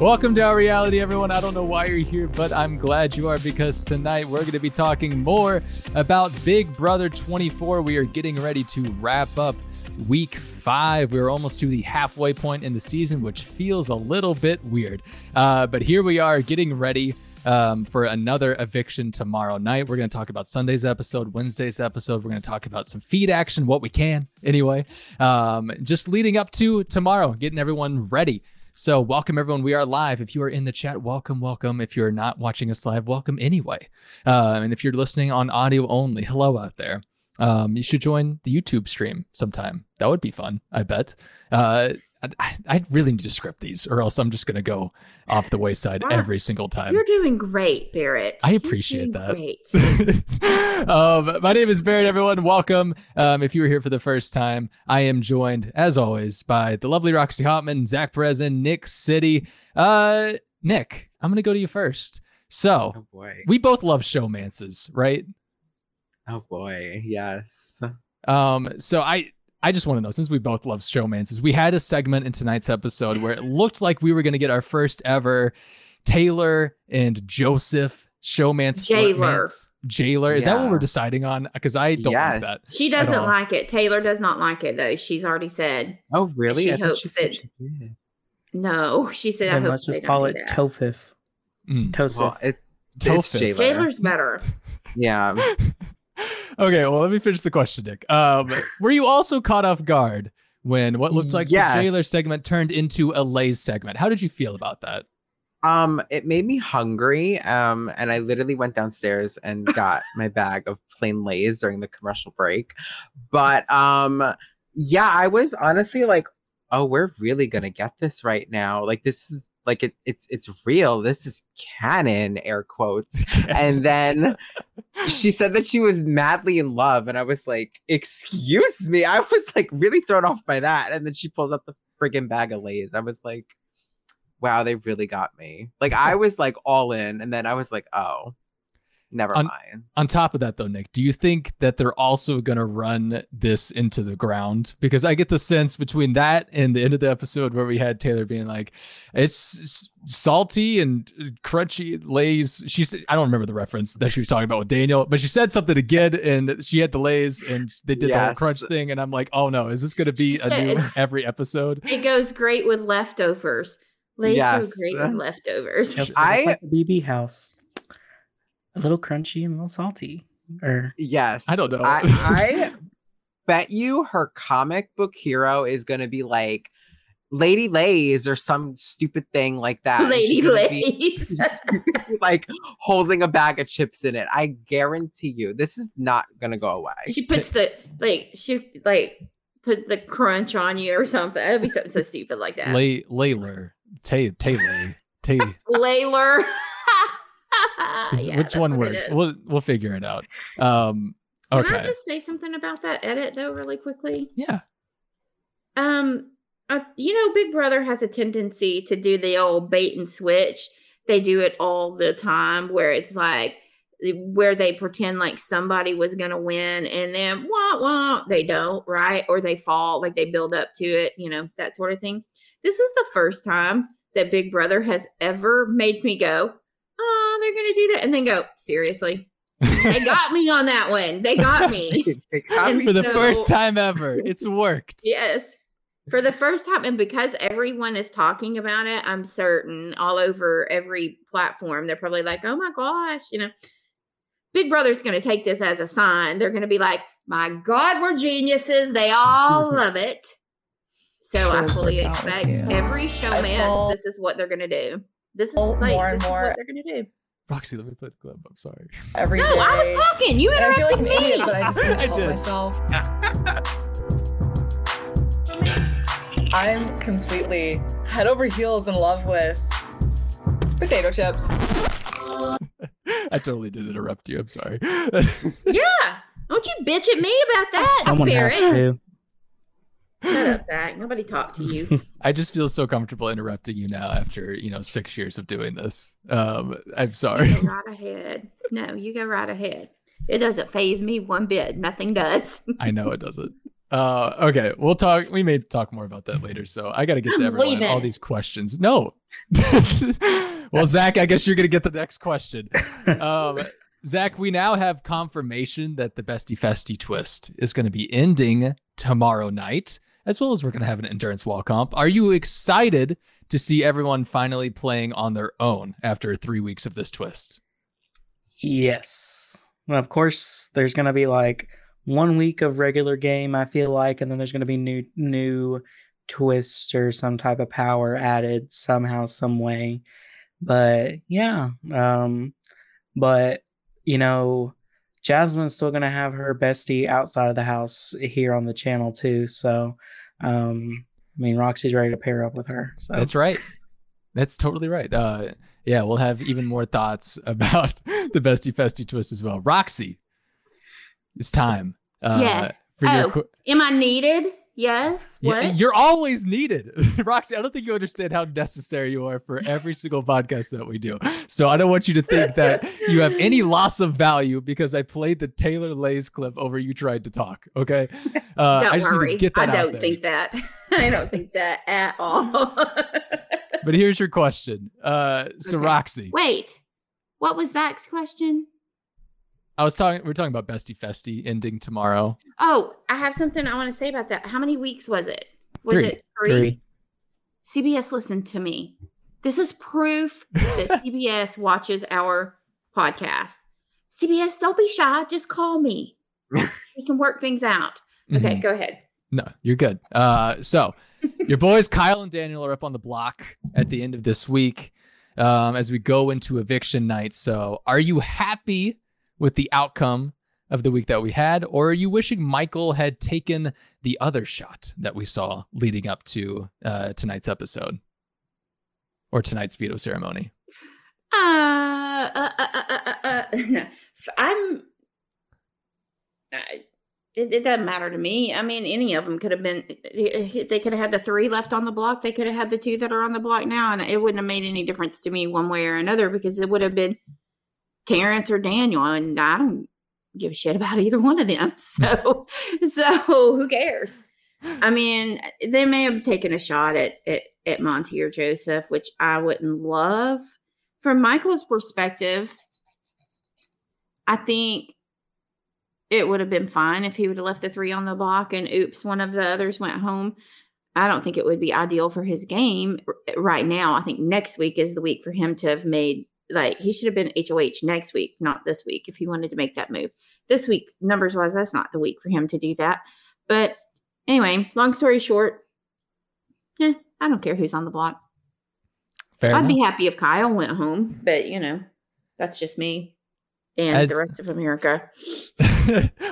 Welcome to Our Reality, everyone. I don't know why you're here, but I'm glad you are, because tonight we're going to be talking more about Big Brother 24. We are getting ready to wrap up week 5. We're almost to the halfway point in the season, which feels a little bit weird. But here we are getting ready for another eviction tomorrow night. We're going to talk about Sunday's episode, Wednesday's episode. We're going to talk about some feed action, what we can anyway, just leading up to tomorrow, getting everyone ready. So welcome, everyone. We are live. If you are in the chat, welcome, welcome. If you're not watching us live, welcome anyway. And if you're listening on audio only, hello out there. You should join the YouTube stream sometime. That would be fun, I bet. I really need to script these, or else I'm just going to go off the wayside every single time. You're doing great, Barrett. I appreciate that. Great. My name is Barrett, everyone. Welcome. If you were here for the first time, I am joined, as always, by the lovely Roxy Hotman, Zach Perez, and Nick Citi. Nick, I'm going to go to you first. So we both love showmances, right? Oh, boy. Yes. So I just want to know, since we both love showmances, we had a segment in tonight's episode where it looked like we were going to get our first ever Taylor and Joseph showmance. Jailer. Is that what we're deciding on? Because I don't like that. She doesn't like it. Taylor does not like it, though. She's already said. Oh, really? She hopes it. No, she said, I hope let's just call it Tofif. It's Jailer's better. Yeah. Okay, well, let me finish the question, Nick. Were you also caught off guard when what looked like the Taylor segment turned into a Lay's segment? How did you feel about that? It made me hungry, and I literally went downstairs and got my bag of plain Lay's during the commercial break. But, I was honestly like, oh, we're really going to get this right now. Like, this is like, it's real. This is canon, air quotes. And then she said that she was madly in love. And I was like, excuse me. I was like really thrown off by that. And then she pulls out the friggin' bag of Lay's. I was like, wow, they really got me. Like, I was like all in. And then I was like, oh, never mind. On top of that, though, Nick, do you think that they're also going to run this into the ground? Because I get the sense between that and the end of the episode where we had Taylor being like, it's salty and crunchy Lay's. She said, I don't remember the reference that she was talking about with Daniel, but she said something again and she had the Lay's and they did the whole crunch thing. And I'm like, oh, no, is this going to be new every episode? It goes great with leftovers. Lay's go great with leftovers. It's like a BB house. A little crunchy and a little salty. I don't know. I bet you her comic book hero is going to be like Lady Lay's or some stupid thing like that. Lady Lay's. Like holding a bag of chips in it. I guarantee you this is not going to go away. She puts put the crunch on you or something. It'd be something so stupid like that. Layler. Which one works? We'll figure it out. Can I just say something about that edit though, really quickly? Yeah. Big Brother has a tendency to do the old bait and switch. They do it all the time, where it's like where they pretend like somebody was gonna win, and then they don't, right? Or they fall, like they build up to it, that sort of thing. This is the first time that Big Brother has ever made me go, oh, they're going to do that. And then go, seriously? They got me on that one. They got me. For the first time ever. It's worked. Yes. For the first time. And because everyone is talking about it, I'm certain all over every platform, they're probably like, oh my gosh, Big Brother's going to take this as a sign. They're going to be like, my God, we're geniuses. They all love it. So I fully expect every showman, this is what they're going to do. This is more what they're going to do. Roxy, let me play the club. I'm sorry. No, I was talking. You interrupted me. Idiot, but I just couldn't help myself. I'm completely head over heels in love with potato chips. I totally did interrupt you. I'm sorry. Don't you bitch at me about that, Someone Barrett. Has to. Shut up, Zach. Nobody talked to you. I just feel so comfortable interrupting you now after, 6 years of doing this. I'm sorry. You go right ahead. No, you go right ahead. It doesn't faze me one bit. Nothing does. I know it doesn't. Okay, we'll talk. We may talk more about that later. So I got to get to everyone. All these questions. No. Well, Zach, I guess you're going to get the next question. Zach, we now have confirmation that the Bestie Festy twist is going to be ending tomorrow night, as well as we're going to have an endurance wall comp. Are you excited to see everyone finally playing on their own after 3 weeks of this twist? Yes. Well, of course, there's going to be like 1 week of regular game, I feel like, and then there's going to be new twists or some type of power added somehow, some way. But yeah, but you know, Jasmine's still going to have her bestie outside of the house here on the channel too. So, I mean, Roxy's ready to pair up with her. So. That's right. That's totally right. Yeah, we'll have even more thoughts about the Bestie Festy twist as well. Roxy, it's time. Yes. For your am I needed? Yes. What? Yeah, you're always needed. Roxy, I don't think you understand how necessary you are for every single podcast that we do. So I don't want you to think that you have any loss of value because I played the Taylor Lays clip over you tried to talk. Okay. Don't worry. I don't think that at all. But here's your question. So okay. Roxy. Wait, what was Zach's question? We're talking about Bestie Festy ending tomorrow. Oh, I have something I want to say about that. How many weeks was it? Was it three? CBS listened to me. This is proof that CBS watches our podcast. CBS, don't be shy. Just call me. We can work things out. Okay, Go ahead. No, you're good. So your boys, Kyle and Daniel, are up on the block at the end of this week as we go into eviction night. So are you happy with the outcome of the week that we had, or are you wishing Michael had taken the other shot that we saw leading up to tonight's episode or tonight's veto ceremony? No. It doesn't matter to me. I mean, any of them could have been, they could have had the three left on the block. They could have had the two that are on the block now, and it wouldn't have made any difference to me one way or another because it would have been Terrence or Daniel, and I don't give a shit about either one of them. So, who cares? I mean, they may have taken a shot at Monty or Joseph, which I wouldn't love. From Michael's perspective, I think it would have been fine if he would have left the three on the block and oops, one of the others went home. I don't think it would be ideal for his game right now. I think next week is the week for him to have made. Like, he should have been HOH next week, not this week, if he wanted to make that move. This week, numbers-wise, that's not the week for him to do that. But anyway, long story short, I don't care who's on the block. Fair enough. I'd be happy if Kyle went home, but, you know, that's just me and the rest of America.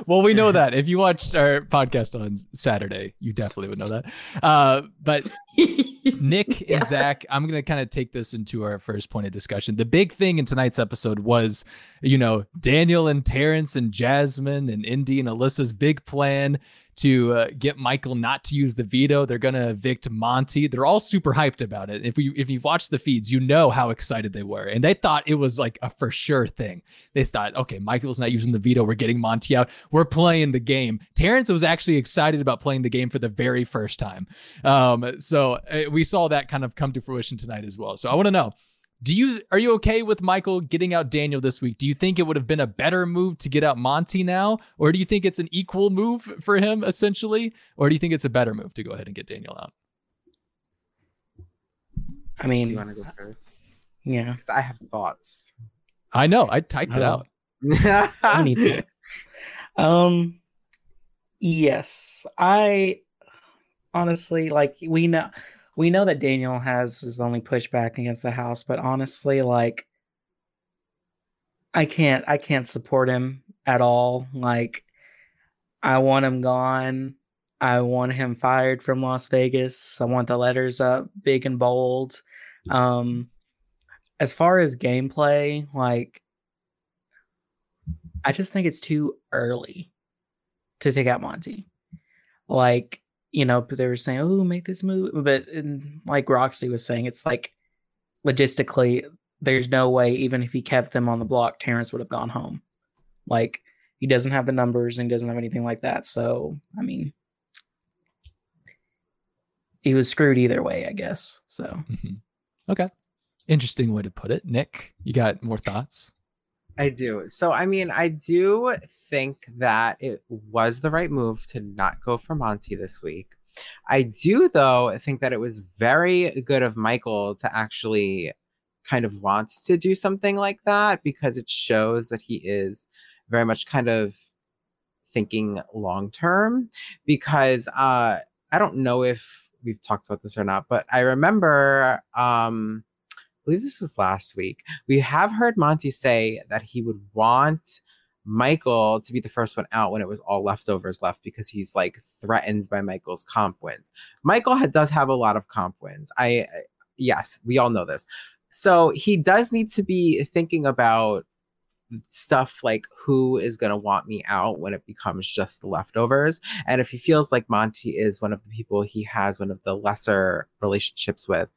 Well, we know that. If you watched our podcast on Saturday, you definitely would know that. But Nick and Zach, I'm going to kind of take this into our first point of discussion. The big thing in tonight's episode was, you know, Daniel and Terrence and Jasmine and Indy and Alyssa's big plan to get Michael not to use the veto. They're going to evict Monty. They're all super hyped about it. If you've watched the feeds, you know how excited they were. And they thought it was like a for sure thing. They thought, okay, Michael's not using the veto. We're getting Monty out. We're playing the game. Terrence was actually excited about playing the game for the very first time. So we saw that kind of come to fruition tonight as well. So I want to know, are you okay with Michael getting out Daniel this week? Do you think it would have been a better move to get out Monty now? Or do you think it's an equal move for him, essentially? Or do you think it's a better move to go ahead and get Daniel out? I mean, do you want to go first? Yeah. Because I have thoughts. I know. I typed it out. I need that. Yes. I honestly, like, we know that Daniel has his only pushback against the house, but honestly, like, I can't support him at all. Like, I want him gone. I want him fired from Las Vegas. I want the letters up big and bold. As far as gameplay, like, I just think it's too early to take out Monty. Like, you know, they were saying, oh, make this move. But like Roxy was saying, it's like logistically, there's no way, even if he kept them on the block, Terrence would have gone home. Like, he doesn't have the numbers and he doesn't have anything like that. So, I mean, he was screwed either way, I guess. So, Okay. Interesting way to put it. Nick, you got more thoughts? I do. So, I mean, I do think that it was the right move to not go for Monty this week. I do, though, think that it was very good of Michael to actually kind of want to do something like that, because it shows that he is very much kind of thinking long term. Because I don't know if we've talked about this or not, but I remember... I believe this was last week. We have heard Monty say that he would want Michael to be the first one out when it was all leftovers left, because he's like threatened by Michael's comp wins. Michael does have a lot of comp wins. Yes, we all know this. So he does need to be thinking about stuff like who is going to want me out when it becomes just the leftovers. And if he feels like Monty is one of the people he has one of the lesser relationships with,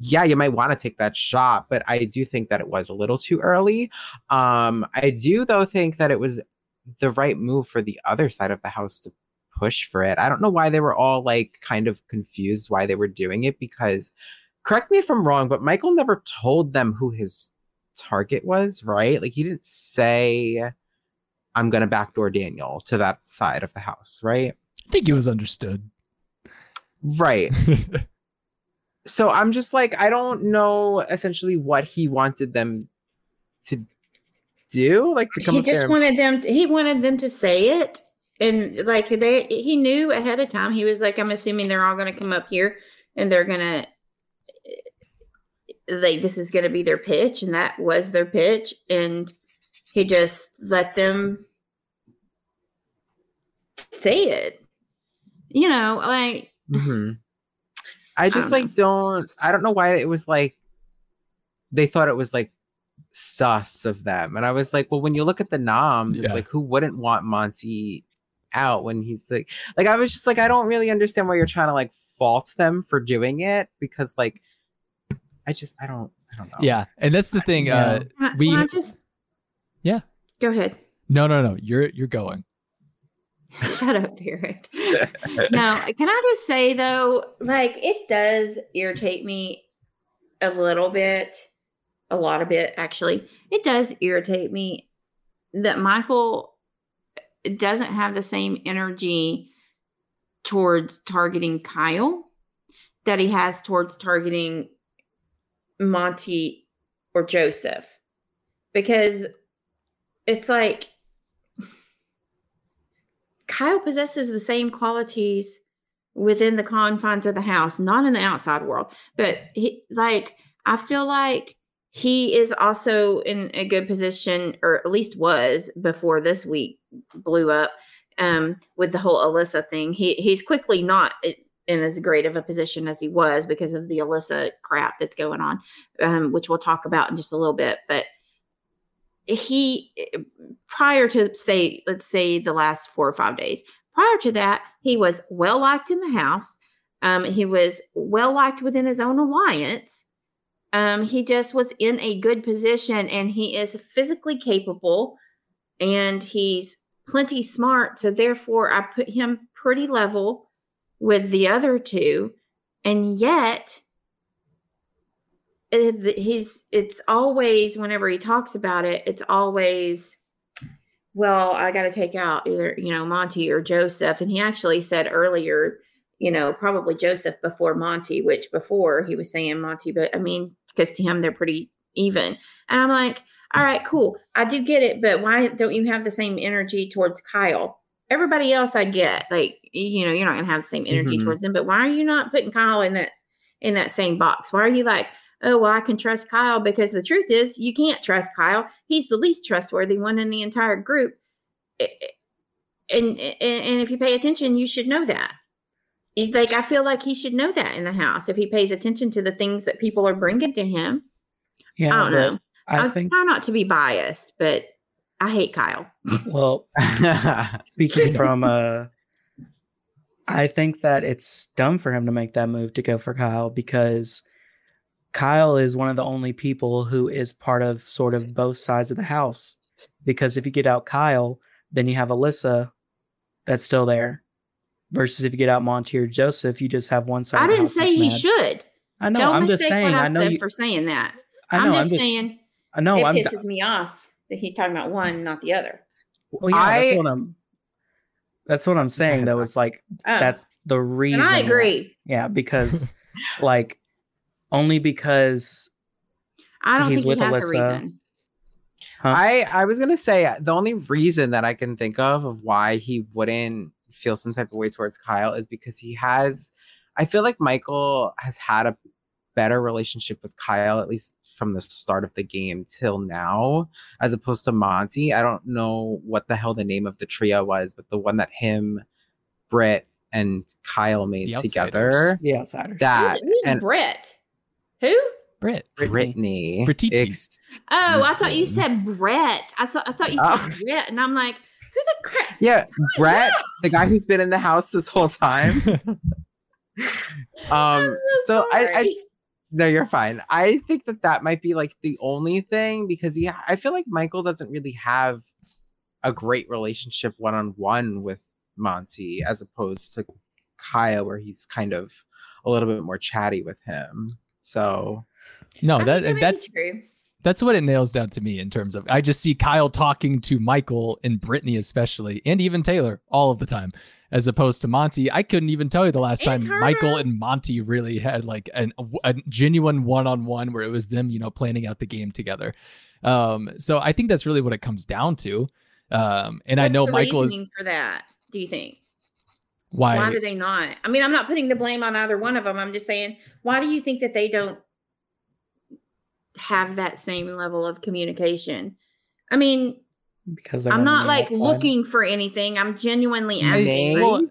yeah, you might want to take that shot, but I do think that it was a little too early. I do, though, think that it was the right move for the other side of the house to push for it. I don't know why they were all like kind of confused why they were doing it, because, correct me if I'm wrong, but Michael never told them who his target was, right? Like, he didn't say, I'm going to backdoor Daniel to that side of the house, right? I think it was understood. Right. So I'm just like, I don't know essentially what he wanted them to do. Like, to come up there. He just wanted them. He wanted them to say it, and like he knew ahead of time. He was like, I'm assuming they're all going to come up here, and they're going to like this is going to be their pitch, and that was their pitch, and he just let them say it. You know, like. Mm-hmm. I just I don't know why it was like they thought it was like sus of them. And I was like, well, when you look at the noms, it's like, who wouldn't want Monty out when he's like, I was just like, I don't really understand why you're trying to like fault them for doing it, because like, I don't know. Yeah. And that's the thing. Yeah. Go ahead. No. You're going. Shut up, Barrett. Now, can I just say, though, like, it does irritate me a little bit, a lot of bit, actually. It does irritate me that Michael doesn't have the same energy towards targeting Kyle that he has towards targeting Monty or Joseph. Because it's like, Kyle possesses the same qualities within the confines of the house, not in the outside world, but he, like, I feel like he is also in a good position, or at least was before this week blew up with the whole Alyssa thing. He's quickly not in as great of a position as he was because of the Alyssa crap that's going on, which we'll talk about in just a little bit. But he, prior to let's say the last 4 or 5 days, prior to that, he was well liked in the house. He was well liked within his own alliance. He just was in a good position, and he is physically capable, and he's plenty smart. So therefore, I put him pretty level with the other two, and yet. It's always, whenever he talks about it, it's always, well, I got to take out either, you know, Monty or Joseph. And he actually said earlier, you know, probably Joseph before Monty, which before he was saying Monty, but I mean, because to him, they're pretty even. And I'm like, all right, cool. I do get it. But why don't you have the same energy towards Kyle? Everybody else I get, like, you know, you're not going to have the same energy towards them, but why are you not putting Kyle in that same box? Why are you like, oh, well, I can trust Kyle? Because the truth is, you can't trust Kyle. He's the least trustworthy one in the entire group. And if you pay attention, you should know that. Like, I feel like he should know that in the house if he pays attention to the things that people are bringing to him. Yeah, I don't know. I try not to be biased, but I hate Kyle. Well, speaking from I think that it's dumb for him to make that move to go for Kyle, because Kyle is one of the only people who is part of sort of both sides of the house, because if you get out Kyle, then you have Alyssa that's still there. versus if you get out Monty or Joseph, you just have one side. I didn't say he should. I know. Don't I'm mistake just saying. What I know said you, for saying that. I know, I'm just saying. I know. It pisses me off that he's talking about one, not the other. Well, yeah, that's what I'm saying. Though it's like that's the reason. And I agree. Because like only because I don't think he has Alyssa. A reason. Huh? I was gonna say the only reason that I can think of why he wouldn't feel some type of way towards Kyle is because he has. I feel like Michael has had a better relationship with Kyle, at least from the start of the game till now, as opposed to Monty. I don't know what the hell the name of the trio was, but the one that him, Britt, and Kyle made together. The Outsiders. That who's Britt? Who? Britt. Brittany. I thought you said Brett. I thought you said Britt, and I'm like, who the crap? Yeah, Brett, the guy who's been in the house this whole time. No, you're fine. I think that might be like the only thing, because I feel like Michael doesn't really have a great relationship one-on-one with Monty, as opposed to Kyle, where he's kind of a little bit more chatty with him. So no, that's true. That's what it nails down to me in terms of I just see Kyle talking to Michael and Brittany especially, and even Taylor all of the time, as opposed to Monty. I couldn't even tell you the last time Michael and Monty really had like a genuine one-on-one where it was them, planning out the game together. So I think that's really what it comes down to. And what's I know the Michael is for that. Do you think? Why do they not? I mean, I'm not putting the blame on either one of them. I'm just saying, why do you think that they don't have that same level of communication? I mean, because I'm not like looking for anything. I'm genuinely asking. Well,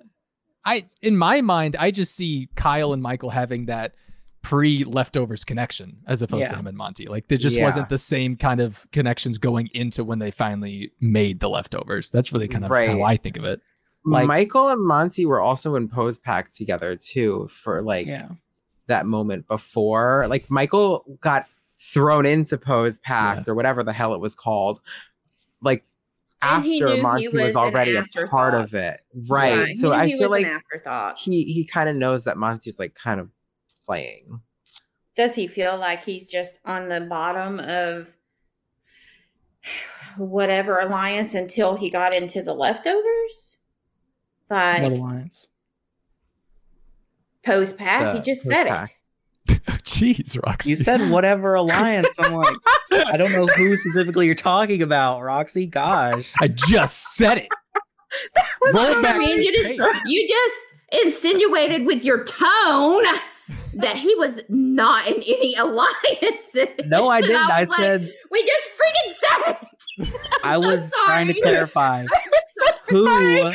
in my mind, I just see Kyle and Michael having that pre-Leftovers connection as opposed to him and Monty. Like there just wasn't the same kind of connections going into when they finally made the Leftovers. That's really kind of how I think of it. Like, Michael and Monty were also in Pose Pact together too for like that moment before. Like Michael got thrown into Pose Pact or whatever the hell it was called. Like after Monty was already a part of it. Right. Yeah, so I feel like he kind of knows that Monty's like kind of playing. Does he feel like he's just on the bottom of whatever alliance until he got into the Leftovers? Like what alliance? Pose Pact. He just said it. Jeez, Roxy. You said whatever alliance. I'm like, I don't know who specifically you're talking about, Roxy. Gosh. I just said it. That was you just insinuated with your tone that he was not in any alliances. No, I didn't. I said we just freaking said it. I was trying to clarify who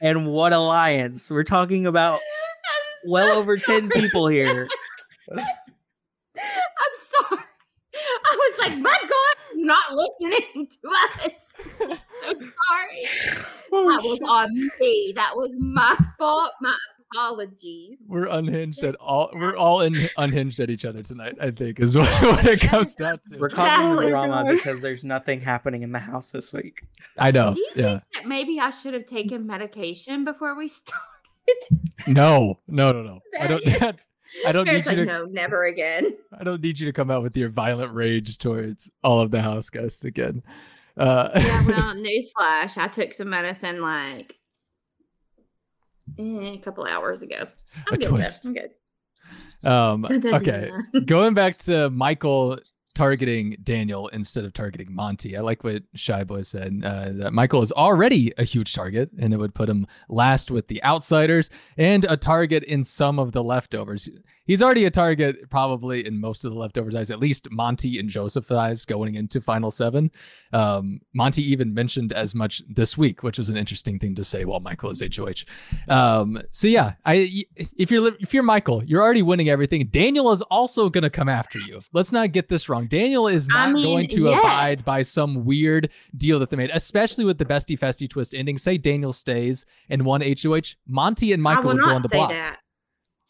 and what alliance. We're talking about over 10 people here. I'm sorry. I was like, my God, you're not listening to us. I'm so sorry. That was on me. That was my fault. My apologies. We're unhinged at all. We're all unhinged at each other tonight, I think, is what it comes down to. We're causing the drama because there's nothing happening in the house this week. I know. Do you think that maybe I should have taken medication before we started? No. Never again. I don't need you to come out with your violent rage towards all of the house guests again. Newsflash, I took some medicine like a couple hours ago. I'm good. Okay. Going back to Michael targeting Daniel instead of targeting Monty. I like what Shy Boy said, that Michael is already a huge target and it would put him last with the Outsiders and a target in some of the Leftovers. He's already a target probably in most of the Leftovers eyes, at least Monty and Joseph's eyes going into Final 7. Monty even mentioned as much this week, which was an interesting thing to say while Michael is HOH. If you're Michael, you're already winning everything. Daniel is also going to come after you. Let's not get this wrong. Daniel is not going to abide by some weird deal that they made, especially with the Bestie Festy twist ending. Say Daniel stays and one HOH. Monty and Michael will go on the block. That.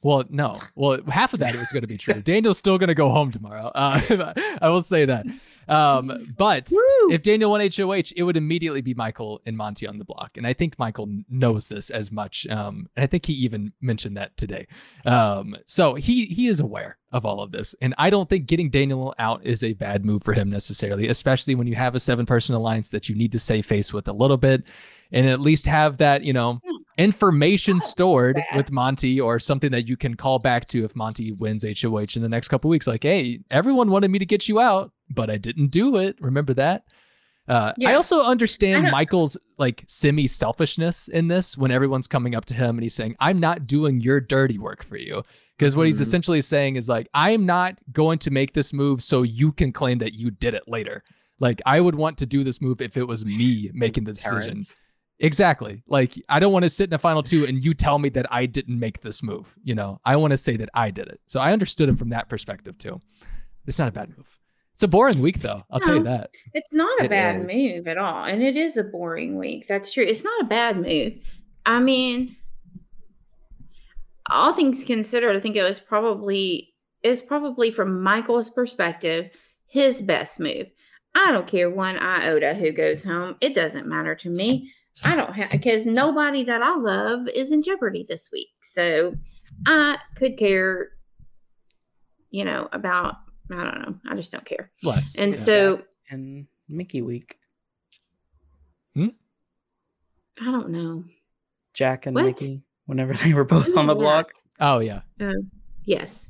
Well, no. Well, half of that is going to be true. Daniel's still going to go home tomorrow. I will say that. But if Daniel won HOH, it would immediately be Michael and Monty on the block. And I think Michael knows this as much. And I think he even mentioned that today. So he is aware of all of this. And I don't think getting Daniel out is a bad move for him necessarily, especially when you have a 7-person alliance that you need to save face with a little bit and at least have that, you know, information stored with Monty or something that you can call back to if Monty wins HOH in the next couple of weeks. Like, hey, everyone wanted me to get you out, but I didn't do it. Remember that? Yeah. I also understand Michael's like semi-selfishness in this when everyone's coming up to him and he's saying, I'm not doing your dirty work for you. Because what he's essentially saying is like, I'm not going to make this move so you can claim that you did it later. Like, I would want to do this move if it was me making the decision. Terrence. Exactly. Like, I don't want to sit in a final two and you tell me that I didn't make this move. You know, I want to say that I did it. So I understood him from that perspective too. It's not a bad move. It's a boring week though. I'll tell you that. It's not a bad move at all. And it is a boring week. That's true. It's not a bad move. I mean, all things considered, I think it was probably from Michael's perspective, his best move. I don't care one iota who goes home. It doesn't matter to me. I don't have, because nobody that I love is in jeopardy this week. So I could care, you know, about, I don't know. I just don't care. Less, and so. And Mickey week. I don't know. Jack and Mickey, whenever they were both on the block. Oh, yeah. Yes.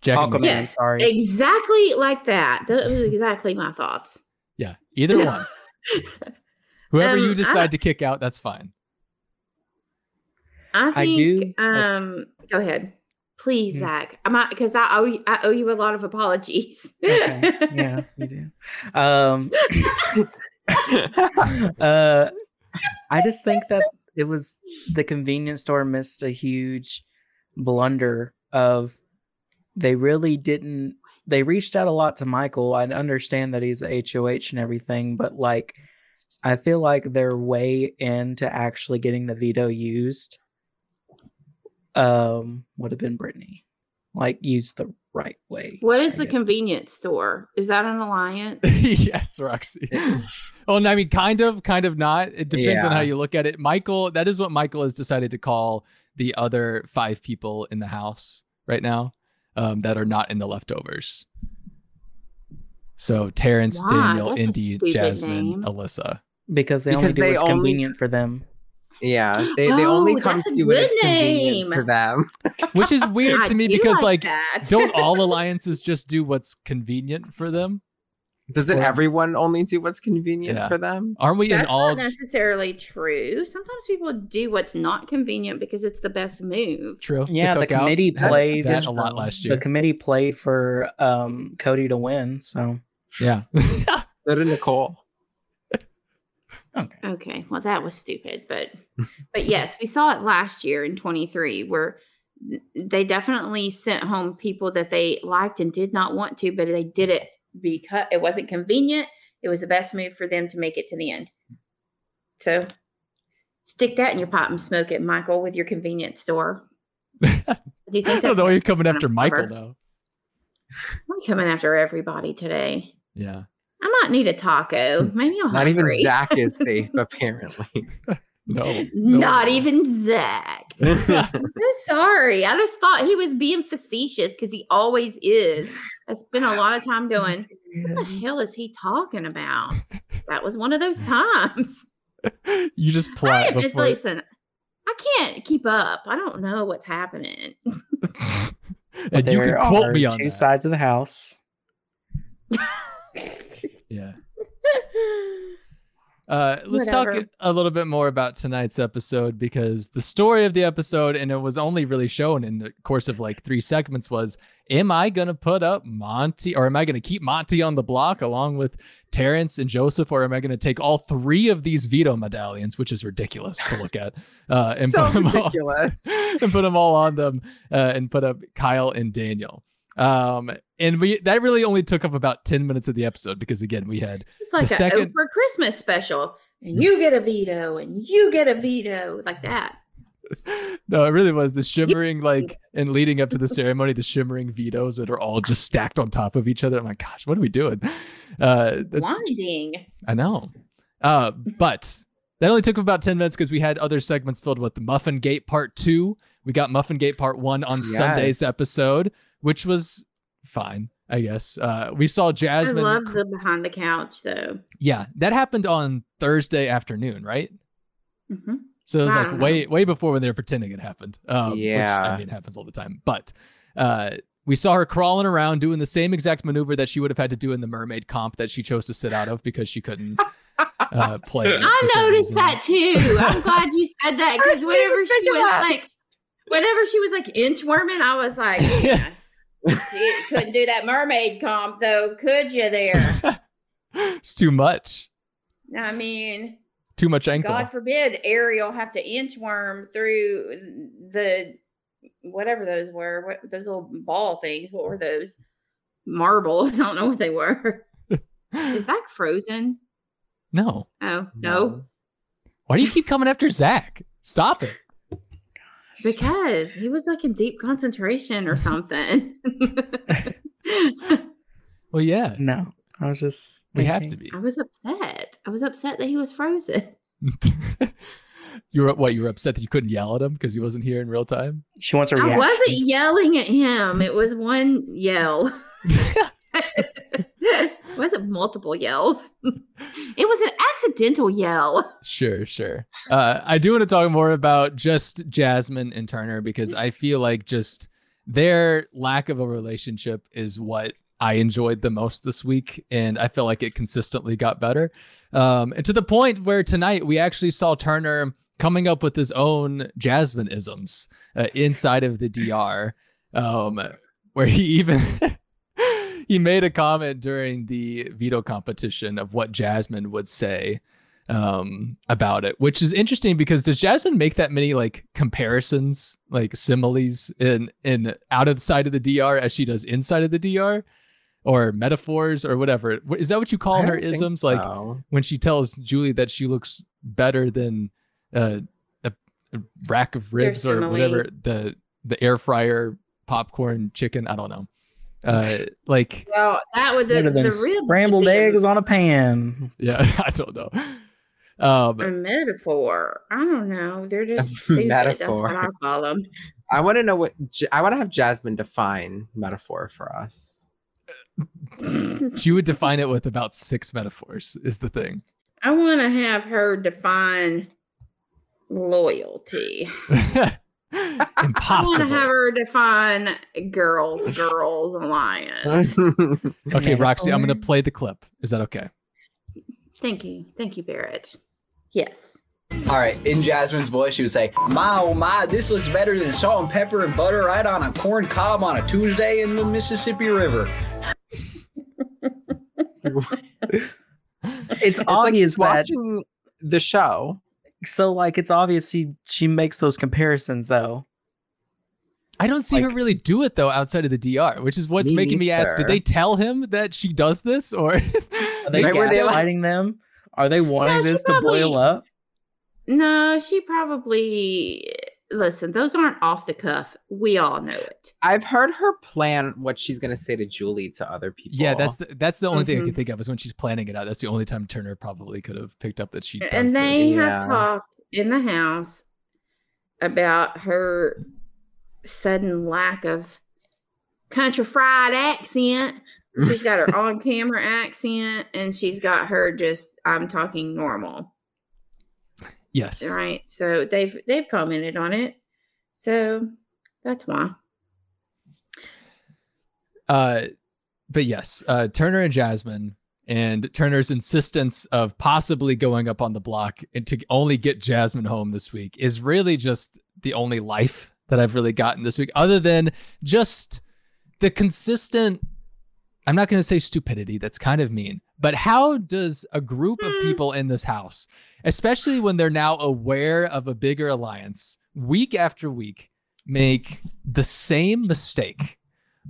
Jack and Mickey, yes, sorry. Exactly like that. That was exactly my thoughts. Yeah. Either one. Whoever you decide to kick out, that's fine. I think. Go ahead. Please, Zach. Because I owe you a lot of apologies. Okay. Yeah, you do. I just think that it was the convenience store missed a huge blunder of they really didn't. They reached out a lot to Michael. I understand that he's a HOH and everything, but like, I feel like their way into actually getting the veto used would have been Brittany. Like, used the right way. What is the convenience store? Is that an alliance? Yes, Roxy. Well, I mean, kind of not. It depends on how you look at it. Michael, that is what Michael has decided to call the other 5 people in the house right now that are not in the leftovers. So Terrence, Daniel, Indy, Jasmine, Alyssa. Because they only do what's convenient for them. Yeah, they only come to you when it's convenient for them. Which is weird to me because like don't all alliances just do what's convenient for them? Doesn't everyone only do what's convenient for them? Aren't we in all? That's not necessarily true. Sometimes people do what's not convenient because it's the best move. True. Yeah, the committee played that a lot last year. The committee played for Cody to win, so. Yeah. So did Nicole. Okay. Well, that was stupid, but yes, we saw it last year in 23 where they definitely sent home people that they liked and did not want to, but they did it because it wasn't convenient. It was the best move for them to make it to the end. So stick that in your pot and smoke it, Michael, with your convenience store. Do you think I don't know why you're coming after Michael though. I'm coming after everybody today. Yeah. I might need a taco. Maybe I'm not hungry. Even Zach is safe, apparently. No. Not even Zach. I'm so sorry. I just thought he was being facetious because he always is. I spent a lot of time going, what the hell is he talking about? That was one of those times. You just plot before. Listen, I can't keep up. I don't know what's happening. And you can quote me on two sides of the house. Yeah. Let's talk a little bit more about tonight's episode, because the story of the episode, and it was only really shown in the course of like 3 segments, was am I going to put up Monty, or am I going to keep Monty on the block along with Terrence and Joseph, or am I going to take all 3 of these veto medallions, which is ridiculous to look at, and, put them all on them and put up Kyle and Daniel. And that really only took up about 10 minutes of the episode, because again, we had it's like a Oprah Christmas special, and you get a veto, like that. No, it really was the shimmering, like, and leading up to the ceremony, the shimmering vetoes that are all just stacked on top of each other. I'm like, gosh, what are we doing? Blinding. I know. But that only took about 10 minutes because we had other segments filled with the Muffin Gate Part 2. We got Muffin Gate Part 1 on Sunday's episode, which was fine, I guess. We saw Jasmine. I love the behind the couch, though. Yeah, that happened on Thursday afternoon, right? Mm-hmm. So it was like way before when they were pretending it happened. Which, I mean, it happens all the time. But we saw her crawling around doing the same exact maneuver that she would have had to do in the mermaid comp that she chose to sit out of because she couldn't play. I noticed that too. I'm glad you said that because whenever she was like inchworming, I was like, man, you couldn't do that mermaid comp though, could you there? It's too much. I mean... Too much ankle. God forbid Ariel have to inchworm through the whatever those were. What those little ball things? What were those? Marbles? I don't know what they were. Is Zach frozen? No. Oh no. Why do you keep coming after Zach? Stop it. Because he was like in deep concentration or something. Well, yeah. No. I was just thinking. We have to be. I was upset that he was frozen. You were upset that you couldn't yell at him because he wasn't here in real time? She wants a reaction. I wasn't yelling at him. It was one yell. It wasn't multiple yells. It was an accidental yell. Sure. I do want to talk more about just Jasmine and Turner because I feel like just their lack of a relationship is what I enjoyed the most this week, and I feel like it consistently got better. And to the point where tonight we actually saw Turner coming up with his own Jasmine-isms inside of the DR, where he even he made a comment during the veto competition of what Jasmine would say about it, which is interesting because does Jasmine make that many like comparisons, like similes in outside of the DR as she does inside of the DR? Or metaphors or whatever. Is that what you call her isms? So. Like when she tells Julie that she looks better than a rack of ribs or whatever, the air fryer popcorn chicken. I don't know. Like well, that was the scrambled eggs on a pan. Yeah, I don't know. A metaphor. I don't know. They're just stupid. That's what I call them. I want to know what I want to have Jasmine define metaphor for us. She would define it with about 6 metaphors is the thing. I want to have her define loyalty. Impossible. I want to have her define girls alliance. Okay, Roxy, I'm going to play the clip. Is that okay? Thank you, Barrett. Yes. All right, in Jasmine's voice, she would say, my, oh my, this looks better than salt and pepper and butter right on a corn cob on a Tuesday in the Mississippi River. It's obvious like watching the show. So, like, it's obvious she makes those comparisons, though. I don't see her really do it, though, outside of the DR, which is what's making me ask, did they tell him that she does this? Or are they gaslighting them? Are they wanting this to boil up? No, she probably... Listen, those aren't off the cuff. We all know it. I've heard her plan what she's going to say to Julie to other people. Yeah, that's the only thing I can think of is when she's planning it out. That's the only time Turner probably could have picked up that she does. And they have talked in the house about her sudden lack of country fried accent. She's got her on-camera accent, and she's got her just, I'm talking normal. Yes. Right. So they've commented on it. So that's why. But yes, Turner and Jasmine and Turner's insistence of possibly going up on the block and to only get Jasmine home this week is really just the only life that I've really gotten this week, other than just the consistent, I'm not going to say stupidity. That's kind of mean. But how does a group of people in this house, especially when they're now aware of a bigger alliance, week after week, make the same mistake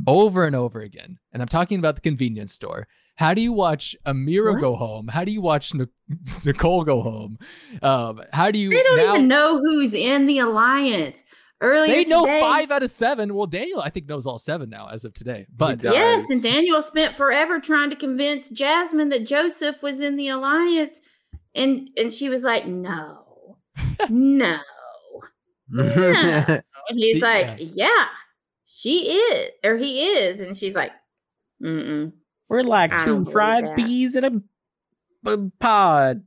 over and over again? And I'm talking about the convenience store How do you watch Ameerah go home? How do you watch Nicole go home? How do you? They don't even know who's in the alliance. Earlier they know today, 5 out of 7. Well, Daniel, I think, knows all 7 now as of today. But yes, and Daniel spent forever trying to convince Jasmine that Joseph was in the alliance, and she was like, "No, no, no." And he's like, "Yeah, she is, or he is," and she's like, "Mm-mm." We're like two fried peas in a pod.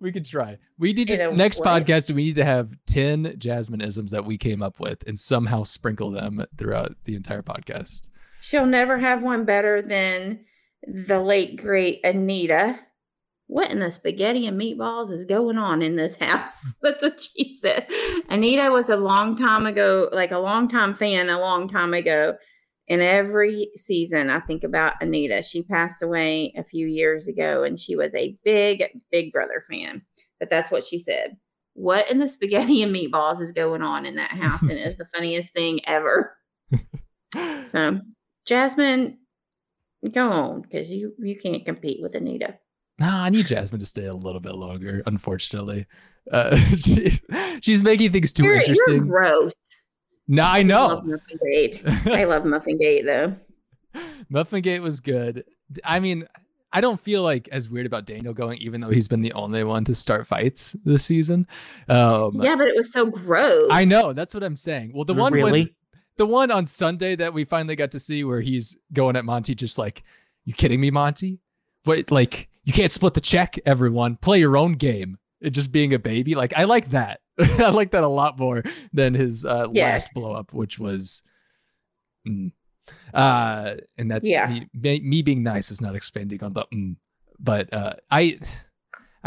We could try. We did next podcast. We need to have 10 Jasmine-isms that we came up with and somehow sprinkle them throughout the entire podcast. She'll never have one better than the late great Anita. What in the spaghetti and meatballs is going on in this house? That's what she said. Anita was a long time fan. And every season, I think about Anita. She passed away a few years ago, and she was a Big Brother fan. But that's what she said. What in the spaghetti and meatballs is going on in that house? And it's the funniest thing ever. So, Jasmine, go on, because you can't compete with Anita. Nah, I need Jasmine to stay a little bit longer, unfortunately. She's making things too interesting. You're gross. No, I know. I love Muffin Gate, though. Muffin Gate was good. I mean, I don't feel like as weird about Daniel going, even though he's been the only one to start fights this season. Yeah, but it was so gross. I know. That's what I'm saying. Well, the one on Sunday that we finally got to see where he's going at Monty, just like, you kidding me, Monty? What, like, you can't split the check, everyone. Play your own game. It just being a baby. Like, I like that. I like that a lot more than his last blow up, which was, and that's me being nice is not expanding on the, but I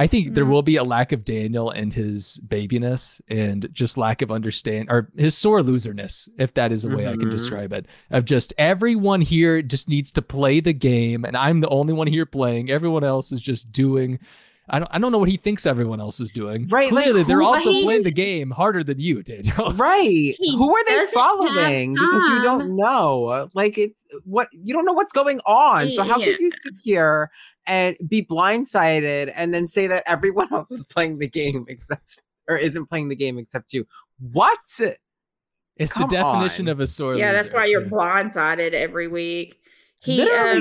think there will be a lack of Daniel and his babiness and just lack of understand or his sore loserness, if that is a way I can describe it, of just everyone here just needs to play the game, and I'm the only one here playing. Everyone else is just doing. I don't know what he thinks everyone else is doing. Right. Clearly, like, they're also playing the game harder than you, Daniel. Right. Who are they following? Because you don't know. Like, you don't know what's going on. So how could you sit here and be blindsided and then say that everyone else is playing the game isn't playing the game except you? What? It's the definition of a sore loser. Yeah, that's why you're blindsided every week. I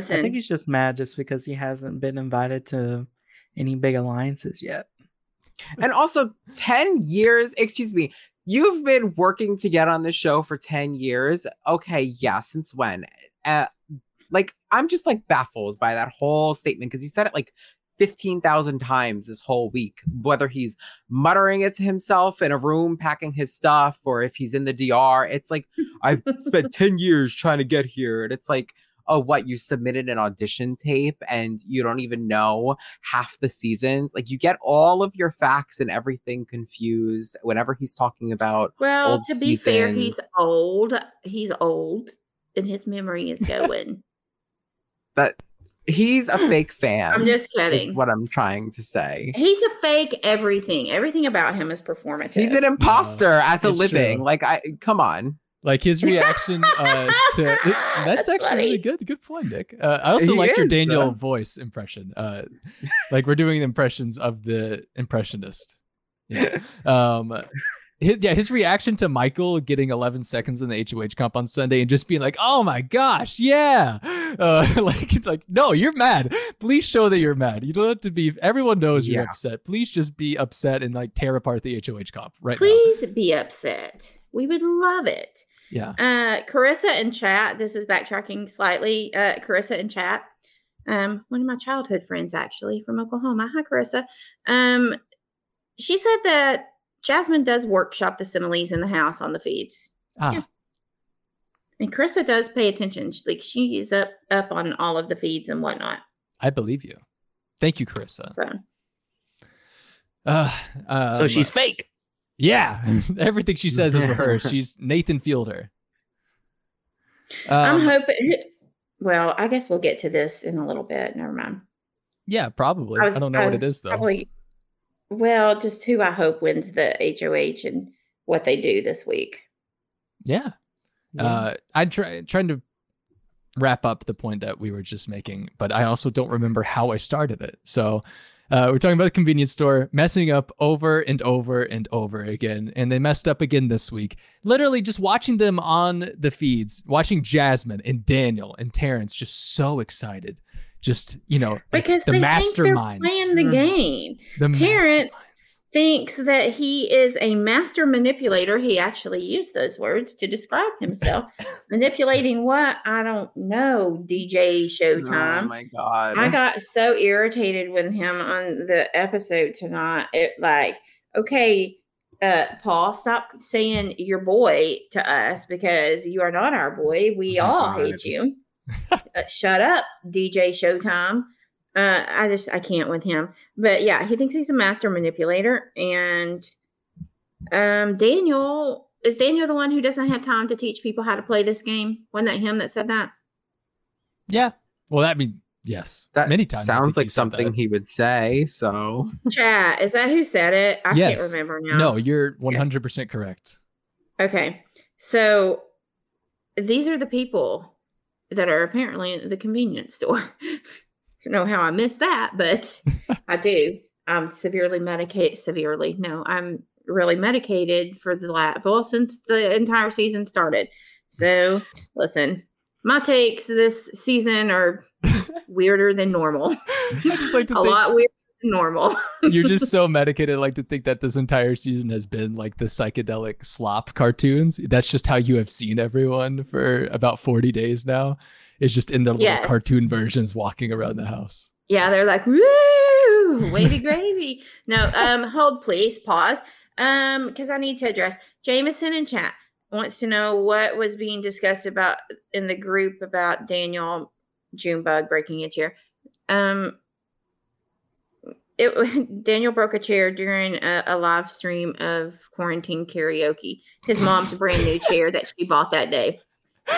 think he's just mad just because he hasn't been invited to any big alliances yet. And also 10 years, excuse me, you've been working to get on the show for 10 years. Okay, yeah, since when? I'm just like baffled by that whole statement because he said it like 15,000 times this whole week, whether he's muttering it to himself in a room packing his stuff or if he's in the DR. It's like, I've spent 10 years trying to get here. And it's like, oh, what? You submitted an audition tape and you don't even know half the seasons. Like, you get all of your facts and everything confused whenever he's talking about. Well, old to be seasons. Fair, he's old and his memory is going. But he's a fake fan. I'm just kidding. Is what I'm trying to say. He's a fake everything. Everything about him is performative. He's an imposter as a living. True. Like, come on. Like, his reaction that's actually funny. Really good. Good point, Nick. I also liked your Daniel voice impression. Like, we're doing impressions of the impressionist. Yeah. His reaction to Michael getting 11 seconds in the HOH comp on Sunday and just being like, oh my gosh, yeah. Like, no, you're mad. Please show that you're mad. You don't have to be, everyone knows you're upset. Please just be upset and like tear apart the HOH comp right now. Please be upset. We would love it. Yeah. Carissa in chat, this is backtracking slightly. Carissa in chat, one of my childhood friends actually from Oklahoma. Hi, Carissa. She said that Jasmine does workshop the similes in the house on the feeds. Ah. Yeah. And Carissa does pay attention. She is up on all of the feeds and whatnot. I believe you. Thank you, Carissa. So she's fake. Yeah. Everything she says is rehearsed. She's Nathan Fielder. I'm hoping. Well, I guess we'll get to this in a little bit. Never mind. Yeah, probably. I don't know what it is, though. Well, just who I hope wins the HOH and what they do this week. Yeah. I'm trying to wrap up the point that we were just making, but I also don't remember how I started it. So we're talking about the convenience store messing up over and over and over again. And they messed up again this week. Literally just watching them on the feeds, watching Jasmine and Daniel and Terrence just so excited. Just, you know, because the masterminds. They're playing the game. The Terrence thinks that he is a master manipulator. He actually used those words to describe himself. Manipulating what? I don't know, DJ Showtime. Oh my God. I got so irritated with him on the episode tonight. It like, okay, Paul, stop saying your boy to us because you are not our boy. We all hate you. Shut up, DJ Showtime. I can't with him. But yeah, he thinks he's a master manipulator. And Daniel the one who doesn't have time to teach people how to play this game? Wasn't that him that said that? Yeah. Well, that'd be yes. That many times sounds like something he would say. So Chad, is that who said it? I can't remember now. No, you're 100% correct. Okay. So these are the people that are apparently at the convenience store. I don't know how I missed that, but I do. I'm I'm really medicated for the since the entire season started. So listen, my takes this season are weirder than normal. Lot weirder than normal. You're just so medicated. I like to think that this entire season has been like the psychedelic slop cartoons. That's just how you have seen everyone for about 40 days now. It's just in their little cartoon versions walking around the house. Yeah, they're like, woo, wavy gravy. No, hold please, pause. Because I need to address Jameson in chat wants to know what was being discussed about in the group about Daniel Junebug breaking a chair. Daniel broke a chair during a live stream of quarantine karaoke. His mom's brand new chair that she bought that day.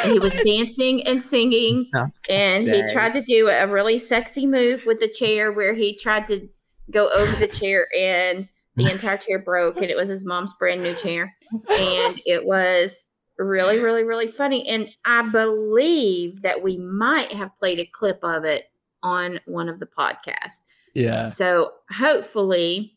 And he was dancing and singing, and he tried to do a really sexy move with the chair where he tried to go over the chair, and the entire chair broke, and it was his mom's brand new chair. And it was really, really, really funny. And I believe that we might have played a clip of it on one of the podcasts. Yeah. So hopefully,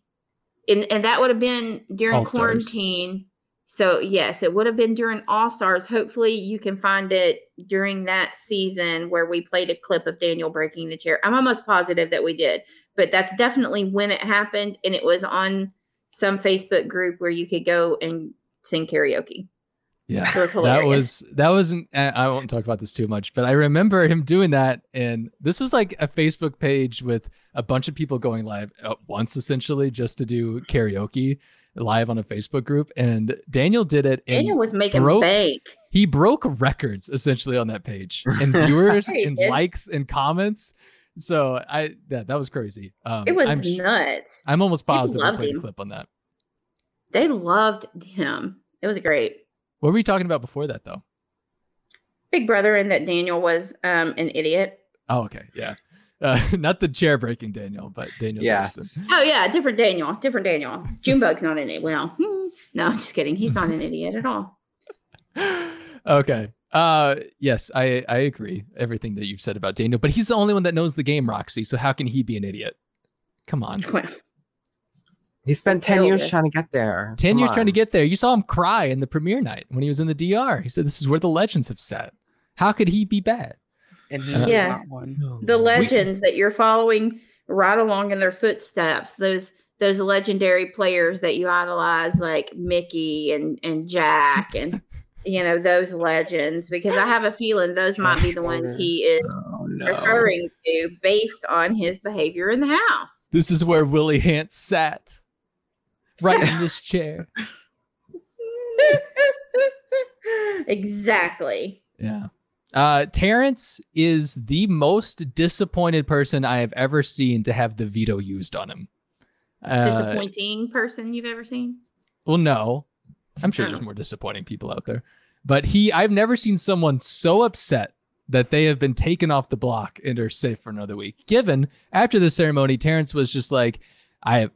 and that would have been during All quarantine. Stars. So, yes, it would have been during All-Stars. Hopefully, you can find it during that season where we played a clip of Daniel breaking the chair. I'm almost positive that we did, but that's definitely when it happened, and it was on some Facebook group where you could go and sing karaoke. Yeah, so it was hilarious. I won't talk about this too much, but I remember him doing that, and this was like a Facebook page with a bunch of people going live at once, essentially, just to do karaoke. Live on a Facebook group, and Daniel did it. Daniel was making bank. He broke records essentially on that page, and viewers and likes and comments. So that was crazy. It was nuts. I'm almost positive I played a clip on that. They loved him. It was great. What were we talking about before that though? Big Brother, and that Daniel was an idiot. Oh, okay, yeah. Not the chair breaking Daniel, but Daniel. Yes. Oh yeah, different Daniel. Junebug's not in it. Well, no, I'm just kidding. He's not an idiot at all. Okay. Yes, I agree everything that you've said about Daniel, but he's the only one that knows the game, Roxy. So how can he be an idiot? Come on. Well, he spent 10 years trying to get there. You saw him cry in the premiere night when he was in the DR. He said, "This is where the legends have sat." How could he be bad? And yes, the legends that you're following right along in their footsteps, those legendary players that you idolize, like Mickey and Jack, and you know those legends. Because I have a feeling those might be the ones he is referring to based on his behavior in the house. This is where Willie Hance sat, right in this chair. Exactly. Yeah. Terrence is the most disappointed person I have ever seen to have the veto used on him. Disappointing person you've ever seen? Well, no. I'm sure there's more disappointing people out there. But I've never seen someone so upset that they have been taken off the block and are safe for another week. Given, after the ceremony, Terrence was just like, I'm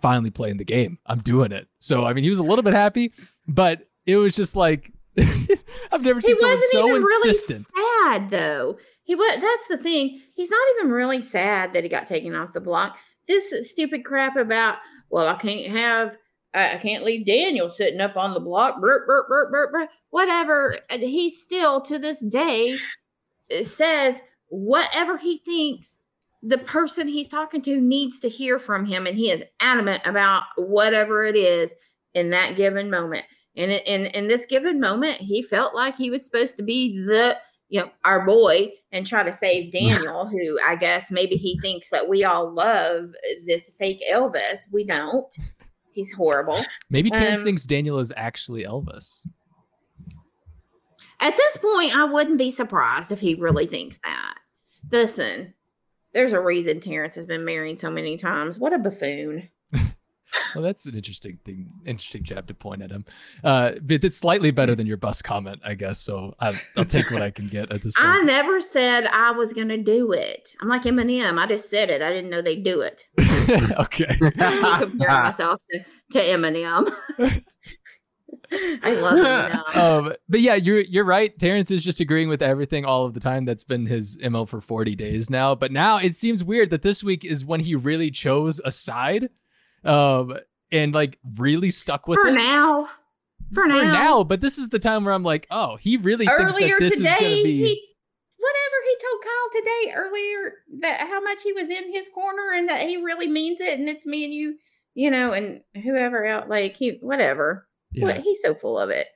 finally playing the game. I'm doing it. So, I mean, he was a little bit happy, but it was just like, I've never seen someone so insistent. He wasn't even really sad, though. That's the thing. He's not even really sad that he got taken off the block. This stupid crap about, well, I can't leave Daniel sitting up on the block. Burp, burp, burp, burp, burp. Whatever. He still, to this day, says whatever he thinks the person he's talking to needs to hear from him. And he is adamant about whatever it is in that given moment. And in this given moment, he felt like he was supposed to be our boy and try to save Daniel, who I guess maybe he thinks that we all love this fake Elvis. We don't. He's horrible. Maybe Terrence thinks Daniel is actually Elvis. At this point, I wouldn't be surprised if he really thinks that. Listen, there's a reason Terrence has been married so many times. What a buffoon. Well, that's an interesting jab to point at him. But it's slightly better than your bus comment, I guess. So I'll take what I can get at this point. I never said I was going to do it. I'm like Eminem. I just said it. I didn't know they do it. Okay. I compare myself to Eminem. I love Eminem. But yeah, you're right. Terrence is just agreeing with everything all of the time. That's been his MO for 40 days now. But now it seems weird that this week is when he really chose a side. And like really stuck with it. For now. But this is the time where I'm like, oh, he really thinks that this is going to be. Whatever he told Kyle today earlier, that how much he was in his corner and that he really means it. And it's me and you, and whoever else, like whatever. Yeah. He's so full of it.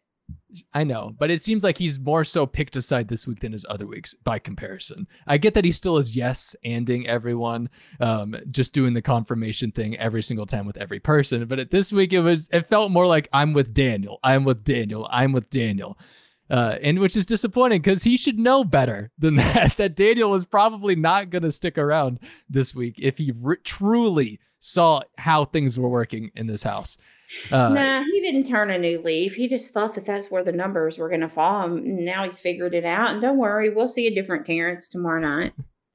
I know, but it seems like he's more so picked a side this week than his other weeks by comparison. I get that he still is yes-anding everyone, just doing the confirmation thing every single time with every person. But at this week, it felt more like I'm with Daniel. And which is disappointing because he should know better than that Daniel was probably not going to stick around this week if he truly saw how things were working in this house. Nah, he didn't turn a new leaf. He just thought that that's where the numbers were going to fall. And now he's figured it out. And don't worry, we'll see a different Terrence tomorrow night.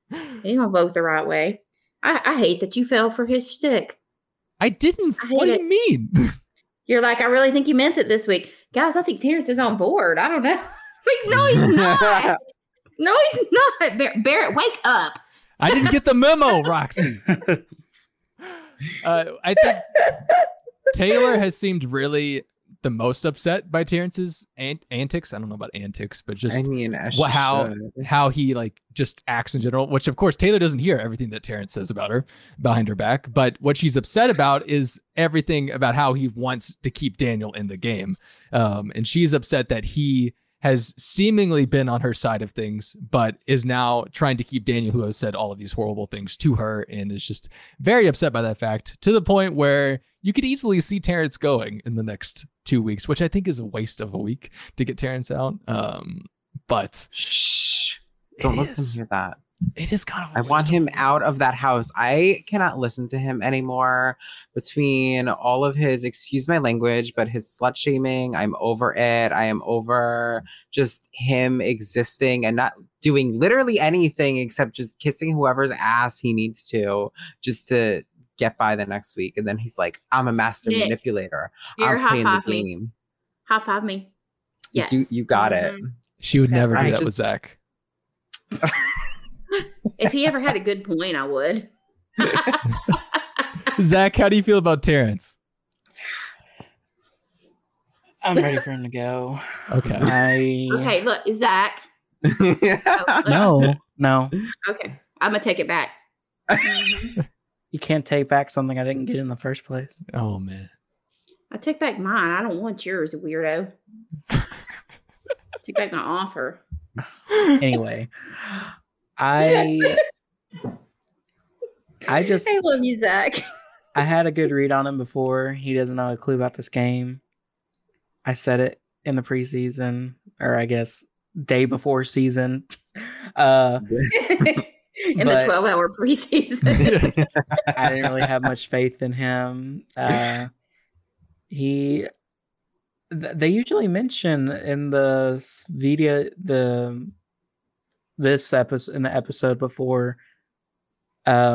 He's going to vote the right way. I hate that you fell for his shtick. I didn't. What do you mean? You're like, I really think you meant it this week. Guys, I think Terrence is on board. I don't know. Like, no, he's not. Barrett, wake up. I didn't get the memo, Roxy. I think... Taylor has seemed really the most upset by Terrence's antics. I don't know about antics, but just how he like just acts in general, which of course Taylor doesn't hear everything that Terrence says about her behind her back. But what she's upset about is everything about how he wants to keep Daniel in the game. And she's upset that he has seemingly been on her side of things, but is now trying to keep Daniel, who has said all of these horrible things to her, and is just very upset by that fact, to the point where you could easily see Terrence going in the next 2 weeks, which I think is a waste of a week to get Terrence out. But shh, don't let him hear that. It is kind of. I want him out of that house. I cannot listen to him anymore. Between all of his, excuse my language, but his slut shaming, I'm over it. I am over just him existing and not doing literally anything except just kissing whoever's ass he needs to, just to get by the next week. And then he's like, I'm a master Nick, manipulator. You're I'll play in the game. Me. High five me. Yes. You got it. She would never do that with Zach. If he ever had a good point, I would. Zach, how do you feel about Terrence? I'm ready for him to go. Okay. Okay, look, Zach. No. Okay, I'm going to take it back. You can't take back something I didn't get in the first place. Oh, man. I took back mine. I don't want yours, weirdo. Took back my offer. Anyway, I love you, Zach. I had a good read on him before. He doesn't know a clue about this game. I said it in the preseason, or I guess day before season. The 12-hour preseason. I didn't really have much faith in him. They usually mention in the video, the episode before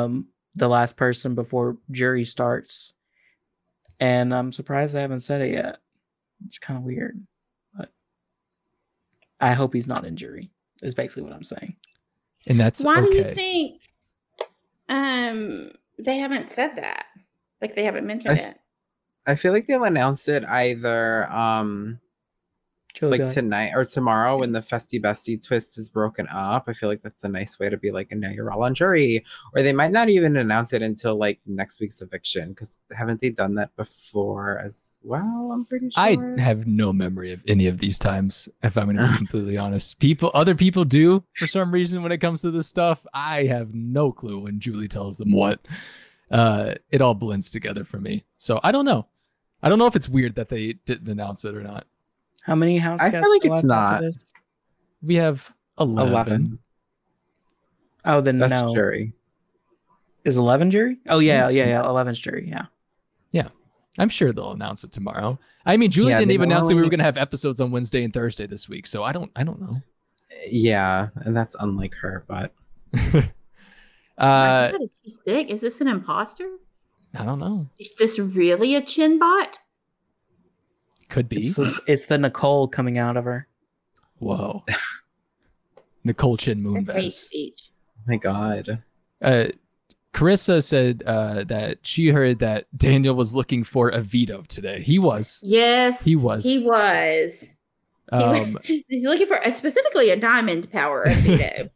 the last person before jury starts. And I'm surprised they haven't said it yet. It's kind of weird. But I hope he's not in jury, is basically what I'm saying. And that's why do you think they haven't said that? Like, they haven't mentioned it. I feel like they'll announce it either tonight or tomorrow when the Festy Bestie twist is broken up. I feel like that's a nice way to be like, and now you're all on jury. Or they might not even announce it until like next week's eviction, because haven't they done that before as well? I'm pretty sure. I have no memory of any of these times, if I'm going to be completely honest. Other people do for some reason when it comes to this stuff. I have no clue when Julie tells them what. It all blends together for me. So I don't know. I don't know if it's weird that they didn't announce it or not. How many house guests? I feel like it's not. We have 11. Oh, then that's no. Jury. Is 11 jury? Oh, yeah. 11's jury, yeah. Yeah. I'm sure they'll announce it tomorrow. I mean, Julie didn't even announce that we were going to have episodes on Wednesday and Thursday this week, so I don't know. Yeah, and that's unlike her, but... Is this an imposter? I don't know. Is this really a chin bot? Could be. It's the Nicole coming out of her. Whoa. Nicole Chin Moonves. Oh my God. Carissa said that she heard that Daniel was looking for a veto today. He was. Yes. He was. He's looking for specifically a diamond power of veto.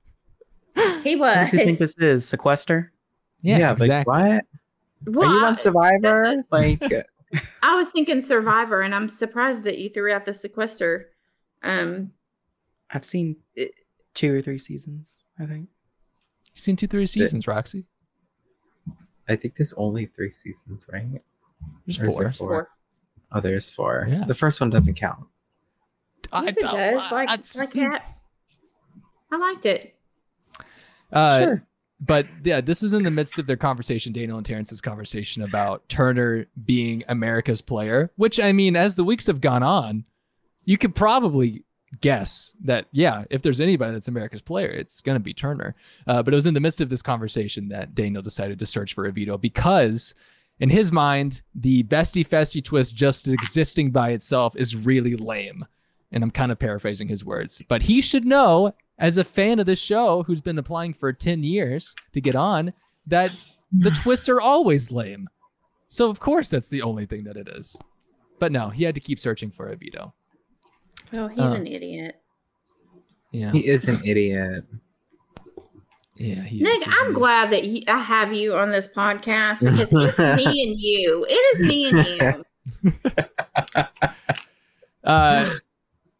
He was. What do you think this is? Sequester? Yeah, exactly. Like, what? Well, are you on Survivor? Like, I was thinking Survivor, and I'm surprised that you threw out the sequester. I've seen 2 or 3 seasons, I think. You've seen 2, 3 seasons, Roxy? I think there's only 3 seasons, right? There's 4. Oh, there's 4. Yeah. The first one doesn't count. Yes, it does. I liked it. Sure. But yeah, this was in the midst of their conversation, Daniel and Terrence's conversation about Turner being America's player, which, I mean, as the weeks have gone on, you could probably guess that, yeah, if there's anybody that's America's player, it's going to be Turner. But it was in the midst of this conversation that Daniel decided to search for a veto because, in his mind, the Bestie Festy twist just existing by itself is really lame. And I'm kind of paraphrasing his words. But he should know, as a fan of this show who's been applying for 10 years to get on, that the twists are always lame. So, of course, that's the only thing that it is. But no, he had to keep searching for a veto. Oh, he's an idiot. Yeah, he is an idiot. Yeah, Nick, I'm glad that I have you on this podcast because it's me and you. It is me and you.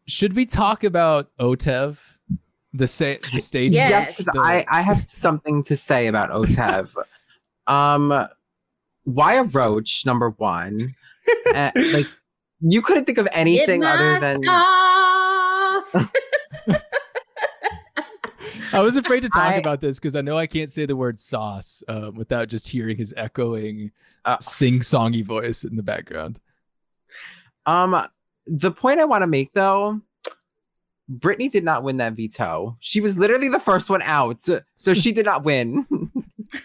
Should we talk about Otev? The stage. Yes, because I have something to say about Otev. Why a roach? Number one, like you couldn't think of anything other than. I was afraid to talk about this because I know I can't say the word sauce without just hearing his echoing, sing-songy voice in the background. The point I want to make though. Brittany did not win that veto. She was literally the first one out, so she did not win.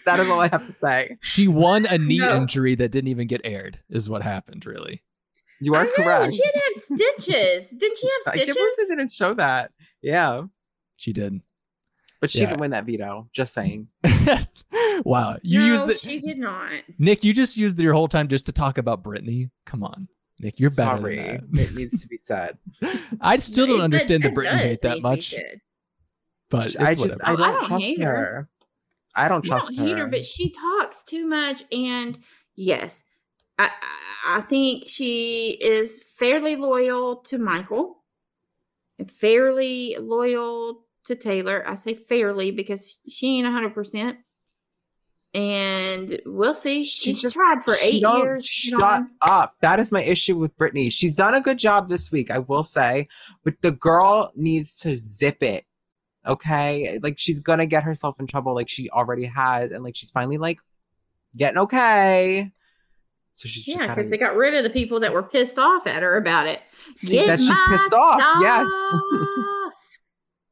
That is all I have to say. She won a knee injury that didn't even get aired, is what happened, really. You are correct. She didn't have stitches. Didn't she have stitches? I can't believe they didn't show that. Yeah. She did. But she didn't win that veto. Just saying. Wow. She did not. Nick, you just used your whole time just to talk about Brittany. Come on. Nick, you're better than that. It needs to be said. I still don't understand the Brittany hate that much. But I don't trust her. I don't trust her. I don't hate her, but she talks too much. And yes, I think she is fairly loyal to Michael and fairly loyal to Taylor. I say fairly because she ain't 100%. And we'll see. She's tried for 8 years. Shut up. That is my issue with Brittany. She's done a good job this week, I will say. But the girl needs to zip it. Okay? Like, she's going to get herself in trouble like she already has. And, like, she's finally, like, getting okay. So she's just because they got rid of the people that were pissed off at her about it. See, that she's pissed off. Yes.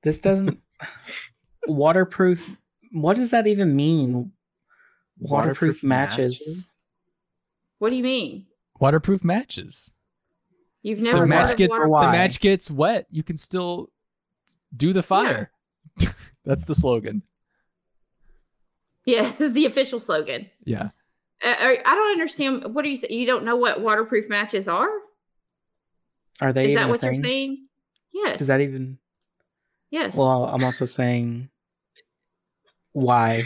This doesn't... Waterproof... What does that even mean? Waterproof matches. What do you mean? Waterproof matches. You've never the match gets wet. You can still Do the fire. Yeah. That's the slogan. Yeah, the official slogan. Yeah. I don't understand. What do you say? You don't know what waterproof matches are? Are they? Is that what you're saying? Yes. Is that even? Yes. Well, I'm also saying why.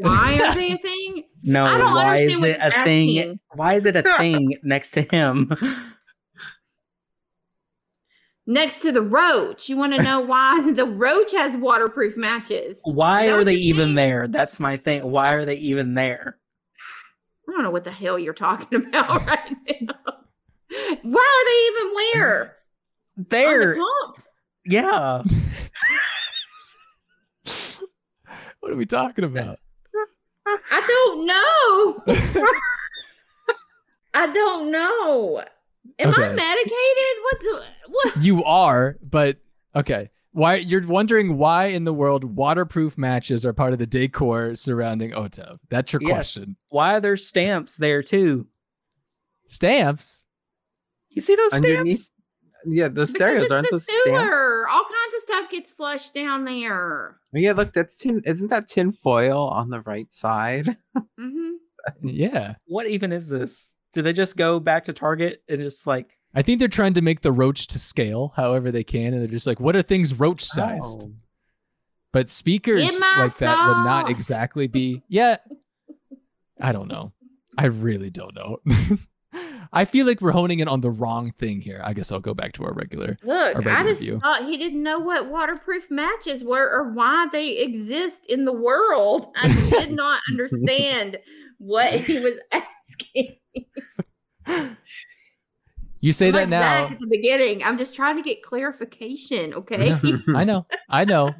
Why are they a thing? No, why is it a thing? Why is it a thing next to him? Next to the roach. You want to know why the roach has waterproof matches? Why are they even there? That's my thing. Why are they even there? I don't know what the hell you're talking about right now. Why are they even where? There. On the pump. Yeah. What are we talking about? I don't know. I don't know. Am I medicated? What? You are, but okay. Why you're wondering why in the world waterproof matches are part of the decor surrounding Otev? That's your question. Why are there stamps there too? Stamps? You see those stamps? Underneath? Yeah, the stereos aren't the sewer. Stamps? All kinds of stuff gets flushed down there. Yeah, look, that's tin. Isn't that tin foil on the right side? Mm-hmm. Yeah. What even is this? Do they just go back to Target and just like? I think they're trying to make the roach to scale, however they can, and they're just like, "What are things roach sized?" Oh. But speakers like sauce. That would not exactly be. Yeah, I don't know. I really don't know. I feel like we're honing in on the wrong thing here. I guess I'll go back to our regular. Look, I just thought he didn't know what waterproof matches were or why they exist in the world. I did not understand what he was asking. You say I'm that now at the beginning. I'm just trying to get clarification. Okay. I know.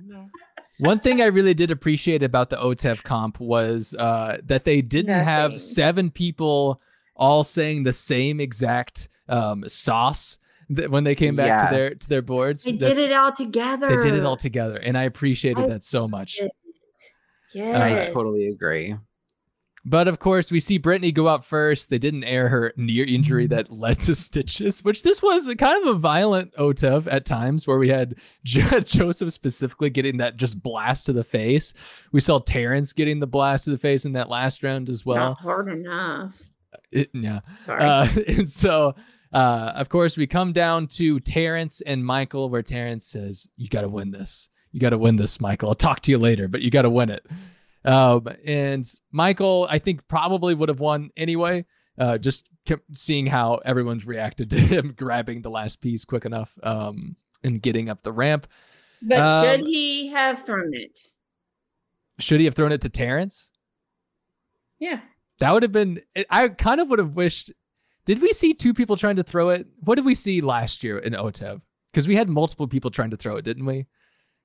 One thing I really did appreciate about the Otev comp was that they didn't have 7 people all saying the same exact sauce when they came back to their boards. They did it all together. They did it all together, and I appreciated that so much. Yes, I totally agree. But of course, we see Brittany go out first. They didn't air her near injury that led to stitches, which this was a kind of a violent Otev at times where we had Joseph specifically getting that just blast to the face. We saw Terrence getting the blast to the face in that last round as well. Not hard enough. Sorry. And so, of course, we come down to Terrence and Michael, where Terrence says, "You got to win this. You got to win this, Michael. I'll talk to you later, but you got to win it." And Michael, I think, probably would have won anyway. Just kept seeing how everyone's reacted to him grabbing the last piece quick enough and getting up the ramp. But should he have thrown it? Should he have thrown it to Terrence? Yeah. That would have been, I kind of would have wished, did we see 2 people trying to throw it? What did we see last year in Otev? Because we had multiple people trying to throw it, didn't we?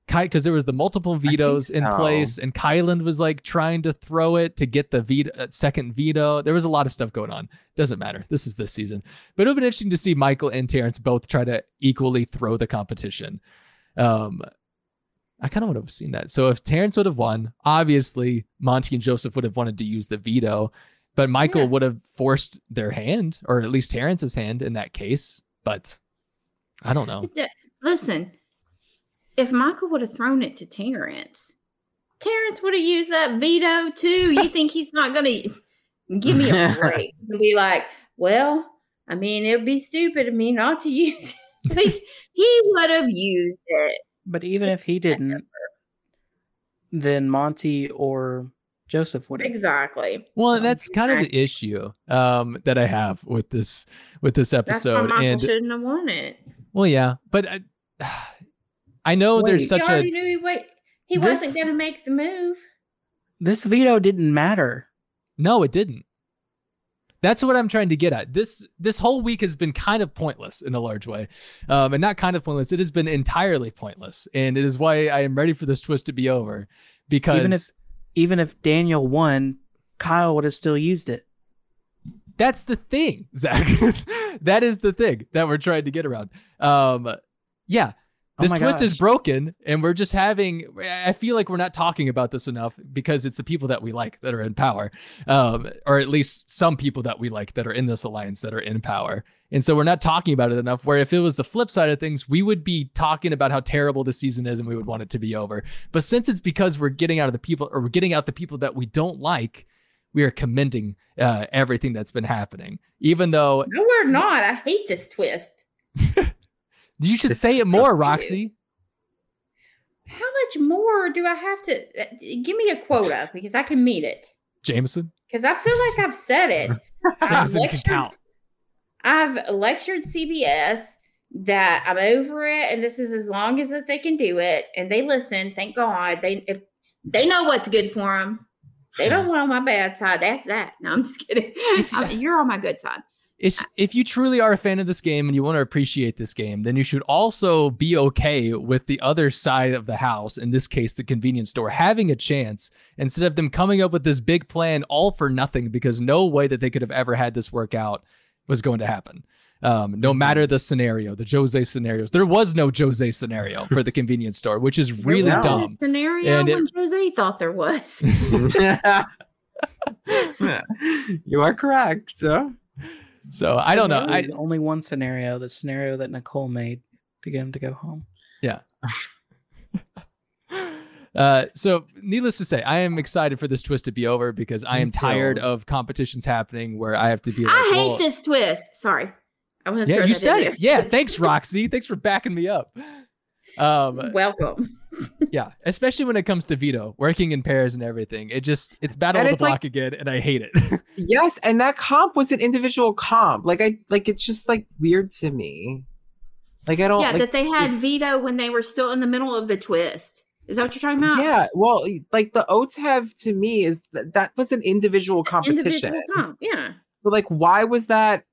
Because there was the multiple vetoes in place, and Kylan was like trying to throw it to get the second veto. There was a lot of stuff going on. Doesn't matter. This is this season. But it would have been interesting to see Michael and Terrence both try to equally throw the competition. I kind of would have seen that. So if Terrence would have won, obviously Monty and Joseph would have wanted to use the veto, but Michael would have forced their hand, or at least Terrence's hand in that case. But I don't know. Listen. If Michael would have thrown it to Terrence, Terrence would have used that veto too. You think he's not going to give me a break and be like, well, I mean, it would be stupid of me not to use it. Like, he would have used it. But even if he didn't, then Monty or Joseph would have. Exactly. Well, and that's kind of the issue that I have with this episode. That's why Michael shouldn't have won it. Well, yeah, but I know there's such a... He wasn't going to make the move. This veto didn't matter. No, it didn't. That's what I'm trying to get at. This whole week has been kind of pointless in a large way. And not kind of pointless. It has been entirely pointless. And it is why I am ready for this twist to be over. Because... Even if Daniel won, Kyle would have still used it. That's the thing, Zach. That is the thing that we're trying to get around. Yeah. This twist is broken, and we're just I feel like we're not talking about this enough because it's the people that we like that are in power, or at least some people that we like that are in this alliance that are in power. And so we're not talking about it enough, where if it was the flip side of things, we would be talking about how terrible this season is and we would want it to be over. But since it's because we're getting out of the people, or we're getting out the people that we don't like, we are commending everything that's been happening, even though. No, we're not. I hate this twist. You should this say it more, Roxy. How much more do I have to give me a quota, because I can meet it. Jameson? Because I feel like I've said it. Jameson can count. I've lectured CBS that I'm over it, and this is as long as that they can do it, and they listen. Thank God. They know what's good for them. They don't want on my bad side. That's that. No, I'm just kidding. You're on my good side. If you truly are a fan of this game and you want to appreciate this game, then you should also be okay with the other side of the house, in this case, the convenience store, having a chance instead of them coming up with this big plan all for nothing, because no way that they could have ever had this work out was going to happen. No matter the scenario, the Jose scenarios, there was no Jose scenario for the convenience store, which is really dumb. Scenario and when Jose thought there was. You are correct. So I don't know. There's only one scenario, the scenario that Nicole made to get him to go home. Yeah. So needless to say, I am excited for this twist to be over, because I am tired of competitions happening where I have to be like, I hate this twist. Sorry. Yeah, you said it. Yeah, thanks, Roxy. Thanks for backing me up. Welcome. Yeah, especially when it comes to Vito, working in pairs and everything. It's battle on the block again, and I hate it. Yes, and that comp was an individual comp. It's just weird to me. I don't. Yeah, that they had Vito when they were still in the middle of the twist. Is that what you're talking about? Yeah, well, the Otev to me is that was an individual competition. Individual comp, yeah. So why was that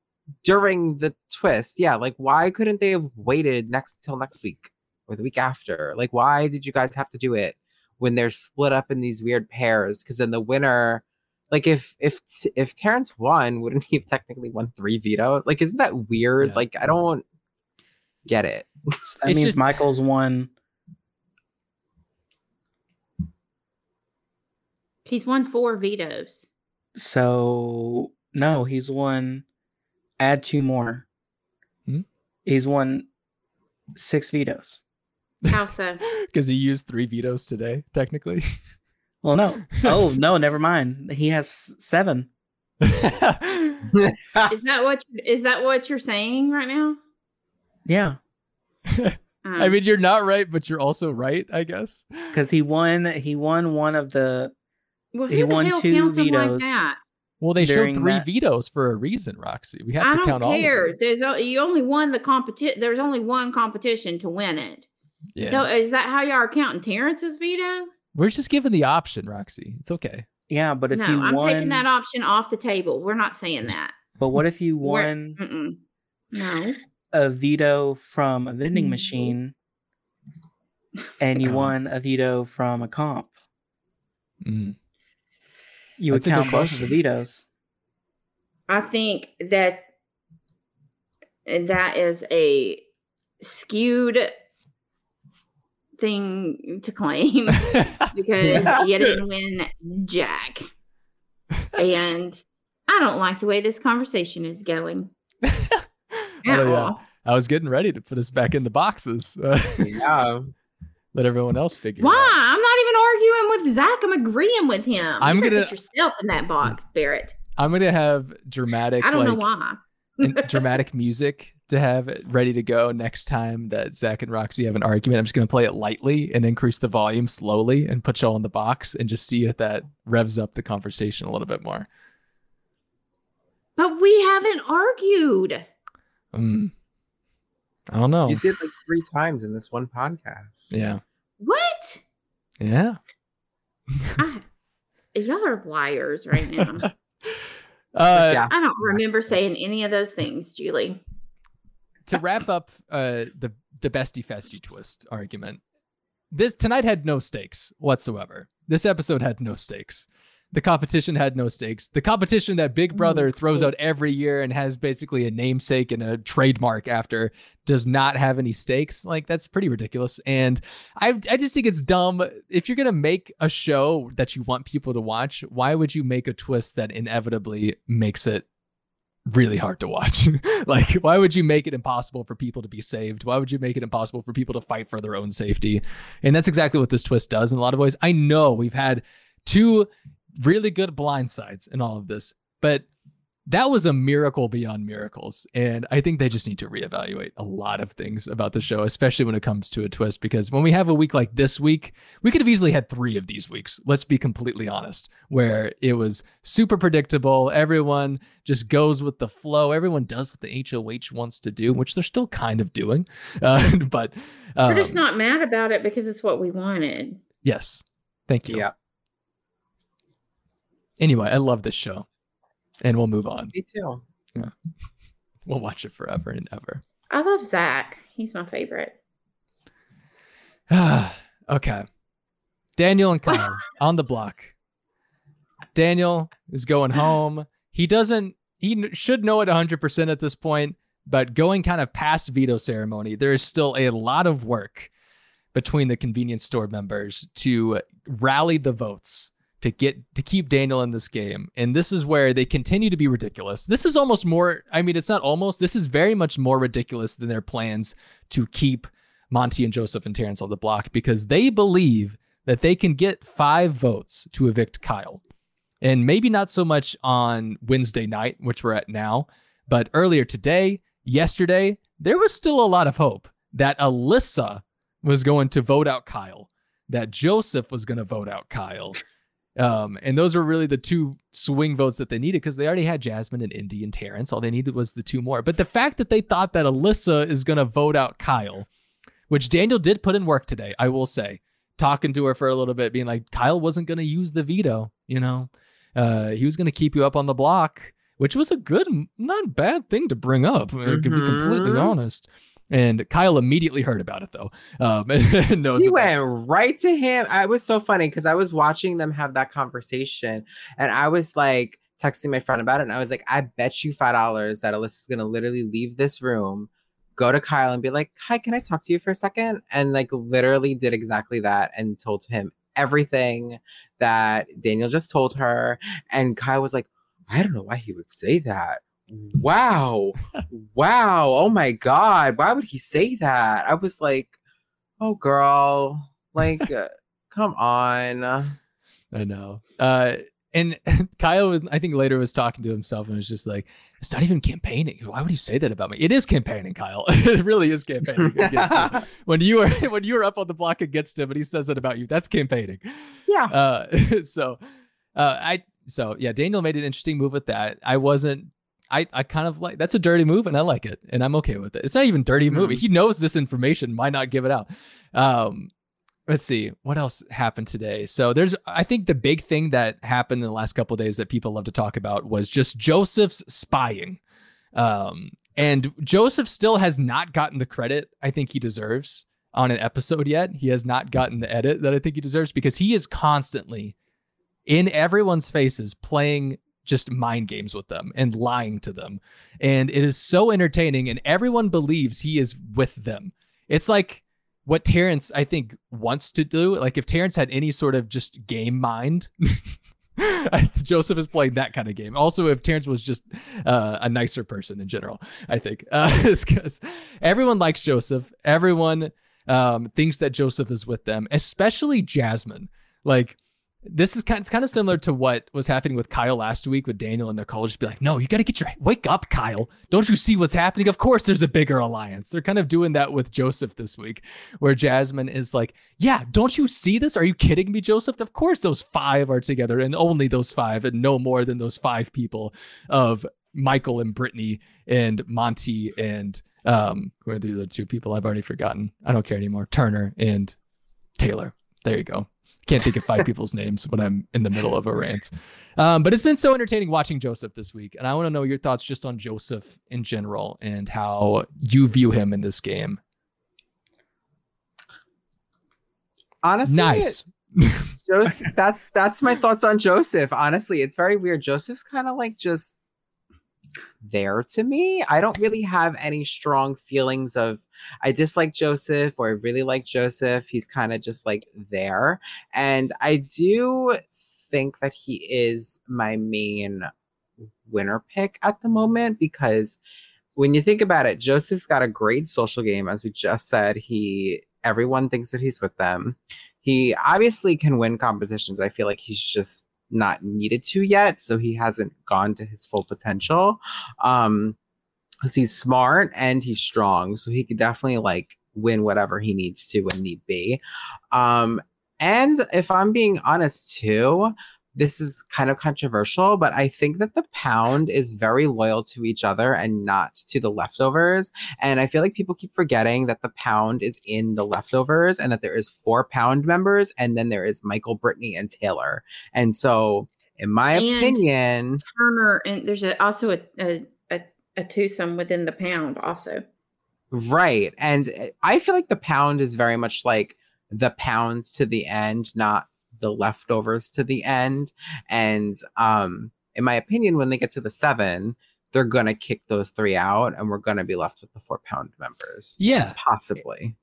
during the twist? Yeah, why couldn't they have waited till next week or the week after? Why did you guys have to do it when they're split up in these weird pairs? Because then the winner, if Terrence won, wouldn't he have technically won 3 vetoes? Isn't that weird? Yeah. I don't get it. That means Michael's won. He's won 4 vetoes. So no, he's won. Add 2 more. Hmm? He's won 6 vetoes. How so? Because he used 3 vetoes today, technically. Well, no. Oh, no, never mind. He has 7. Is that what you're saying right now? Yeah. I mean, you're not right, but you're also right, I guess. Because he won one of the... Well, he won 2 vetoes. Well, they showed 3 vetoes for a reason, Roxy. We have to count all. I don't care. You only won the competition. There's only one competition to win it. Yeah. So is that how y'all are counting Terrence's veto? We're just given the option, Roxy. It's okay. Yeah, but I'm taking that option off the table. We're not saying that. But what if you won a veto from a vending machine and you won a veto from a comp? Mm. You would count both of the vetoes. I think that is a skewed thing to claim, because you didn't win jack. And I don't like the way this conversation is going. I was getting ready to put us back in the boxes. Yeah. Let everyone else figure it out. Why? I'm not even arguing with Zach. I'm agreeing with him. I'm going to put yourself in that box, Barrett. I'm going to have dramatic... I don't know why. Dramatic music to have ready to go next time that Zach and Roxy have an argument. I'm just going to play it lightly and increase the volume slowly and put y'all in the box and just see if that revs up the conversation a little bit more. But we haven't argued. I don't know. You did 3 times in this one podcast. Yeah. What? Yeah. Y'all are liars right now. I don't remember saying any of those things, Julie. To wrap up the Bestie Festy twist argument, this tonight had no stakes whatsoever. This episode had no stakes. The competition had no stakes. The competition that Big Brother throws out every year and has basically a namesake and a trademark after does not have any stakes. That's pretty ridiculous. And I just think it's dumb. If you're going to make a show that you want people to watch, why would you make a twist that inevitably makes it really hard to watch. Like, why would you make it impossible for people to be saved? Why would you make it impossible for people to fight for their own safety? And that's exactly what this twist does in a lot of ways. I know we've had two really good blindsides in all of this, but that was a miracle beyond miracles. And I think they just need to reevaluate a lot of things about the show, especially when it comes to a twist, because when we have a week like this week, we could have easily had three of these weeks. Let's be completely honest, where it was super predictable. Everyone just goes with the flow. Everyone does what the HOH wants to do, which they're still kind of doing. But we're just not mad about it because it's what we wanted. Yes. Thank you. Yeah. Anyway, I love this show. And we'll move on. Me too. Yeah. We'll watch it forever and ever. I love Zach. He's my favorite. Okay. Daniel and Kyle on the block. Daniel is going home. He should know it 100% at this point, but going kind of past veto ceremony, there is still a lot of work between the convenience store members to rally the votes to keep Daniel in this game. And this is where they continue to be ridiculous. This is almost more, I mean, it's not almost, this is very much more ridiculous than their plans to keep Monty and Joseph and Terrence on the block, because they believe that they can get 5 votes to evict Kyle. And maybe not so much on Wednesday night, which we're at now, but earlier today, yesterday, there was still a lot of hope that Alyssa was going to vote out Kyle, that Joseph was going to vote out Kyle. And those were really the two swing votes that they needed, because they already had Jasmine and Indy and Terrence. All they needed was the two more. But the fact that they thought that Alyssa is going to vote out Kyle, which Daniel did put in work today, I will say, talking to her for a little bit, being like, Kyle wasn't going to use the veto, you know, he was going to keep you up on the block, which was a good, not bad thing to bring up, to be completely honest. And Kyle immediately heard about it, though. He went right to him. It was so funny because I was watching them have that conversation, and I was like texting my friend about it. And I was like, I bet you $5 that Alyssa's going to literally leave this room, go to Kyle and be like, hi, can I talk to you for a second? And like literally did exactly that and told him everything that Daniel just told her. And Kyle was like, I don't know why he would say that. Wow. Oh my God. Why would he say that? I was like, oh girl, like, come on. I know. And Kyle, I think later was talking to himself and was just like, it's not even campaigning. Why would he say that about me? It is campaigning, Kyle. It really is campaigning. When you were up on the block against him and he says that about you, that's campaigning. Yeah. So Daniel made an interesting move with that. I kind of like, that's a dirty move and I like it and I'm okay with it. It's not even dirty movie. He knows this information, might not give it out. Let's see what else happened today. So I think the big thing that happened in the last couple of days that people love to talk about was just Joseph's spying. And Joseph still has not gotten the credit I think he deserves on an episode yet. He has not gotten the edit that I think he deserves because he is constantly in everyone's faces playing just mind games with them and lying to them. And it is so entertaining and everyone believes he is with them. It's like what Terrence, I think, wants to do. Like if Terrence had any sort of just game mind, Joseph is playing that kind of game. Also, if Terrence was just a nicer person in general, I think. It's because everyone likes Joseph. Everyone thinks that Joseph is with them, especially Jasmine. Like, this is kind of similar to what was happening with Kyle last week with Daniel and Nicole. Just be like, no, you got to wake up, Kyle. Don't you see what's happening? Of course, there's a bigger alliance. They're kind of doing that with Joseph this week, where Jasmine is like, yeah, don't you see this? Are you kidding me, Joseph? Of course, those 5 are together and only those 5 and no more than those 5 people of Michael and Brittany and Monty and who are the other 2 people? I've already forgotten. I don't care anymore. Turner and Taylor. There you go. Can't think of 5 people's names when I'm in the middle of a rant. But it's been so entertaining watching Joseph this week. And I want to know your thoughts just on Joseph in general and how you view him in this game. Honestly, nice. Joseph, that's my thoughts on Joseph. Honestly, it's very weird. Joseph's kind of like just there to me. I don't really have any strong feelings of I dislike Joseph or I really like Joseph. He's kind of just like there. And I do think that he is my main winner pick at the moment, because when you think about it, Joseph's got a great social game. As we just said, everyone thinks that he's with them. He obviously can win competitions. I feel like he's just not needed to yet, so he hasn't gone to his full potential. Because he's smart and he's strong, so he could definitely like win whatever he needs to when need be. And if I'm being honest too, this is kind of controversial, but I think that the Pound is very loyal to each other and not to the Leftovers. And I feel like people keep forgetting that the Pound is in the Leftovers and that there is 4 Pound members. And then there is Michael, Brittany, and Taylor. And so in my opinion, Turner, and there's also a twosome within the Pound also. Right. And I feel like the Pound is very much like the Pound to the end, not the Leftovers to the end. And in my opinion, when they get to the 7, they're going to kick those 3 out and we're going to be left with the 4 Pound members. Yeah. Possibly.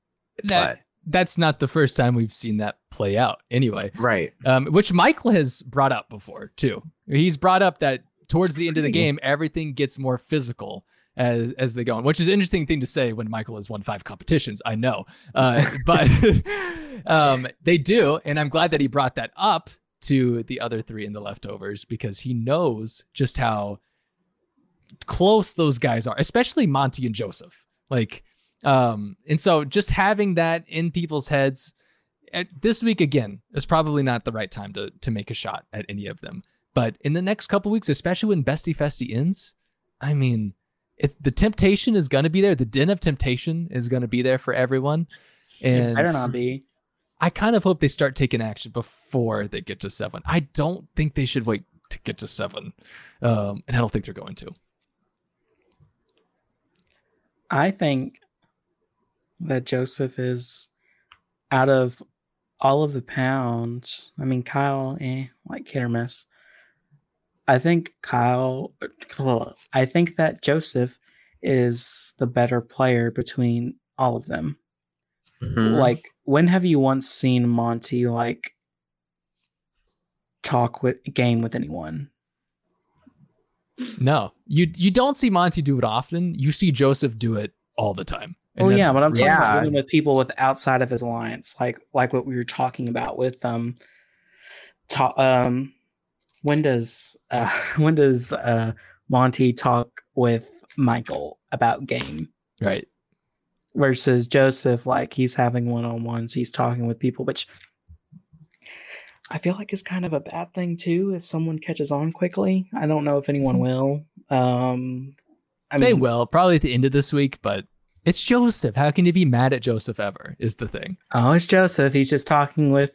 That's not the first time we've seen that play out anyway. Right. Which Michael has brought up before too. He's brought up that towards the end of the game, everything gets more physical as they go on, which is an interesting thing to say when Michael has won 5 competitions, I know. But they do, and I'm glad that he brought that up to the other 3 in the Leftovers, because he knows just how close those guys are, especially Monty and Joseph. And so just having that in people's heads this week, again, is probably not the right time to make a shot at any of them. But in the next couple weeks, especially when Bestie Festy ends, I mean, the temptation is going to be there. The den of temptation is going to be there for everyone. And I don't know, B. I kind of hope they start taking action before they get to 7. I don't think they should wait to get to 7. And I don't think they're going to. I think that Joseph is, out of all of the Pounds, I mean, Kyle, like hit or miss. I think that Joseph is the better player between all of them. Mm-hmm. Like, when have you once seen Monty like talk with game with anyone? No, you don't see Monty do it often. You see Joseph do it all the time. Oh well, yeah, but I'm talking about dealing with people with outside of his alliance, like what we were talking about with When does Monty talk with Michael about game? Right. Versus Joseph, like he's having one-on-ones, he's talking with people, which I feel like is kind of a bad thing too. If someone catches on quickly, I don't know if anyone will. They will probably at the end of this week, but it's Joseph. How can you be mad at Joseph ever? Is the thing. Oh, it's Joseph. He's just talking with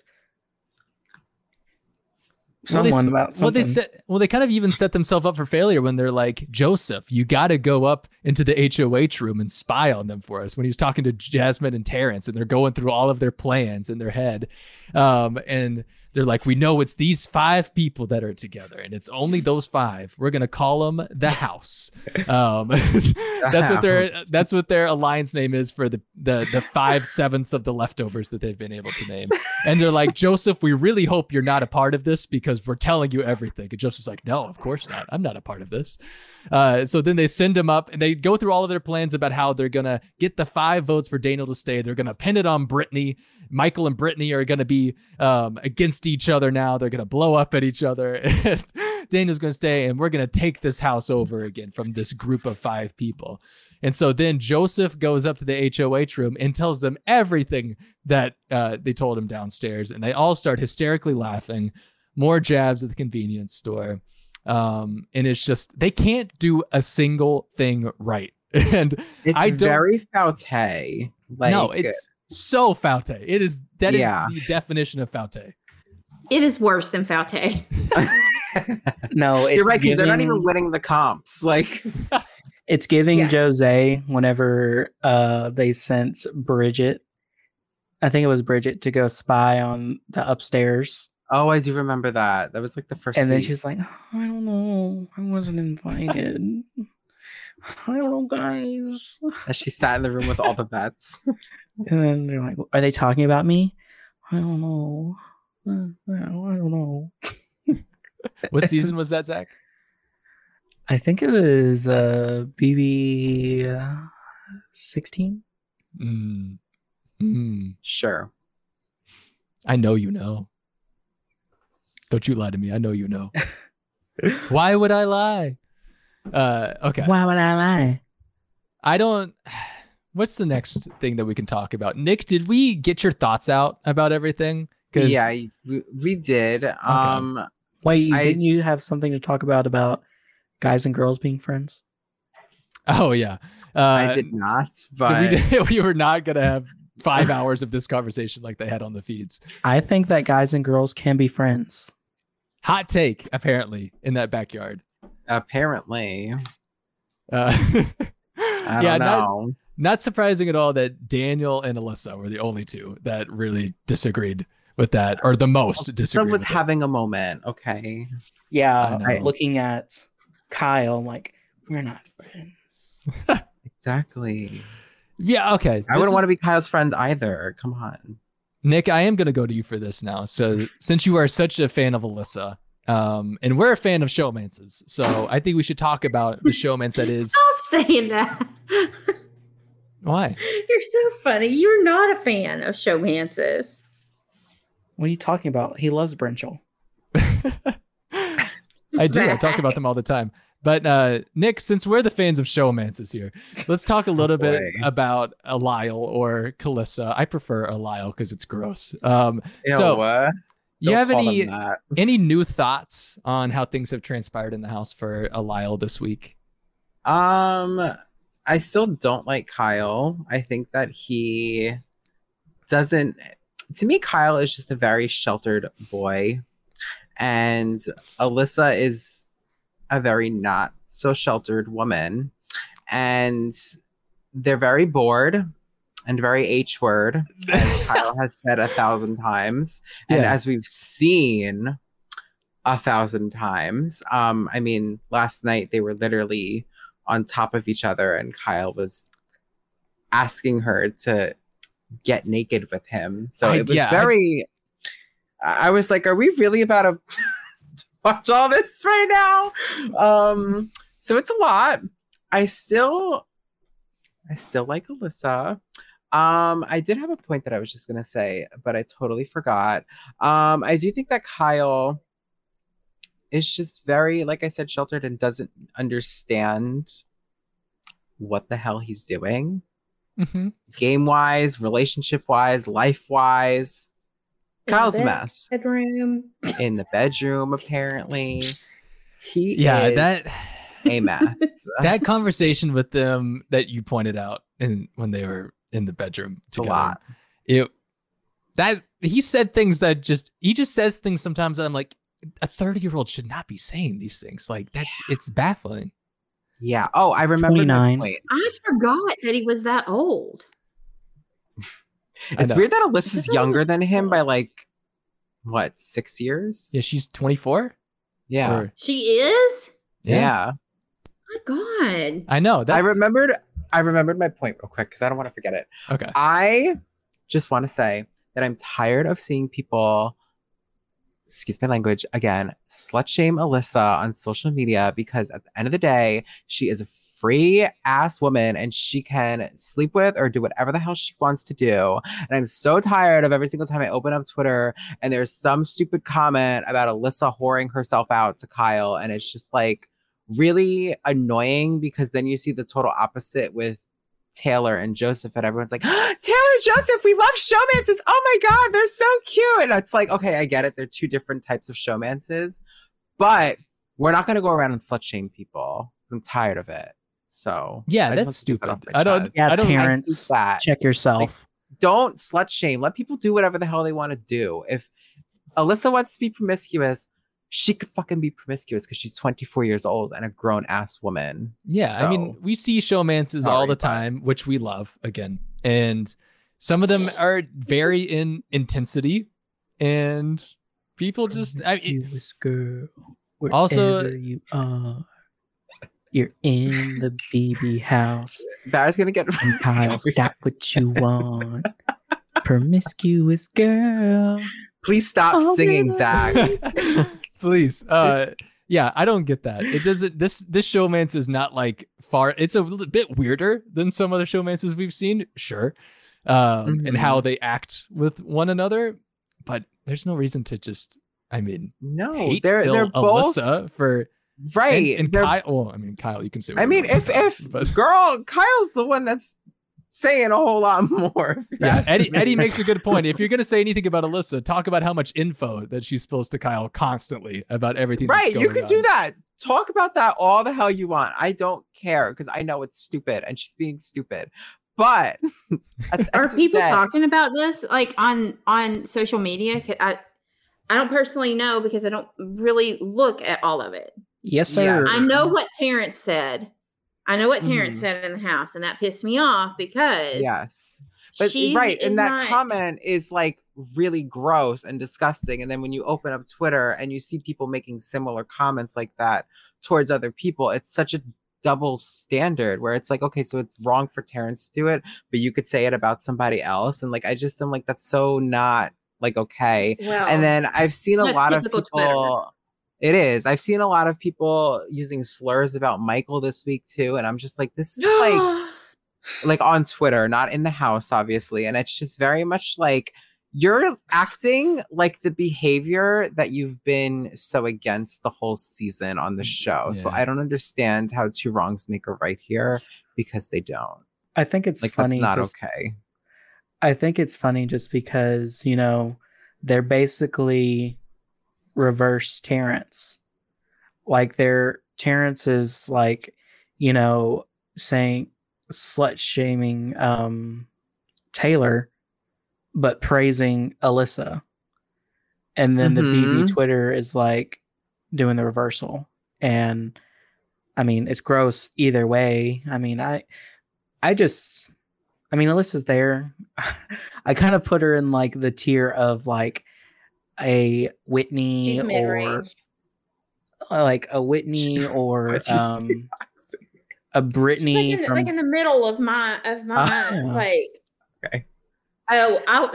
someone about something. They kind of even set themselves up for failure when they're like, Joseph, you got to go up into the HOH room and spy on them for us. When he's talking to Jasmine and Terrence, and they're going through all of their plans in their head. And they're like, we know it's these 5 people that are together, and it's only those 5. We're going to call them the house. That's what their alliance name is for the 5/7 of the Leftovers that they've been able to name. And they're like, Joseph, we really hope you're not a part of this, because we're telling you everything. And Joseph's like, no, of course not. I'm not a part of this. So then they send him up and they go through all of their plans about how they're going to get the 5 votes for Daniel to stay. They're going to pin it on Brittany. Michael and Brittany are going to be against each other now. They're going to blow up at each other. Daniel's going to stay, and we're going to take this house over again from this group of 5 people. And so then Joseph goes up to the HOH room and tells them everything that they told him downstairs. And they all start hysterically laughing. More jabs at the convenience store. And it's just, they can't do a single thing right. And it's very Faute. No, it's so Faute. It is, that is the definition of Faute. It is worse than Faute. No, it's, you're right, because they're not even winning the comps. Like, it's giving Jose whenever they sent Bridget. I think it was Bridget to go spy on the upstairs. Oh, I do remember that. That was like the first. And then she was like, oh, I don't know. I wasn't invited. I don't know, guys. As she sat in the room with all the vets. And then they're like, are they talking about me? I don't know. I don't know. What season was that, Zach? I think it was BB 16. Sure. I know you know. Don't you lie to me. I know you know. Why would I lie? Okay. Why would I lie? I don't. What's the next thing that we can talk about? Nick, did we get your thoughts out about everything? Yeah, we did. Okay. Wait, didn't you have something to talk about guys and girls being friends? Oh, yeah. I did not, but... We were not going to have 5 hours of this conversation like they had on the feeds. I think that guys and girls can be friends. Hot take, apparently, in that backyard. Apparently. I don't know. Not surprising at all that Daniel and Alyssa were the only two that really disagreed with that, or the most disagreed. Someone was having a moment, okay? Yeah, looking at Kyle, I'm like, we're not friends. Exactly. Yeah, okay. I wouldn't want to be Kyle's friend either. Come on. Nick, I am going to go to you for this now. So since you are such a fan of Alyssa, and we're a fan of showmances, so I think we should talk about the showmance that is... Stop saying that. Why? You're so funny. You're not a fan of showmances. What are you talking about? He loves Brinchel. I do. I talk about them all the time. But Nick, since we're the fans of showmances here, let's talk a little bit about Lyle or Calissa. I prefer Lyle because it's gross. You have any new thoughts on how things have transpired in the house for Lyle this week? I still don't like Kyle. I think that he doesn't... To me, Kyle is just a very sheltered boy. And Alyssa is a very not so sheltered woman. And they're very bored and very H-word, as Kyle has said 1,000 times. Yeah. And as we've seen 1,000 times. I mean, last night they were literally... on top of each other, and Kyle was asking her to get naked with him. So it was I was like, are we really about to watch all this right now? So it's a lot. I still like Alyssa. I did have a point that I was just going to say, but I totally forgot. I do think that Kyle... It's just very, like I said, sheltered and doesn't understand what the hell he's doing. Mm-hmm. Game-wise, relationship-wise, life-wise. Kyle's a mess. In the bedroom, apparently. He is a mess. That conversation with them that you pointed out when they were in the bedroom together. A lot. He said things that he just says things sometimes that I'm like, a 30-year-old should not be saying these things. Like it's baffling. Yeah. Oh, I remember. I forgot that he was that old. It's weird that Alyssa's younger than him by 6 years? Yeah, she's 24. Yeah. She is? Yeah. Oh my God. I know. I remembered my point real quick because I don't want to forget it. Okay. I just want to say that I'm tired of seeing people, excuse my language again, slut shame Alyssa on social media, because at the end of the day, she is a free ass woman and she can sleep with or do whatever the hell she wants to do. And I'm so tired of every single time I open up Twitter and there's some stupid comment about Alyssa whoring herself out to Kyle. And it's just really annoying, because then you see the total opposite with Taylor and Joseph, and everyone's like, Taylor, Joseph, we love showmances. Oh my God, they're so cute. And it's like, okay, I get it. They're two different types of showmances, but we're not going to go around and slut shame people. I'm tired of it. So yeah, that's stupid. I don't Terrence, that. Check yourself. Don't slut shame. Let people do whatever the hell they want to do. If Alyssa wants to be promiscuous, she could fucking be promiscuous because she's 24 years old and a grown ass woman. Yeah. So, I mean, we see showmances all the time, which we love again. And some of them are very in intensity, and people just, girl, also you are, you're in the BB house. Barrett's going to get from Kyle's got what you want. Promiscuous girl. Please stop singing, Zach. Please. Yeah, I don't get that. It doesn't. This showmance is not like far. It's a bit weirder than some other showmances we've seen, sure, and how they act with one another. But there's no reason to just. I mean, no, hate they're Alyssa both for right. And Kyle, well, I mean, Kyle, you can say. I mean, if girl, Kyle's the one that's saying a whole lot more. Yeah, Eddie makes a good point. If you're going to say anything about Alyssa, talk about how much info that she spills to Kyle constantly about everything. Right. You can do that. Talk about that all the hell you want. I don't care because I know it's stupid and she's being stupid. But are people talking about this like on social media? I don't personally know because I don't really look at all of it. Yes, sir. Yeah. I know what Terrence said. I know what Terrence said in the house, and that pissed me off because yes, but she right, and that comment is like really gross and disgusting. And then when you open up Twitter and you see people making similar comments like that towards other people, it's such a double standard where it's like, okay, so it's wrong for Terrence to do it, but you could say it about somebody else. And like, I just am like, that's so not like okay. Well, and then I've seen a lot of people. Twitter. It is. I've seen a lot of people using slurs about Michael this week too, and I'm just like, this is like on Twitter, not in the house, obviously. And it's just very much like you're acting like the behavior that you've been so against the whole season on the show. Yeah. So I don't understand how two wrongs make a right here because they don't. I think it's like, funny. That's not okay. I think it's funny just because you know they're basically. Reverse Terrence, like their Terrence is like, you know, saying slut shaming Taylor, but praising Alyssa, and then the BB Twitter is like doing the reversal. And I mean, it's gross either way. I mean, I mean, Alyssa's there. I kind of put her in like the tier of like. A Whitney or like a Whitney or a Brittany like, like in the middle of my like okay. Oh,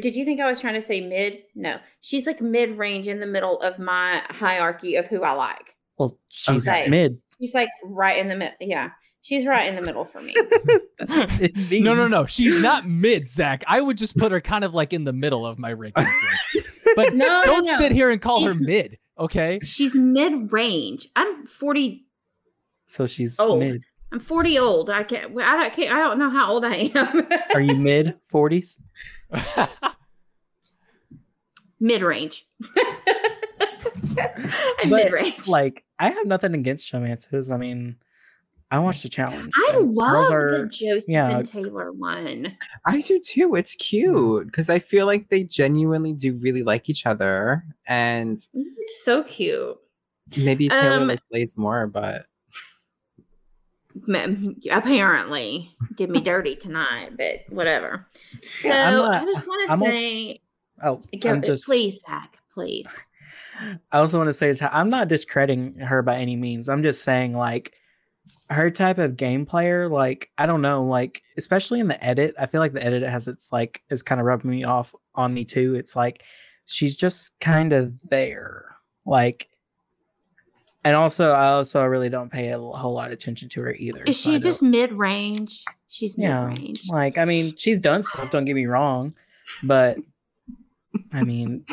did you think I was trying to say mid? No, she's like mid range in the middle of my hierarchy of who I like. Well, she's okay. Mid. She's like right in the middle. Yeah. She's right in the middle for me. No. She's not mid, Zach. I would just put her kind of like in the middle of my rankings. But don't sit here and call her mid, okay? She's mid-range. I'm 40. So she's old. Mid. I'm 40 old. I don't know how old I am. Are you mid-40s? Mid-range. I'm mid-range. Like, I have nothing against showmances. I mean... I watched the challenge. I love the Joseph and Taylor one. I do too. It's cute because I feel like they genuinely do really like each other, and it's so cute. Maybe Taylor plays more, but apparently did me dirty tonight. But whatever. So I just want to say, please, Zach, please. I also want to say I'm not discrediting her by any means. I'm just saying like. Her type of game player, like, I don't know, like, especially in the edit, I feel like the edit has its, like, is kind of rubbing me off on me, too. It's like, she's just kind of there. Like, and also, I really don't pay a whole lot of attention to her either. Is she just mid-range? She's mid-range. Like, I mean, she's done stuff, don't get me wrong. But, I mean...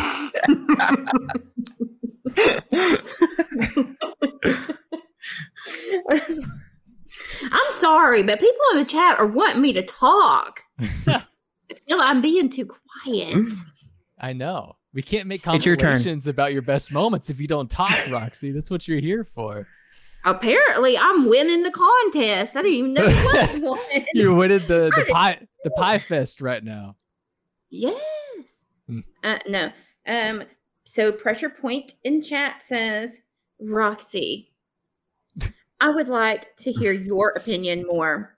I'm sorry, but people in the chat are wanting me to talk. I feel like I'm being too quiet. I know. We can't make conversations about your best moments if you don't talk, Roxy. That's what you're here for. Apparently, I'm winning the contest. I didn't even know it was one. You're winning the pie fest right now. Yes. No. So Pressure Point in chat says, Roxy. I would like to hear your opinion more.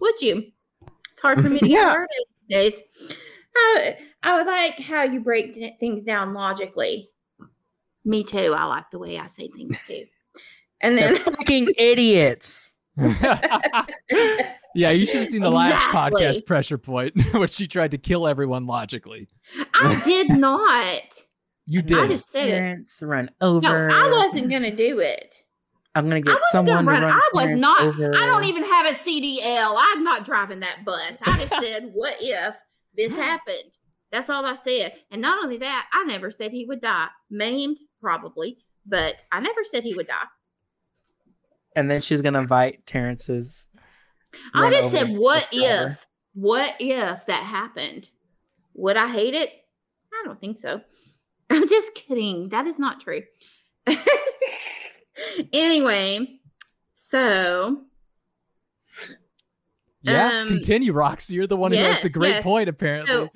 Would you? It's hard for me to get started these days. I would like how you break things down logically. Me too. I like the way I say things too. And then fucking idiots. Yeah, you should have seen the last podcast Pressure Point, where she tried to kill everyone logically. I did not. You did. I just said Terrence, it. Run over. No, I wasn't gonna do it. I'm gonna get someone to run. I was not. Over. I don't even have a CDL. I'm not driving that bus. I just said, what if this happened? That's all I said. And not only that, I never said he would die. Maimed, probably, but I never said he would die. And then she's gonna invite Terrence's. I just said, what if? What if that happened? Would I hate it? I don't think so. I'm just kidding. That is not true. Anyway, so yes, continue, Roxy. You're the one who has the great point, apparently. So,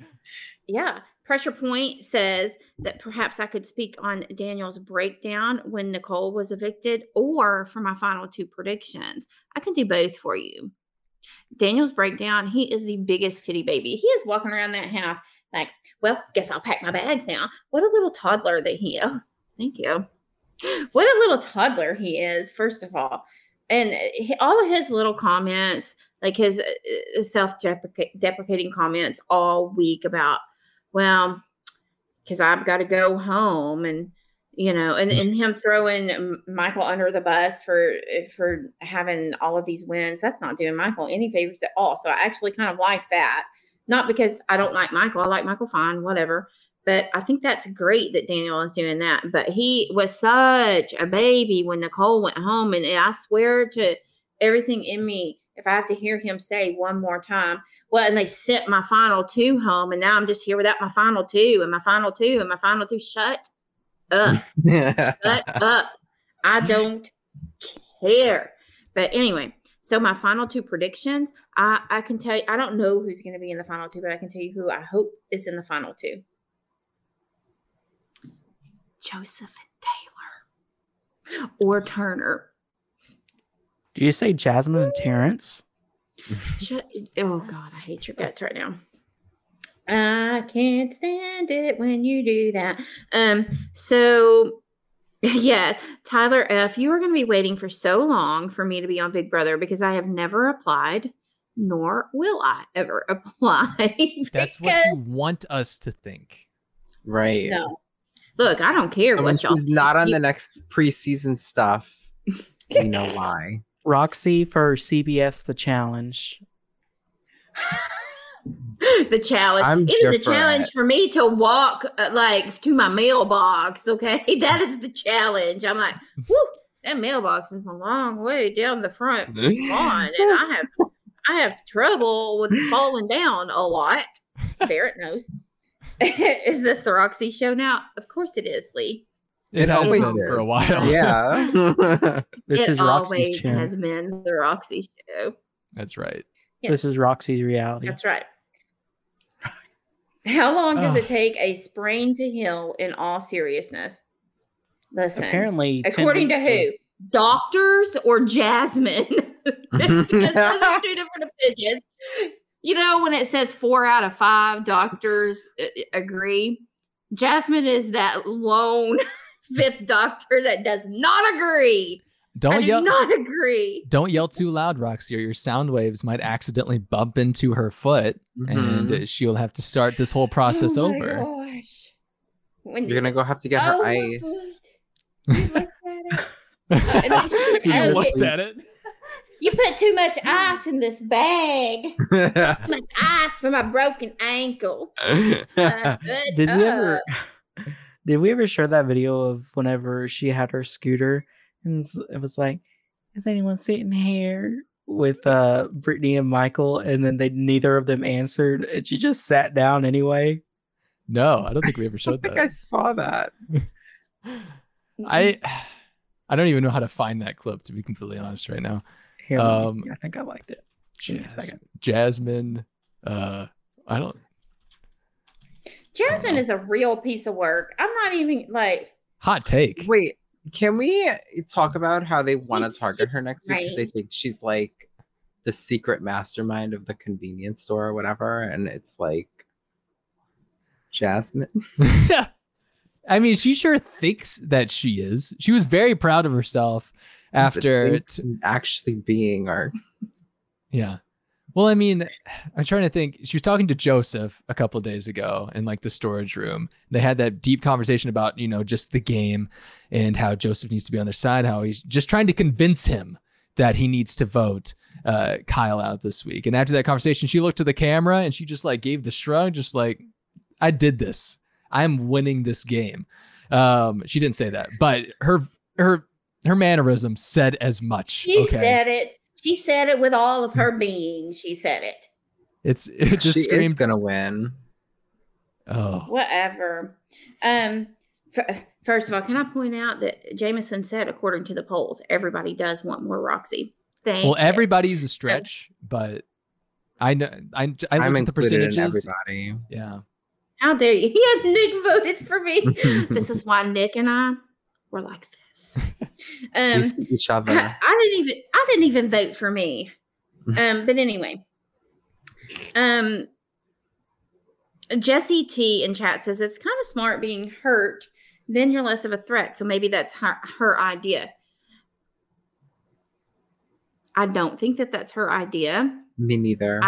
yeah. Pressure Point says that perhaps I could speak on Daniel's breakdown when Nicole was evicted or for my final two predictions. I can do both for you. Daniel's breakdown, he is the biggest titty baby. He is walking around that house like, well, guess I'll pack my bags now. What a little toddler that he is. Thank you. What a little toddler he is, first of all. And all of his little comments, like his self-deprecating comments all week about, well, because I've got to go home, and, you know, and him throwing Michael under the bus for having all of these wins. That's not doing Michael any favors at all. So I actually kind of like that. Not because I don't like Michael. I like Michael fine, whatever. But I think that's great that Daniel is doing that. But he was such a baby when Nicole went home. And I swear to everything in me, if I have to hear him say one more time, well, and they sent my final two home. And now I'm just here without my final two and my final two and my final two. Shut up. Shut up. I don't care. But anyway. So my final two predictions, I can tell you, I don't know who's going to be in the final two, but I can tell you who I hope is in the final two. Joseph and Taylor or Turner. Do you say Jasmine and Terrence? Oh, God, I hate your guts right now. I can't stand it when you do that. So... Yeah, Tyler F., you are going to be waiting for so long for me to be on Big Brother because I have never applied, nor will I ever apply. That's what you want us to think. Right. No. Look, I don't care what y'all think. Not on the next preseason stuff. You know why. Roxy for CBS The Challenge. The challenge. It is a challenge for me to walk to my mailbox. Okay, that is the challenge. I'm like, whoop, that mailbox is a long way down the front lawn, and I have trouble with falling down a lot. Barrett knows. Is this the Roxy show now? Of course it is, Lee. It has been for a while. Yeah, this is Roxy's show. It has been the Roxy show. That's right. Yes. This is Roxy's reality. That's right. How long does it take a sprain to heal in all seriousness? Listen, apparently, according to who? Doctors or Jasmine? Because those are two different opinions. You know, when it says 4 out of 5 doctors agree, Jasmine is that lone fifth doctor that does not agree. Don't yell too loud, Roxy, or your sound waves might accidentally bump into her foot, and she'll have to start this whole process over. Oh my gosh. You're going to have to get her ice. You looked at it. You put too much ice in this bag. Too much ice for my broken ankle. Did we ever share that video of whenever she had her scooter? And it was like, is anyone sitting here with Brittany and Michael? And then neither of them answered. And she just sat down anyway. No, I don't think we ever showed that. I think I saw that. I don't even know how to find that clip, to be completely honest right now. Here, I think I liked it. Jasmine. Jasmine is a real piece of work. I'm not even like. Hot take. Wait. Can we talk about how they want to target her next week? Because they think she's like the secret mastermind of the convenience store or whatever. And it's like Jasmine. I mean, she sure thinks that she is. She was very proud of herself after actually being our. Yeah. Well, I mean, I'm trying to think. She was talking to Joseph a couple of days ago in like the storage room. They had that deep conversation about, you know, just the game and how Joseph needs to be on their side, how he's just trying to convince him that he needs to vote Kyle out this week. And after that conversation, she looked to the camera and she just like gave the shrug, just like, I did this. I'm winning this game. She didn't say that, but her mannerism said as much. She said it. She said it with all of her being. She said it. It just screamed gonna win. Oh, whatever. First of all, can I point out that Jameson said, according to the polls, everybody does want more Roxy. Well, everybody's a stretch, but I know I look at the percentages. Everybody. Yeah. How dare you? Yeah, Nick voted for me. This is why Nick and I were like that. Each other. I didn't even vote for me. But anyway. Jesse T in chat says it's kind of smart being hurt, then you're less of a threat. So maybe that's her idea. I don't think that that's her idea. Me neither.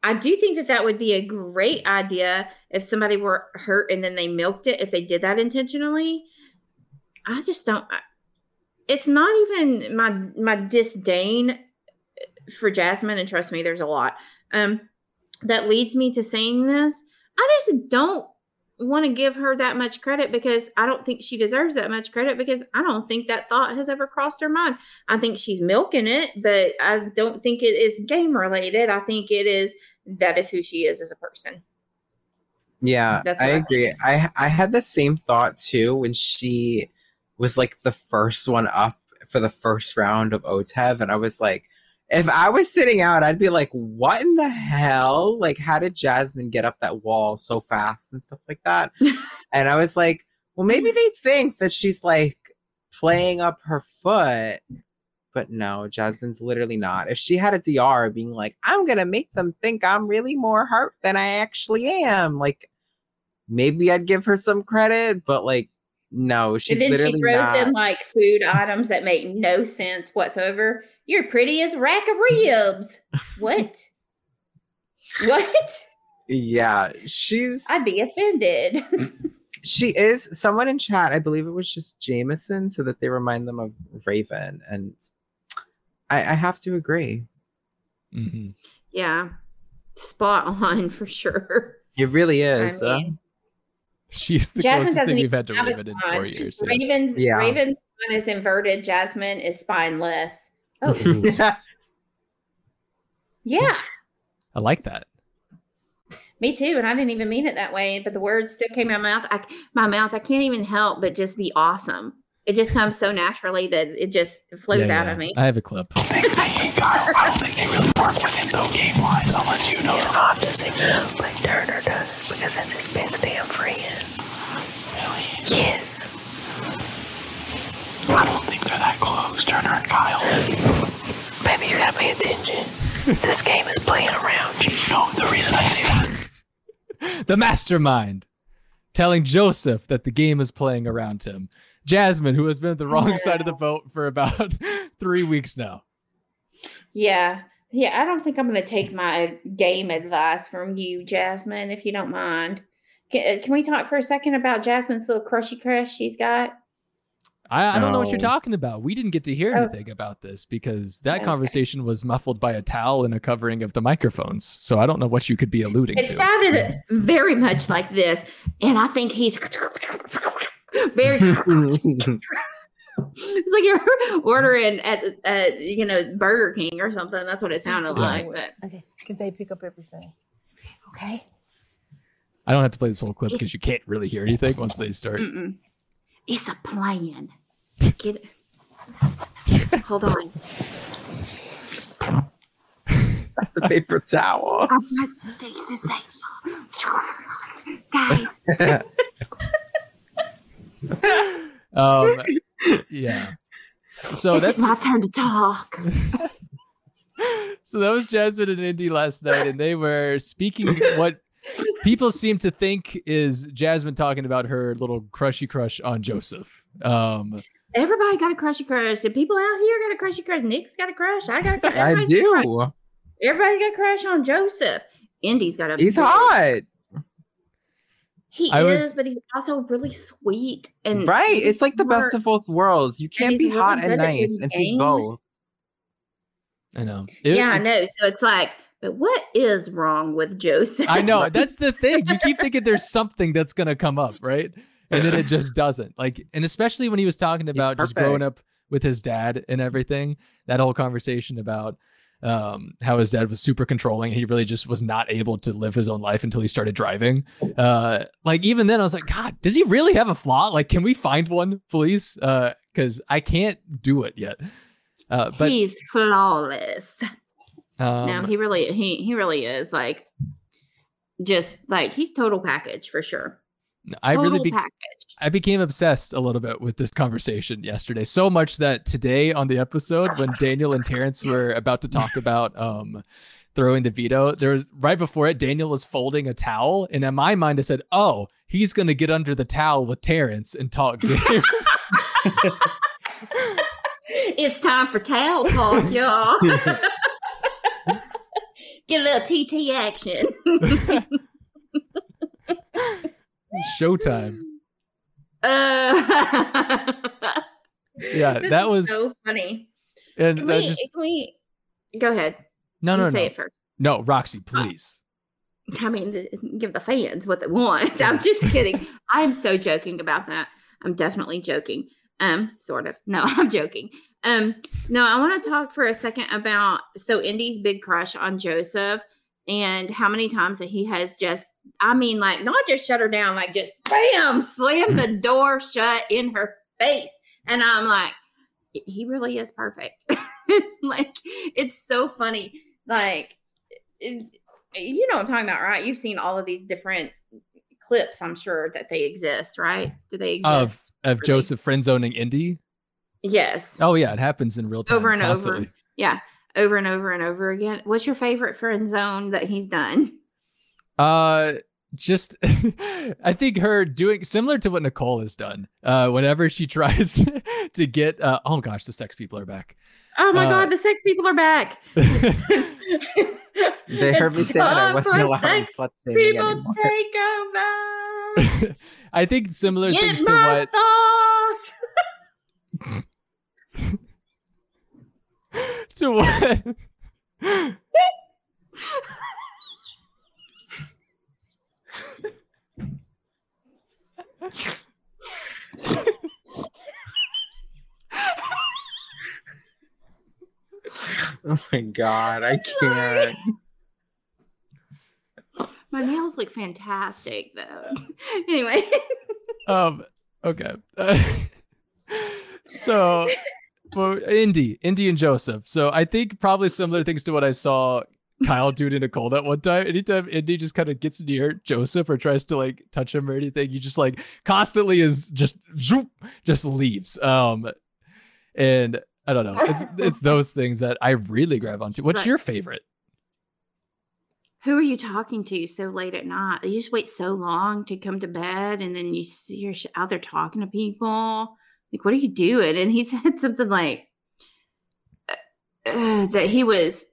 I do think that would be a great idea if somebody were hurt and then they milked it, if they did that intentionally. I just don't. It's not even my disdain for Jasmine, and trust me, there's a lot that leads me to saying this. I just don't want to give her that much credit because I don't think she deserves that much credit because I don't think that thought has ever crossed her mind. I think she's milking it, but I don't think it is game related. I think it is that is who she is as a person. Yeah, I agree. I had the same thought too when she was like the first one up for the first round of Otev. And I was like, if I was sitting out, I'd be like, what in the hell? Like, how did Jasmine get up that wall so fast and stuff like that? And I was like, well, maybe they think that she's like playing up her foot. But no, Jasmine's literally not. If she had a DR being like, I'm going to make them think I'm really more hurt than I actually am. Like, maybe I'd give her some credit, but like, no, she's literally not. And then she throws in like food items that make no sense whatsoever. You're pretty as a rack of ribs. What? What? Yeah, I'd be offended. She is. Someone in chat, I believe it was just Jameson, so that they remind them of Raven. And I have to agree. Mm-hmm. Yeah. Spot on for sure. It really is. I mean, she's the Jasmine closest thing we've had to Raven in 4 years. Raven's spine is inverted. Jasmine is spineless. Oh, yeah. I like that. Me too, and I didn't even mean it that way, but the words still came out of my mouth. I can't even help but just be awesome. It just comes so naturally that it just flows out of me. I have a clip. I think they hate Kyle. I don't think they really work with him though, game wise, unless you know. Yeah, I'm just saying, like Turner does, because that's his best damn friend. Really? Yes. I don't think they're that close, Turner and Kyle. Baby, you gotta pay attention. This game is playing around you. You know the reason I say that. The mastermind telling Joseph that the game is playing around him. Jasmine, who has been at the wrong side of the vote for about 3 weeks now. Yeah. Yeah. I don't think I'm going to take my game advice from you, Jasmine, if you don't mind. Can we talk for a second about Jasmine's little crushy crush she's got? I don't know what you're talking about. We didn't get to hear anything about this because that conversation was muffled by a towel and a covering of the microphones. So I don't know what you could be alluding to. It sounded very much like this. And I think he's very... It's like you're ordering at Burger King or something. That's what it sounded like. But. Okay, because they pick up everything. Okay. I don't have to play this whole clip because you can't really hear anything once they start. Mm-mm. It's a plan. Get it. Hold on. The paper towel. I've got some things to say to y'all. Guys. Yeah. So it's my turn to talk. So that was Jasmine and Indy last night, and they were speaking what people seem to think is Jasmine talking about her little crushy crush on Joseph. Everybody got a crushy crush. The people out here got a crushy crush. Nick's got a crush. I got a crush. I do. Everybody got a crush on Joseph. Indy's got a crush. He's hot. He is, but he's also really sweet. And right. It's like the best of both worlds. You can't be hot and nice, and he's both. I know. I know. So it's like, but what is wrong with Joseph? I know. That's the thing. You keep thinking there's something that's going to come up, right? And then it just doesn't. Like, and especially when he was talking about just growing up with his dad and everything, that whole conversation about how his dad was super controlling. He really just was not able to live his own life until he started driving. Like, even then I was like, God, does he really have a flaw? Like, can we find one, please? Because I can't do it yet. But he's flawless. No, he really is, like, just like, he's total package for sure. I became obsessed a little bit with this conversation yesterday, so much that today on the episode when Daniel and Terrence were about to talk about throwing the veto, there was, right before it, Daniel was folding a towel, and in my mind I said, oh, he's gonna get under the towel with Terrence and talk to him. It's time for towel talk, y'all. Get a little TT action. Showtime. Yeah, that was so funny. And can we go ahead? No. Say it first. No, Roxy, please. I mean, give the fans what they want. I'm just kidding. I'm so joking about that. I'm definitely joking. Sort of. No, I'm joking. No, I want to talk for a second about Indy's big crush on Joseph and how many times that he has just, I mean, like, not just shut her down, like, just bam, slam the door shut in her face. And I'm like, he really is perfect. Like, it's so funny. Like, you know what I'm talking about, right? You've seen all of these different clips, I'm sure, that they exist, right? Do they exist? Of Joseph friend-zoning Indy? Yes. Oh, yeah, it happens in real time. Over and constantly. Over. Yeah, over and over and over again. What's your favorite friend zone that he's done? Just I think her doing similar to what Nicole has done. Whenever she tries to get oh gosh, the sex people are back. Oh my god, the sex people are back. They heard me say that I wasn't allowed to people take over. I think similar get things my to what sauce. To what oh my god, I can't. My nails look fantastic though. Anyway. Okay. So for Indy and Joseph. So I think probably similar things to what I saw Kyle do to Nicole that one time. Anytime Indy just kind of gets near Joseph or tries to like touch him or anything, he just like constantly is just zoop, just leaves. And I don't know. It's those things that I really grab onto. What's your favorite? Who are you talking to so late at night? You just wait so long to come to bed, and then you see you're out there talking to people. Like, what are you doing? And he said something like that he was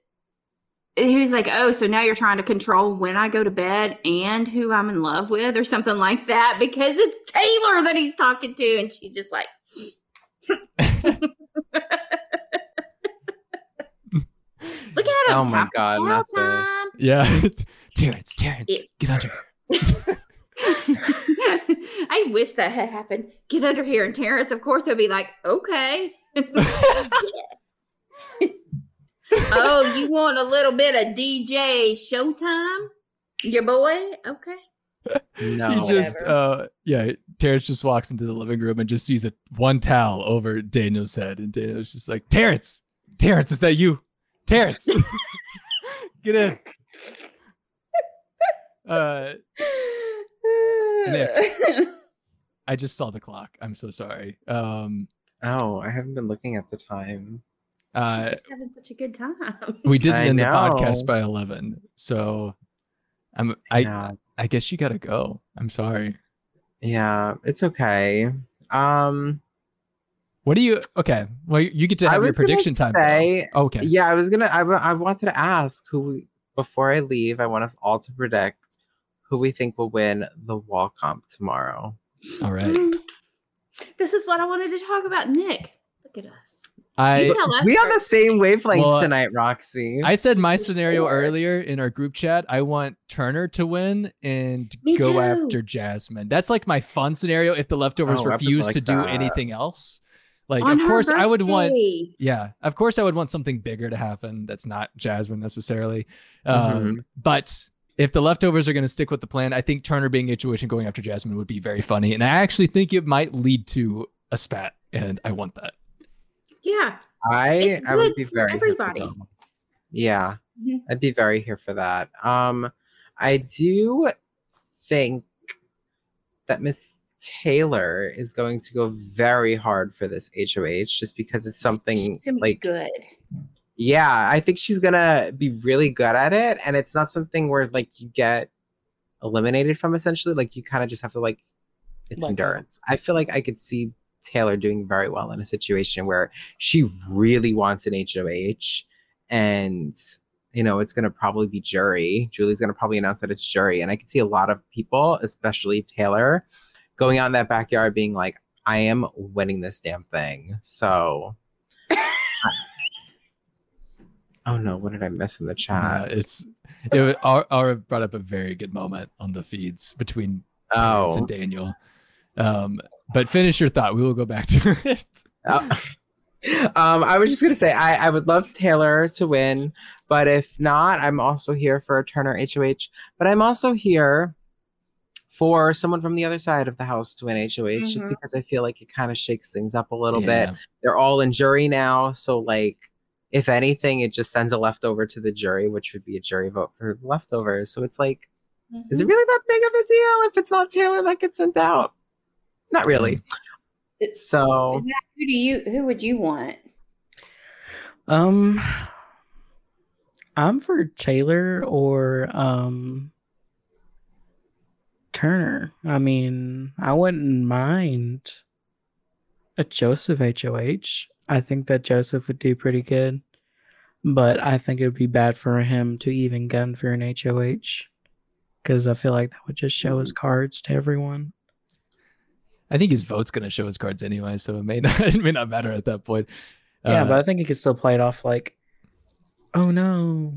like, oh, so now you're trying to control when I go to bed and who I'm in love with or something like that, because it's Taylor that he's talking to. And she's just like. Look at him. Oh, my God. Not this. Yeah. Terrence, get under here. I wish that had happened. Get under here. And Terrence, of course, would be like, okay. Oh, you want a little bit of DJ Showtime? Your boy? Okay. No. He just, Terrence just walks into the living room and just sees one towel over Daniel's head. And Daniel's just like, Terrence, is that you? Terrence! Get in. Nick, I just saw the clock. I'm so sorry. I haven't been looking at the time. Just having such a good time. We didn't end the podcast by 11, so I guess you gotta go. I'm sorry. Yeah, it's okay. What do you? Okay, well, you get to have your prediction time. Okay. Yeah, I was gonna. I wanted to ask who we, before I leave. I want us all to predict who we think will win the wall comp tomorrow. All right. This is what I wanted to talk about, Nick. Look at us. We on the same wavelength tonight, Roxy. I said my scenario earlier in our group chat. I want Turner to win and go after Jasmine. That's like my fun scenario if the Leftovers refuse to do anything else. Like, of course, I would want. Yeah, of course, I would want something bigger to happen. That's not Jasmine necessarily. But if the Leftovers are going to stick with the plan, I think Turner being H.O.H. and going after Jasmine would be very funny. And I actually think it might lead to a spat. And I want that. Yeah, I would be very everybody. Here for that. Yeah, I'd be very here for that. I do think that Miss Taylor is going to go very hard for this HOH just because it's something like good. Yeah, I think she's gonna be really good at it, and it's not something where like you get eliminated from. Essentially, like you kind of just have to like it's like endurance. I feel like I could see Taylor doing very well in a situation where she really wants an HOH, and you know it's going to probably be jury. Julie's going to probably announce that it's jury, and I can see a lot of people, especially Taylor, going out in that backyard being like, I am winning this damn thing. So oh no, what did I miss in the chat? It Aura brought up a very good moment on the feeds between Terrence and Daniel. But finish your thought. We will go back to it. I was just going to say, I would love Taylor to win. But if not, I'm also here for a Turner HOH. But I'm also here for someone from the other side of the house to win HOH. Just because I feel like it kind of shakes things up a little bit. They're all in jury now. So, like, if anything, it just sends a leftover to the jury, which would be a jury vote for leftovers. So it's like, is it really that big of a deal if it's not Taylor that gets sent out? Not really. So, who would you want? I'm for Taylor or Turner. I mean, I wouldn't mind a Joseph HOH. I think that Joseph would do pretty good, but I think it would be bad for him to even gun for an HOH because I feel like that would just show his cards to everyone. I think his vote's going to show his cards anyway, so it may not matter at that point. Yeah, but I think he could still play it off like, oh no,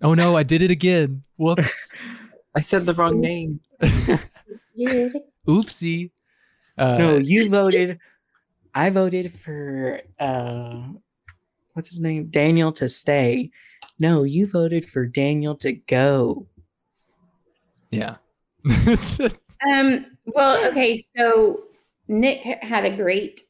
I did it again. Whoops. I said the wrong name. Oopsie. No, you voted. I voted for, what's his name? Daniel to stay. No, you voted for Daniel to go. Yeah. Well, okay, so Nick had a great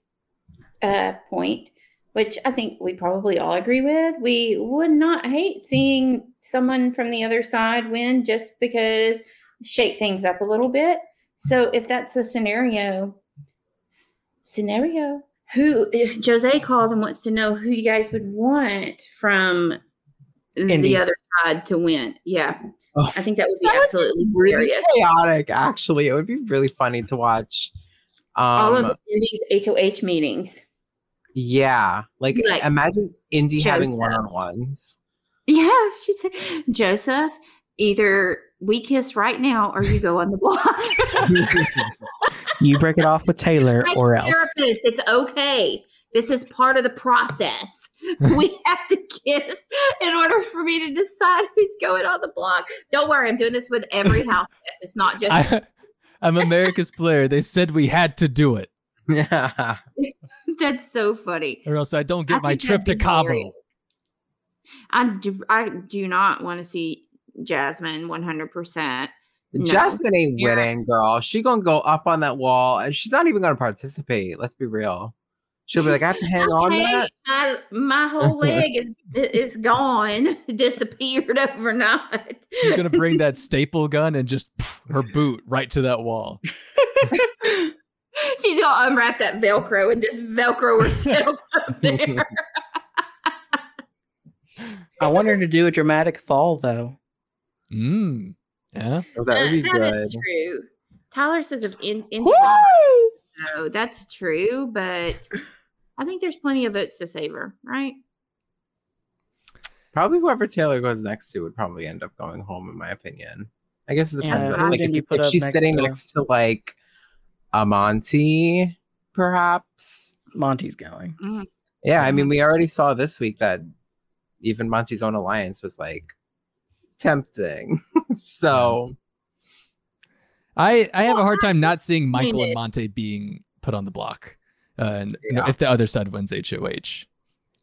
point, which I think we probably all agree with. We would not hate seeing someone from the other side win just because shake things up a little bit. So if that's a scenario, who Jose called and wants to know who you guys would want from Indy. The other side to win. Yeah. I think that would be absolutely really chaotic. Actually, it would be really funny to watch all of Indy's HOH meetings. Yeah, like imagine Indy having one-on-ones. Yeah, she said, Joseph, either we kiss right now or you go on the block. You break it off with Taylor or else. Therapist. It's okay. This is part of the process. We have to kiss in order for me to decide who's going on the block. Don't worry, I'm doing this with every house guest. It's not just I'm America's player. They said we had to do it. Yeah. That's so funny. Or else I don't get my trip to Cabo. I do not want to see Jasmine 100%. No. Jasmine ain't winning, girl. She gonna go up on that wall and she's not even gonna participate. Let's be real. She'll be like, I have to hang on to that. My whole leg is gone. Disappeared overnight. She's going to bring that staple gun and just her boot right to that wall. She's going to unwrap that Velcro and just Velcro herself up there. I want her to do a dramatic fall, though. Yeah. Oh, that would be good. That is true. Tyler says of Indy. No, that's true, but I think there's plenty of votes to save her, right? Probably whoever Taylor goes next to would probably end up going home, in my opinion. I guess it depends on like if she's sitting next to like a Monty, perhaps. Monty's going. Mm-hmm. Yeah, I mean, we already saw this week that even Monty's own alliance was like tempting. So I have a hard time not seeing Michael and Monty being put on the block. If the other side wins HOH.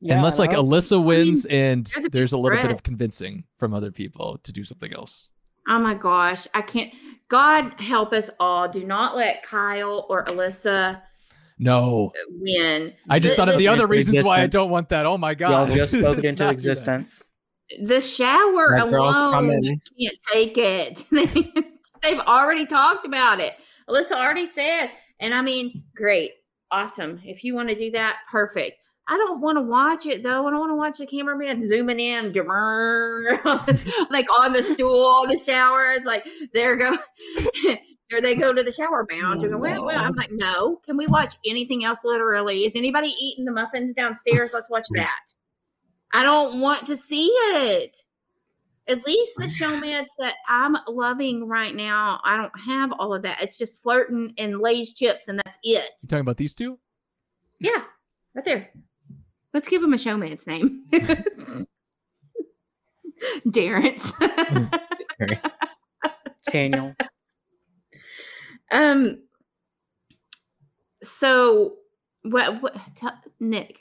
Yeah, unless like Alyssa wins and there's a little bit of convincing from other people to do something else. Oh my gosh. I can't. God help us all. Do not let Kyle or Alyssa win. I just thought of the other reasons why I don't want that. Oh my God. Y'all just spoke into existence. The shower alone can't take it. They've already talked about it. Alyssa already said, and I mean, great. Awesome. If you want to do that, perfect. I don't want to watch it though. I don't want to watch the cameraman zooming in, like on the stool, the shower. It's like there go, there they go to the shower bound. I'm like, no. Can we watch anything else? Literally, is anybody eating the muffins downstairs? Let's watch that. I don't want to see it. At least the showmans that I'm loving right now, I don't have all of that. It's just flirting and Lay's chips, and that's it. You talking about these two? Yeah, right there. Let's give him a showman's name. Terrence. Daniel. So, what Nick,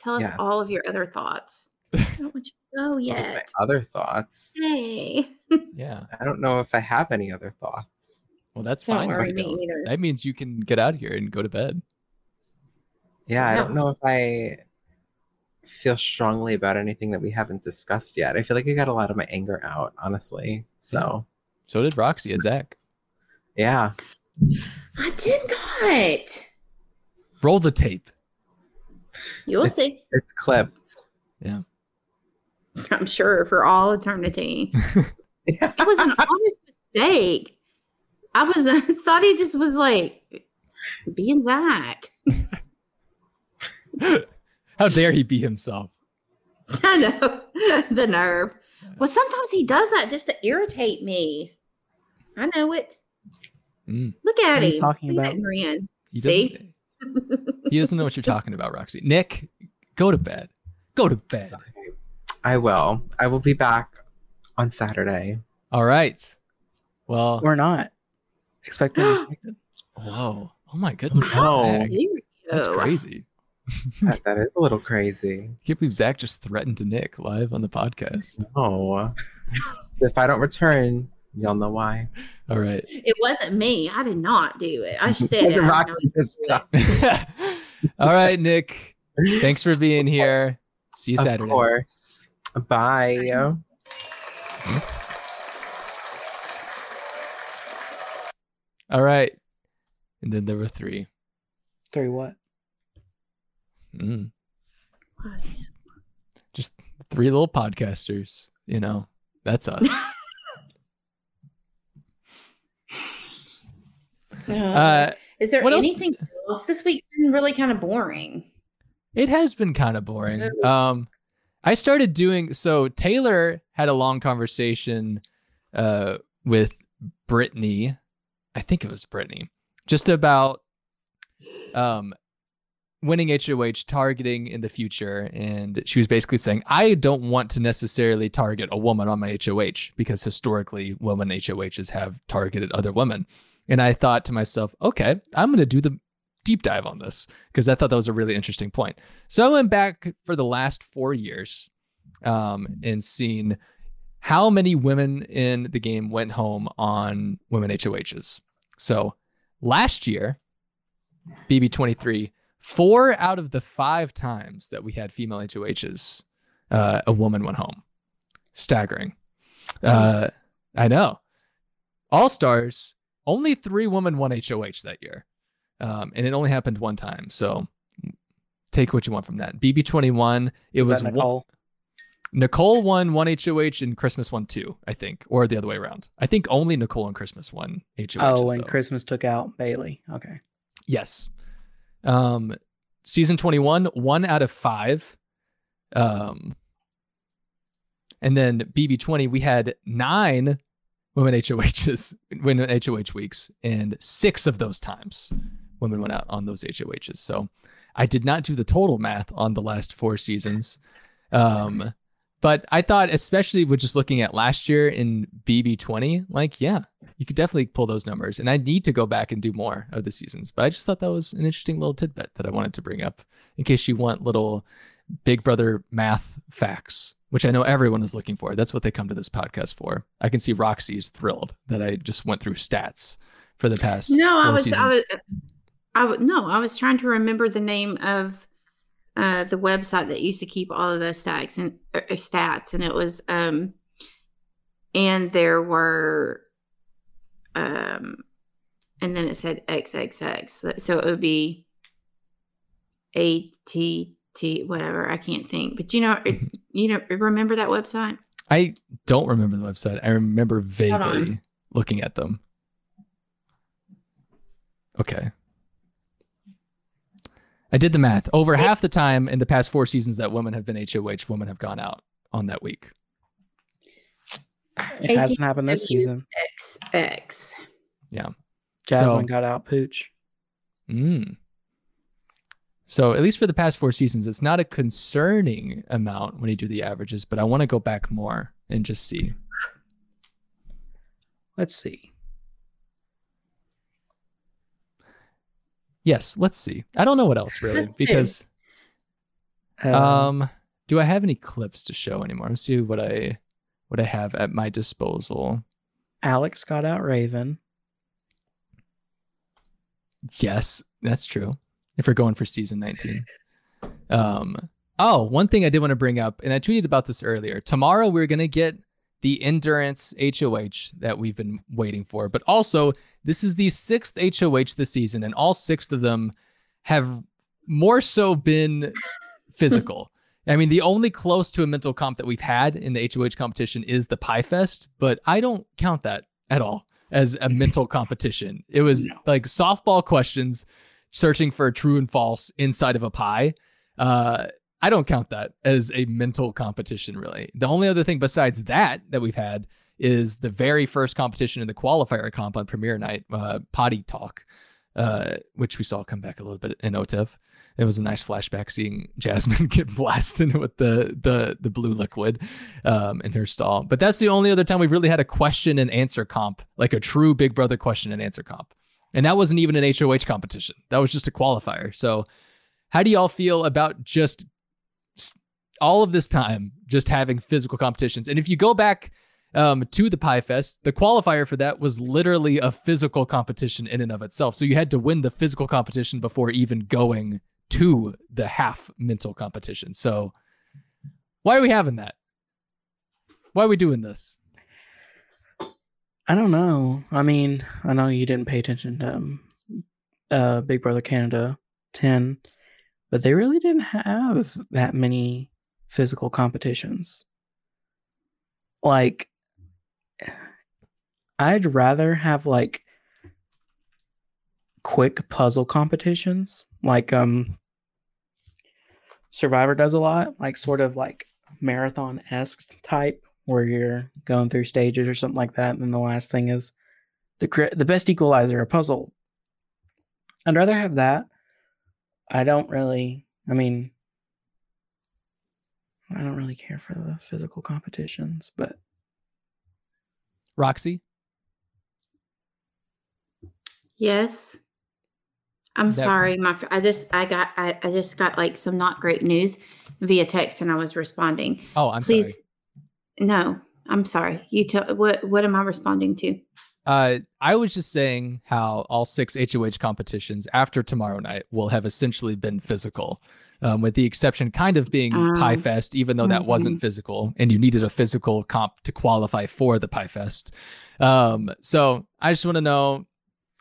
tell us all of your other thoughts. I don't want you to go yet. My other thoughts. Hey. Yeah. I don't know if I have any other thoughts. Well, that's fine. Don't worry me either. That means you can get out of here and go to bed. Yeah, I don't know if I feel strongly about anything that we haven't discussed yet. I feel like I got a lot of my anger out, honestly. So did Roxy and Zach. Yeah. I did not. Roll the tape. You'll see. It's clipped. Yeah. I'm sure for all eternity. It was an honest mistake. I thought he just was like being Zach. How dare he be himself? I know. The nerve. Well, sometimes he does that just to irritate me. I know it. Look at him. See? He doesn't know what you're talking about, Roxy. Nick, go to bed. Go to bed. I will. I will be back on Saturday. All right. Well, we're not expected. Whoa. Oh my goodness. Oh, that's crazy. That is a little crazy. I can't believe Zach just threatened to Nick live on the podcast. Oh. If I don't return, y'all know why. All right. It wasn't me. I did not do it. I just said it. All right, Nick. Thanks for being here. See you Saturday. Of course. Bye. All right. And then there were three. Three what? Just three little podcasters. You know, that's us. Is there anything else? This week's been really kind of boring. It has been kind of boring. I started doing so. Taylor had a long conversation with Brittany. I think it was Brittany, just about winning HOH, targeting in the future, and she was basically saying, I don't want to necessarily target a woman on my HOH because historically, women HOHs have targeted other women. And I thought to myself, okay, I'm going to do the deep dive on this because I thought that was a really interesting point. So I went back for the last 4 years and seen how many women in the game went home on women HOHs. So last year, BB23, 4 out of the 5 times that we had female HOHs, a woman went home. Staggering. I know. All-Stars, only 3 women won HOH that year. And it only happened one time. So take what you want from that. BB21, it was Nicole. Nicole won 1 HOH and Christmas won 2, I think, or the other way around. I think only Nicole and Christmas won HOH. Oh, and Christmas took out Bailey. Okay. Yes. season 21, 1 out of 5. And then BB20, we had 9 women HOHs, women HOH weeks, and 6 of those times women went out on those HOHs. So I did not do the total math on the last 4 seasons. But I thought, especially with just looking at last year in BB20, like, yeah, you could definitely pull those numbers. And I need to go back and do more of the seasons. But I just thought that was an interesting little tidbit that I wanted to bring up in case you want little Big Brother math facts, which I know everyone is looking for. That's what they come to this podcast for. I can see Roxy is thrilled that I just went through stats for the past. I was trying to remember the name of the website that used to keep all of those stats, and it was and there were and then it said XXX, so it would be ATT whatever. I can't think, but you know, remember that website? I don't remember the website. I remember vaguely looking at them. Okay. I did the math. Over half the time in the past 4 seasons that women have been HOH, women have gone out on that week. It hasn't happened this season. XX. Yeah. Jasmine got out, Pooch. So at least for the past 4 seasons, it's not a concerning amount when you do the averages, but I want to go back more and just see. Let's see. Yes, let's see. I don't know what else really, because do I have any clips to show anymore? Let's see what I have at my disposal. Alex got out Raven. Yes, that's true. If we're going for season 19. One thing I did want to bring up, and I tweeted about this earlier. Tomorrow we're going to get the endurance HOH that we've been waiting for. But also, this is the 6th HOH this season, and all 6 of them have more so been physical. I mean, the only close to a mental comp that we've had in the HOH competition is the Pie Fest, but I don't count that at all as a mental competition. It was like softball questions searching for true and false inside of a pie. I don't count that as a mental competition, really. The only other thing besides that we've had is the very first competition in the qualifier comp on premiere night, Potty Talk, which we saw come back a little bit in Otev. It was a nice flashback seeing Jasmine get blasted with the blue liquid in her stall. But that's the only other time we've really had a question and answer comp, like a true Big Brother question and answer comp. And that wasn't even an HOH competition. That was just a qualifier. So how do y'all feel about just all of this time just having physical competitions? And if you go back to the Pie Fest, the qualifier for that was literally a physical competition in and of itself. So you had to win the physical competition before even going to the half mental competition. So why are we having that? Why are we doing this? I don't know. I mean, I know you didn't pay attention to Big Brother Canada 10, but they really didn't have that many physical competitions. Like, I'd rather have like quick puzzle competitions, like Survivor does a lot, like sort of like marathon-esque type, where you're going through stages or something like that. And then the last thing is the best equalizer, a puzzle. I'd rather have that. I don't really care for the physical competitions, but. Roxy? Yes. Sorry. I just got like some not great news via text and I was responding. Oh, sorry. No, I'm sorry. You tell what am I responding to? I was just saying how all 6 HOH competitions after tomorrow night will have essentially been physical, with the exception kind of being Pie Fest, even though that wasn't physical and you needed a physical comp to qualify for the Pie Fest. So I just want to know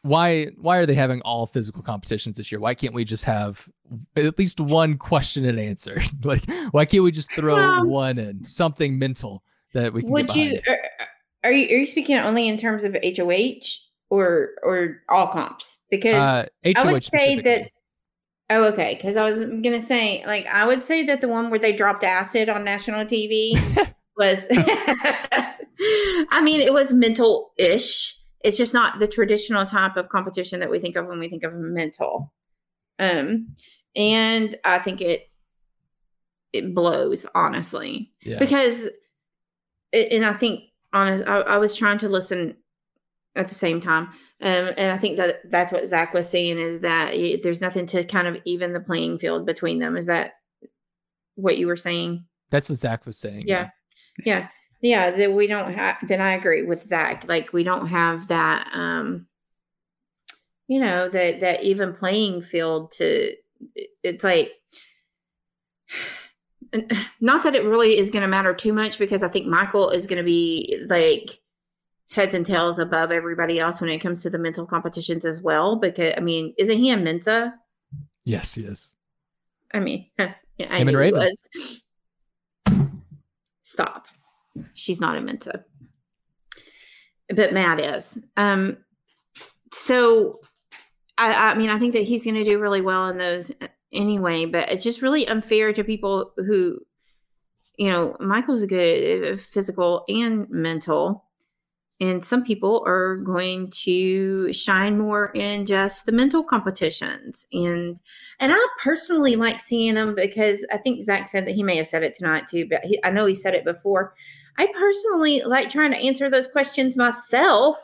why are they having all physical competitions this year? Why can't we just have at least one question and answer? Like, why can't we just throw one in, something mental that we can get behind? Are you speaking only in terms of HOH or all comps? Because I would say that Oh, okay. Because I was going to say, like, I would say that the one where they dropped acid on national TV was, I mean, it was mental-ish. It's just not the traditional type of competition that we think of when we think of mental. And I think it blows, honestly. Yeah. Because, and I think, honest, I was trying to listen at the same time. And I think that that's what Zach was saying, is that there's nothing to kind of even the playing field between them. Is that what you were saying? That's what Zach was saying. Yeah. Yeah. Yeah. That we don't have, then I agree with Zach. Like, we don't have that, you know, that even playing field to, it's like, not that it really is going to matter too much, because I think Michael is going to be like heads and tails above everybody else when it comes to the mental competitions as well. Because, I mean, isn't he a Mensa? Yes, he is. I mean, I knew Raven. Stop. She's not a Mensa. But Matt is. So, I mean, I think that he's going to do really well in those anyway. But it's just really unfair to people who, you know, Michael's good at physical and mental. And some people are going to shine more in just the mental competitions. And I personally like seeing them, because I think Zach said that, he may have said it tonight too, but I know he said it before. I personally like trying to answer those questions myself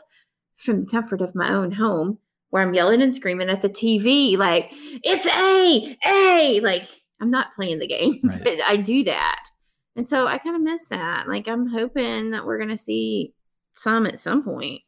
from the comfort of my own home, where I'm yelling and screaming at the TV, like, it's A, like, I'm not playing the game, right? But I do that. And so I kind of miss that. Like, I'm hoping that we're going to see some at some point.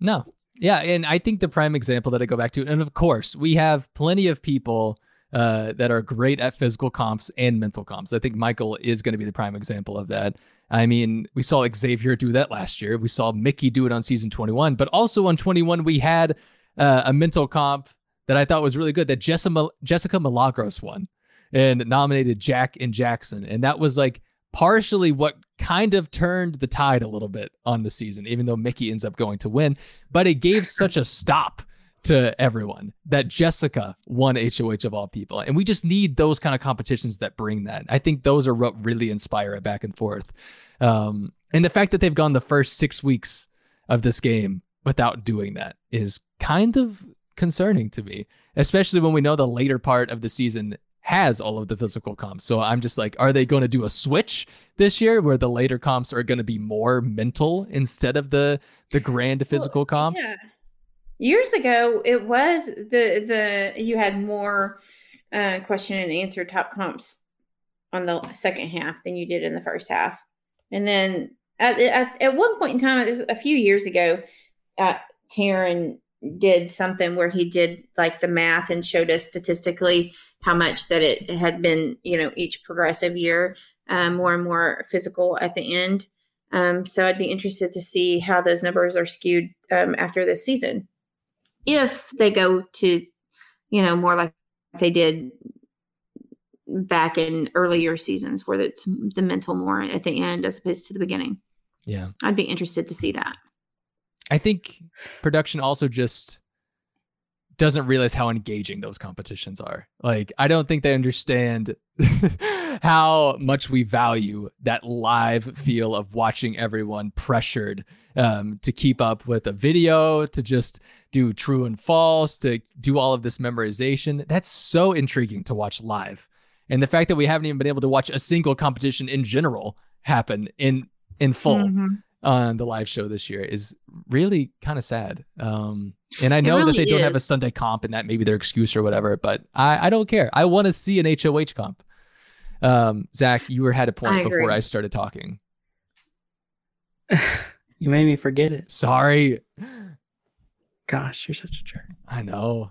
No. Yeah. And I think the prime example that I go back to, and of course we have plenty of people that are great at physical comps and mental comps. I think Michael is going to be the prime example of that. I mean, we saw Xavier do that last year. We saw Mickey do it on season 21, but also on 21, we had a mental comp that I thought was really good, that Jessica Milagros won and nominated Jack and Jackson. And that was like partially what kind of turned the tide a little bit on the season, even though Mickey ends up going to win. But it gave such a stop to everyone that Jessica won HOH of all people. And we just need those kind of competitions that bring that. I think those are what really inspire it back and forth. And the fact that they've gone the first 6 weeks of this game without doing that is kind of concerning to me, especially when we know the later part of the season has all of the physical comps. So I'm just like, are they going to do a switch this year where the later comps are going to be more mental instead of the grand physical comps? Yeah. Years ago, it was the you had more question and answer top comps on the second half than you did in the first half. And then at one point in time, a few years ago, Taryn did something where he did like the math and showed us statistically how much that it had been, you know, each progressive year, more and more physical at the end. So I'd be interested to see how those numbers are skewed after this season, if they go to, you know, more like they did back in earlier seasons, where it's the mental more at the end as opposed to the beginning. Yeah. I'd be interested to see that. I think production also just doesn't realize how engaging those competitions are. Like, I don't think they understand how much we value that live feel of watching everyone pressured to keep up with a video, to just do true and false, to do all of this memorization. That's so intriguing to watch live. And the fact that we haven't even been able to watch a single competition in general happen in full on the live show this year is really kind of sad. And I know really that they don't have a Sunday comp, and that may be their excuse or whatever, but I don't care. I want to see an HOH comp. Zach, you had a point before I started talking. You made me forget it. Sorry. Gosh, you're such a jerk. I know.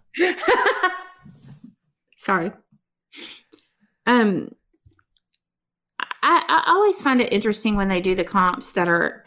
Sorry. I always find it interesting when they do the comps that are,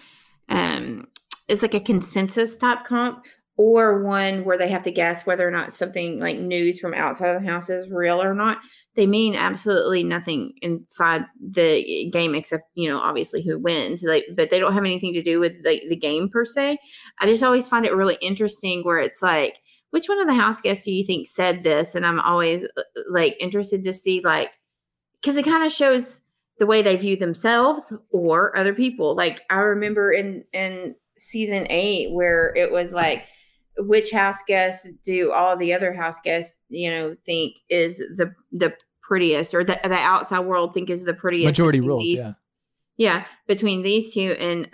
it's like a consensus type comp, or one where they have to guess whether or not something like news from outside the house is real or not. They mean absolutely nothing inside the game except, you know, obviously who wins. Like, but they don't have anything to do with the game per se. I just always find it really interesting where it's like, which one of the house guests do you think said this? And I'm always like interested to see, like, because it kind of shows the way they view themselves or other people. Like I remember in season 8 where it was like, which house guests do all the other house guests, you know, think is the prettiest, or the outside world think is the prettiest. Majority rules, yeah. Yeah, between these two. And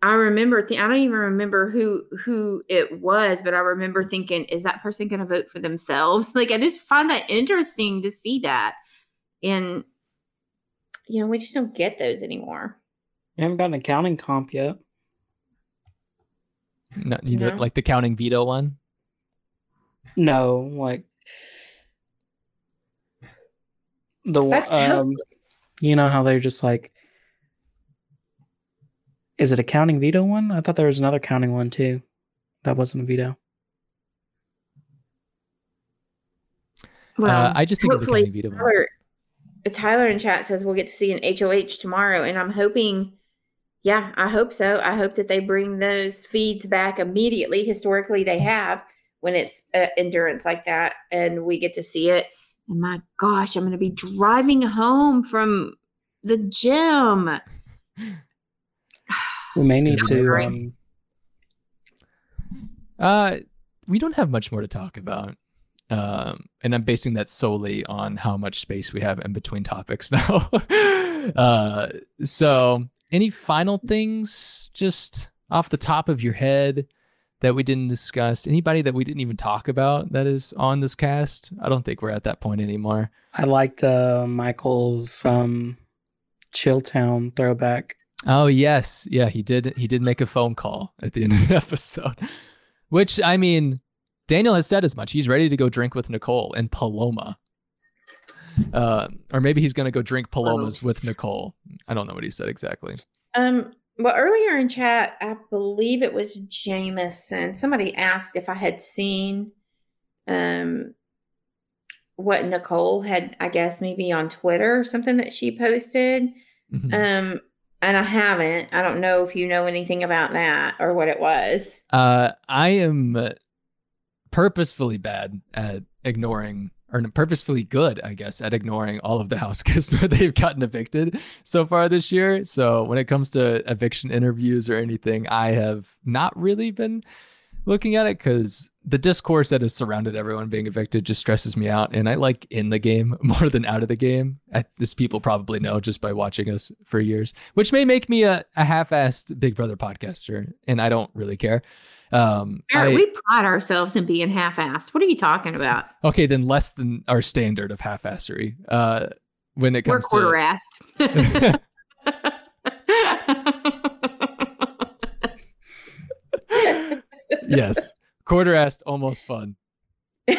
I remember, I don't even remember who it was, but I remember thinking, is that person going to vote for themselves? Like, I just find that interesting to see that. And, you know, we just don't get those anymore. We haven't got an accounting comp yet. No, you know? Like the counting veto one? No, like the one, you know how they're just like, is it a counting veto one? I thought there was another counting one too. That wasn't a veto. Well, I just think of a counting veto one. Tyler in chat says we'll get to see an HOH tomorrow, and I'm hoping. Yeah, I hope so. I hope that they bring those feeds back immediately. Historically, they have when it's endurance like that, and we get to see it. And my gosh, I'm going to be driving home from the gym. We may need to. We don't have much more to talk about. And I'm basing that solely on how much space we have in between topics now. So... any final things just off the top of your head that we didn't discuss? Anybody that we didn't even talk about that is on this cast? I don't think we're at that point anymore. I liked Michael's Chilltown throwback. Oh, yes. Yeah, he did make a phone call at the end of the episode, which, I mean, Daniel has said as much. He's ready to go drink with Nicole and Paloma. Or maybe he's going to go drink Palomas with Nicole. I don't know what he said exactly. Well, earlier in chat, I believe it was Jameson. Somebody asked if I had seen what Nicole had, I guess, maybe on Twitter or something that she posted. Mm-hmm. And I haven't. I don't know if you know anything about that or what it was. I am purposefully bad at ignoring... or purposefully good, I guess, at ignoring all of the house guests where they've gotten evicted so far this year. So when it comes to eviction interviews or anything, I have not really been looking at it because the discourse that has surrounded everyone being evicted just stresses me out. And I like in the game more than out of the game. This people probably know just by watching us for years, which may make me a half-assed Big Brother podcaster. And I don't really care. Barrett, we pride ourselves in being half-assed. What are you talking about? Okay, then less than our standard of half-assery. When it comes to quarter-assed. Yes, quarter-assed, almost fun. I'm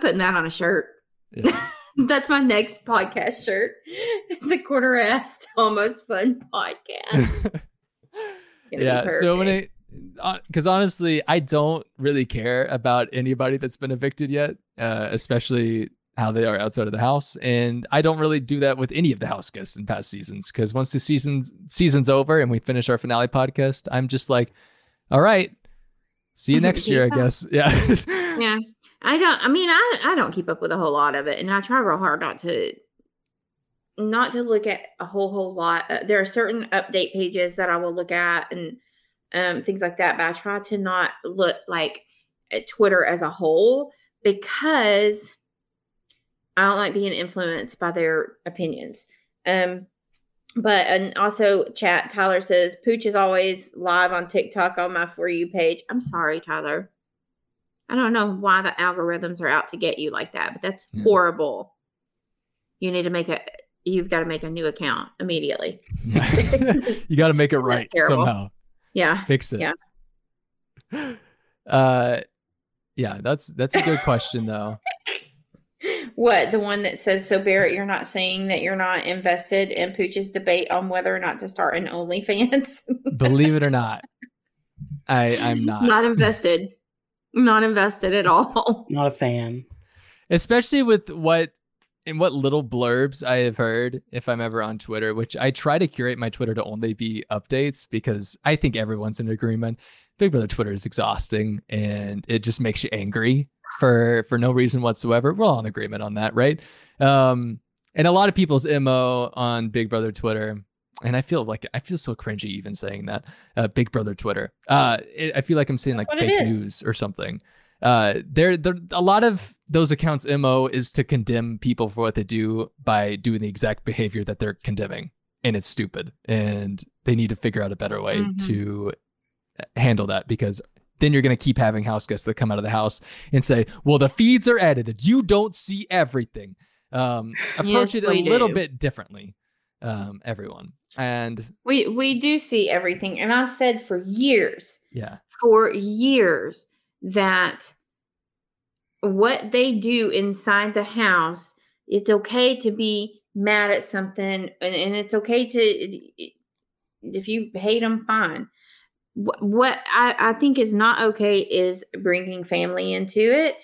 putting that on a shirt. Yeah. That's my next podcast shirt. The quarter-assed, almost fun podcast. Yeah, so because honestly, I don't really care about anybody that's been evicted yet, especially how they are outside of the house. And I don't really do that with any of the house guests in past seasons, because once the season's over and we finish our finale podcast, I'm just like, all right, see you next year, I guess. Yeah. Yeah. I don't keep up with a whole lot of it. And I try real hard not to look at a whole lot. There are certain update pages that I will look at and things like that, but I try to not look like at Twitter as a whole because I don't like being influenced by their opinions. And also chat, Tyler says, Pooch is always live on TikTok on my For You page. I'm sorry, Tyler. I don't know why the algorithms are out to get you like that, but that's horrible. You need to You've got to make a new account immediately. You got to make it right somehow. Yeah. Fix it. Yeah. Yeah, that's a good question though. What? The one that says, so Barrett, you're not saying that you're not invested in Pooch's debate on whether or not to start an OnlyFans? Believe it or not, I'm not. Not invested. Not invested at all. Not a fan. Especially with what little blurbs I have heard if I'm ever on Twitter, which I try to curate my Twitter to only be updates because I think everyone's in agreement Big Brother Twitter is exhausting and it just makes you angry for no reason whatsoever. We're all in agreement on that, right? And a lot of people's MO on Big Brother Twitter, and I feel so cringy even saying that, Big Brother Twitter. I feel like I'm saying like fake news or something. There a lot of those accounts' MO is to condemn people for what they do by doing the exact behavior that they're condemning, and it's stupid. And they need to figure out a better way to handle that, because then you're going to keep having house guests that come out of the house and say, well, the feeds are edited, you don't see everything. Approach it a little bit differently, everyone. And we do see everything. And I've said for years that what they do inside the house, it's okay to be mad at something, and it's okay to, if you hate them, fine. What I think is not okay is bringing family into it.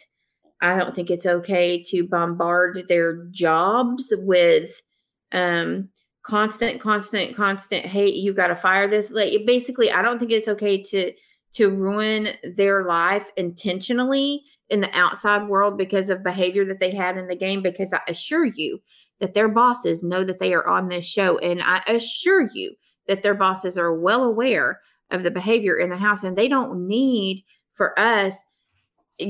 I don't think it's okay to bombard their jobs with constant hate. You got to fire this. Like, basically, I don't think it's okay to ruin their life intentionally in the outside world because of behavior that they had in the game, because I assure you that their bosses know that they are on this show. And I assure you that their bosses are well aware of the behavior in the house, and they don't need for us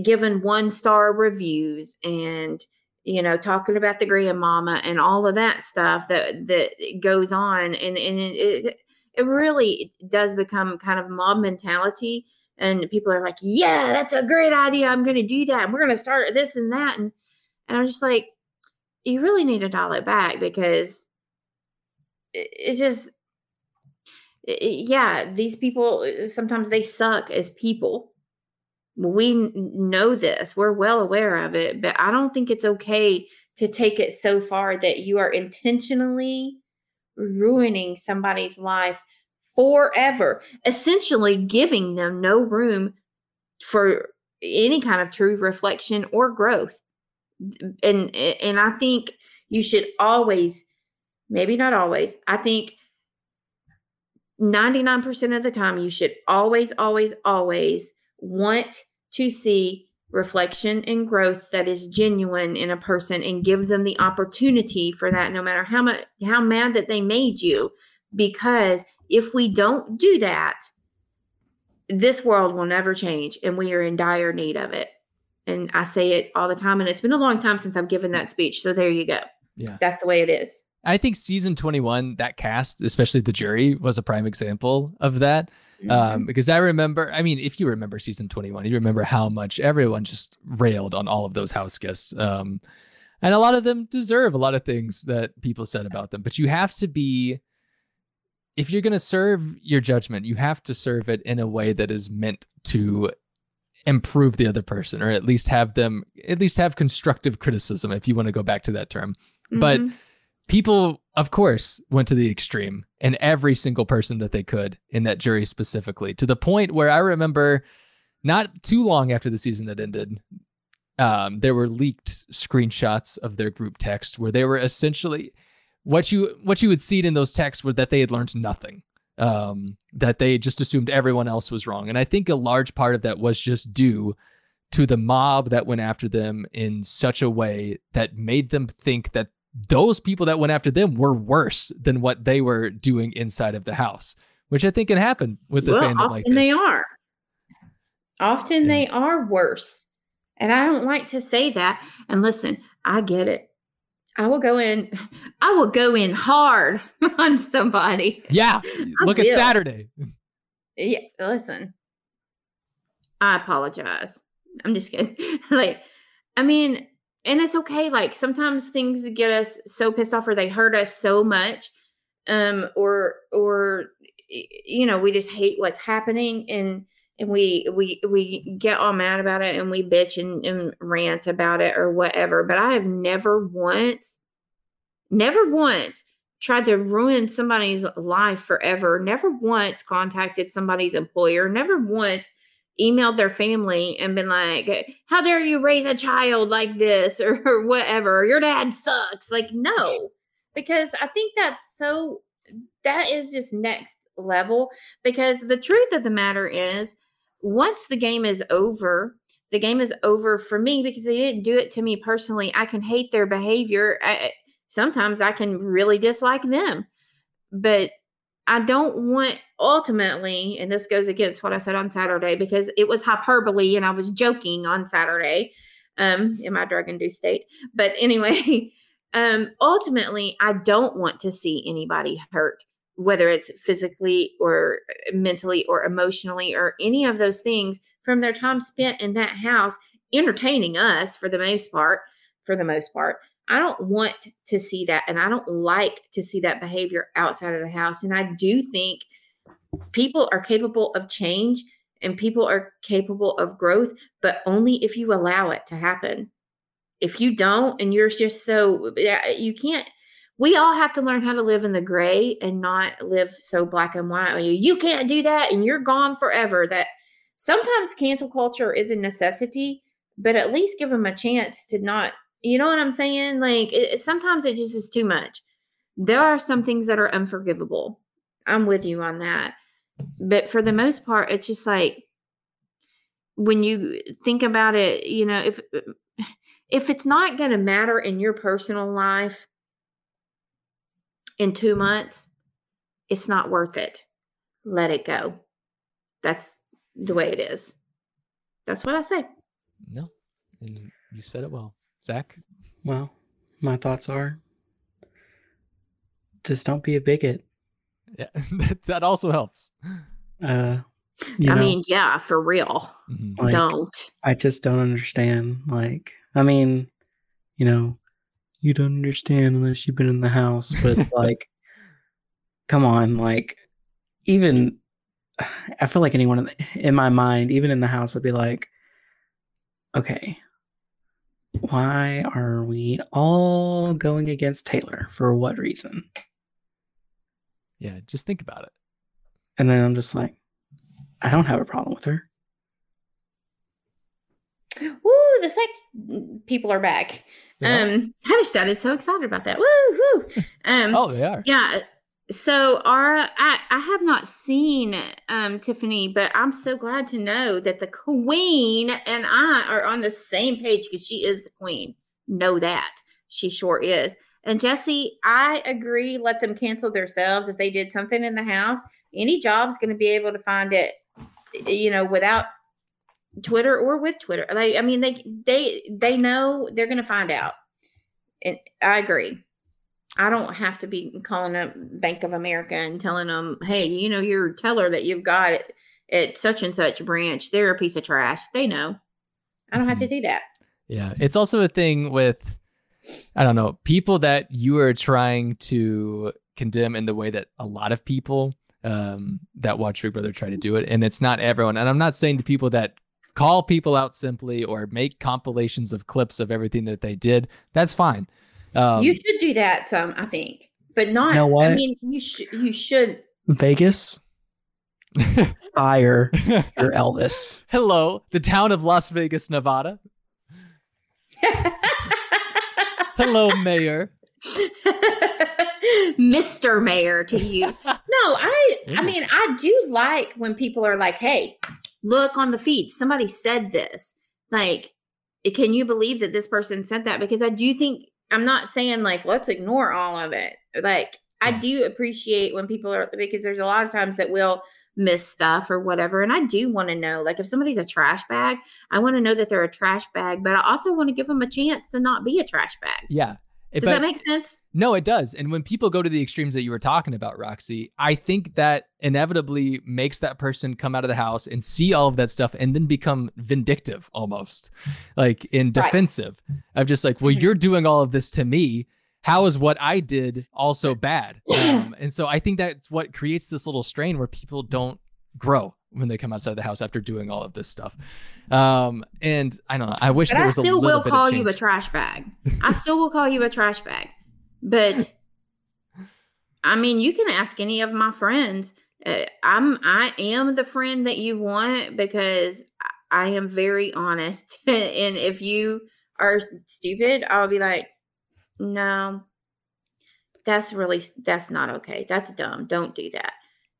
giving 1-star reviews and, you know, talking about the grandmama and all of that stuff that goes on. And it really does become kind of mob mentality, and people are like, yeah, that's a great idea, I'm going to do that, and we're going to start this and that. And I'm just like, you really need to dial it back, because it's just, yeah, these people, sometimes they suck as people. We know this. We're well aware of it, but I don't think it's okay to take it so far that you are intentionally ruining somebody's life forever, essentially giving them no room for any kind of true reflection or growth. And I think you should always, maybe not always, I think 99% of the time, you should always, always, always want to see reflection and growth that is genuine in a person, and give them the opportunity for that, no matter how mad that they made you. Because if we don't do that, this world will never change, and we are in dire need of it. And I say it all the time, and it's been a long time since I've given that speech. So there you go. Yeah, that's the way it is. I think season 21, that cast, especially the jury, was a prime example of that. Because I remember, I mean, if you remember season 21, you remember how much everyone just railed on all of those house guests. And a lot of them deserve a lot of things that people said about them. But you have to be, if you're going to serve your judgment, you have to serve it in a way that is meant to improve the other person, or at least have constructive criticism, if you want to go back to that term. Mm-hmm. But people, of course, went to the extreme, and every single person that they could in that jury specifically, to the point where I remember not too long after the season had ended, there were leaked screenshots of their group text where they were essentially, what you would see in those texts were that they had learned nothing, that they just assumed everyone else was wrong. And I think a large part of that was just due to the mob that went after them in such a way that made them think that those people that went after them were worse than what they were doing inside of the house, which I think can happen with the fandom like this. They are worse. And I don't like to say that. And listen, I get it. I will go in hard on somebody. Yeah. Look at Saturday. Yeah. Listen, I apologize. I'm just kidding. And it's okay. Like, sometimes things get us so pissed off, or they hurt us so much, or you know, we just hate what's happening, and we get all mad about it, and we bitch and rant about it or whatever. But I have never once tried to ruin somebody's life forever. Never once contacted somebody's employer. Never once emailed their family and been like, how dare you raise a child like this, or whatever, your dad sucks. Like, no, because I think that is just next level. Because the truth of the matter is, once the game is over, the game is over for me because they didn't do it to me personally. I can hate their behavior. Sometimes I can really dislike them, but I don't want ultimately, and this goes against what I said on Saturday because it was hyperbole and I was joking on Saturday in my drug-induced state. But anyway, ultimately, I don't want to see anybody hurt, whether it's physically or mentally or emotionally or any of those things from their time spent in that house, entertaining us for the most part. I don't want to see that. And I don't like to see that behavior outside of the house. And I do think people are capable of change and people are capable of growth, but only if you allow it to happen. If you don't, and you're just so, you can't, we all have to learn how to live in the gray and not live so black and white. You can't do that and you're gone forever. That sometimes cancel culture is a necessity, but at least give them a chance to not, you know what I'm saying? Like sometimes it just is too much. There are some things that are unforgivable. I'm with you on that. But for the most part, it's just like when you think about it, you know, if it's not going to matter in your personal life in 2 months, it's not worth it. Let it go. That's the way it is. That's what I say. No, and you said it well. Zach? Well, my thoughts are just don't be a bigot. Yeah, that also helps. I mean, yeah, for real. Mm-hmm. Like, don't. I just don't understand. Like, I mean, you know, you don't understand unless you've been in the house. But like, come on. Like, even I feel like anyone in my mind, even in the house, I'd be like, okay. Why are we all going against Taylor? For what reason? Yeah, just think about it. And then I'm just like, I don't have a problem with her. Woo, the sex people are back. Yeah. I just sounded so excited about that. Woo-hoo. Oh, they are. Yeah. So Ara, I have not seen Tiffany, but I'm so glad to know that the queen and I are on the same page because she is the queen. Know that. She sure is. And Jesse, I agree. Let them cancel themselves if they did something in the house. Any job's going to be able to find it, you know, without Twitter or with Twitter. Like, I mean, they know they're going to find out. And I agree. I don't have to be calling up Bank of America and telling them, hey, you know, your teller that you've got at such and such branch, they're a piece of trash. They know. I don't have to do that. Yeah. It's also a thing with, I don't know, people that you are trying to condemn in the way that a lot of people that watch Big Brother try to do it. And it's not everyone. And I'm not saying the people that call people out simply or make compilations of clips of everything that they did. That's fine. You should do that some, I think, but not, you know what? I mean, you should. Vegas, fire your Elvis. Hello, the town of Las Vegas, Nevada. Hello, Mayor. Mr. Mayor to you. No, I mean, I do like when people are like, hey, look on the feed. Somebody said this. Like, can you believe that this person said that? Because I do think, I'm not saying like, let's ignore all of it. Like I do appreciate when people are, because there's a lot of times that we'll miss stuff or whatever. And I do want to know, like if somebody's a trash bag, I want to know that they're a trash bag, but I also want to give them a chance to not be a trash bag. Yeah. Does that make sense? No, it does. And when people go to the extremes that you were talking about, Roxy, I think that inevitably makes that person come out of the house and see all of that stuff and then become vindictive almost, like in defensive. Right. Of just like, well, you're doing all of this to me. How is what I did also bad? And so I think that's what creates this little strain where people don't grow when they come outside the house after doing all of this stuff. And I don't know. I wish but there was a little bit of change. I still will call you a trash bag. I still will call you a trash bag. But I mean, you can ask any of my friends. I am the friend that you want because I am very honest. And if you are stupid, I'll be like, no, that's not okay. That's dumb. Don't do that.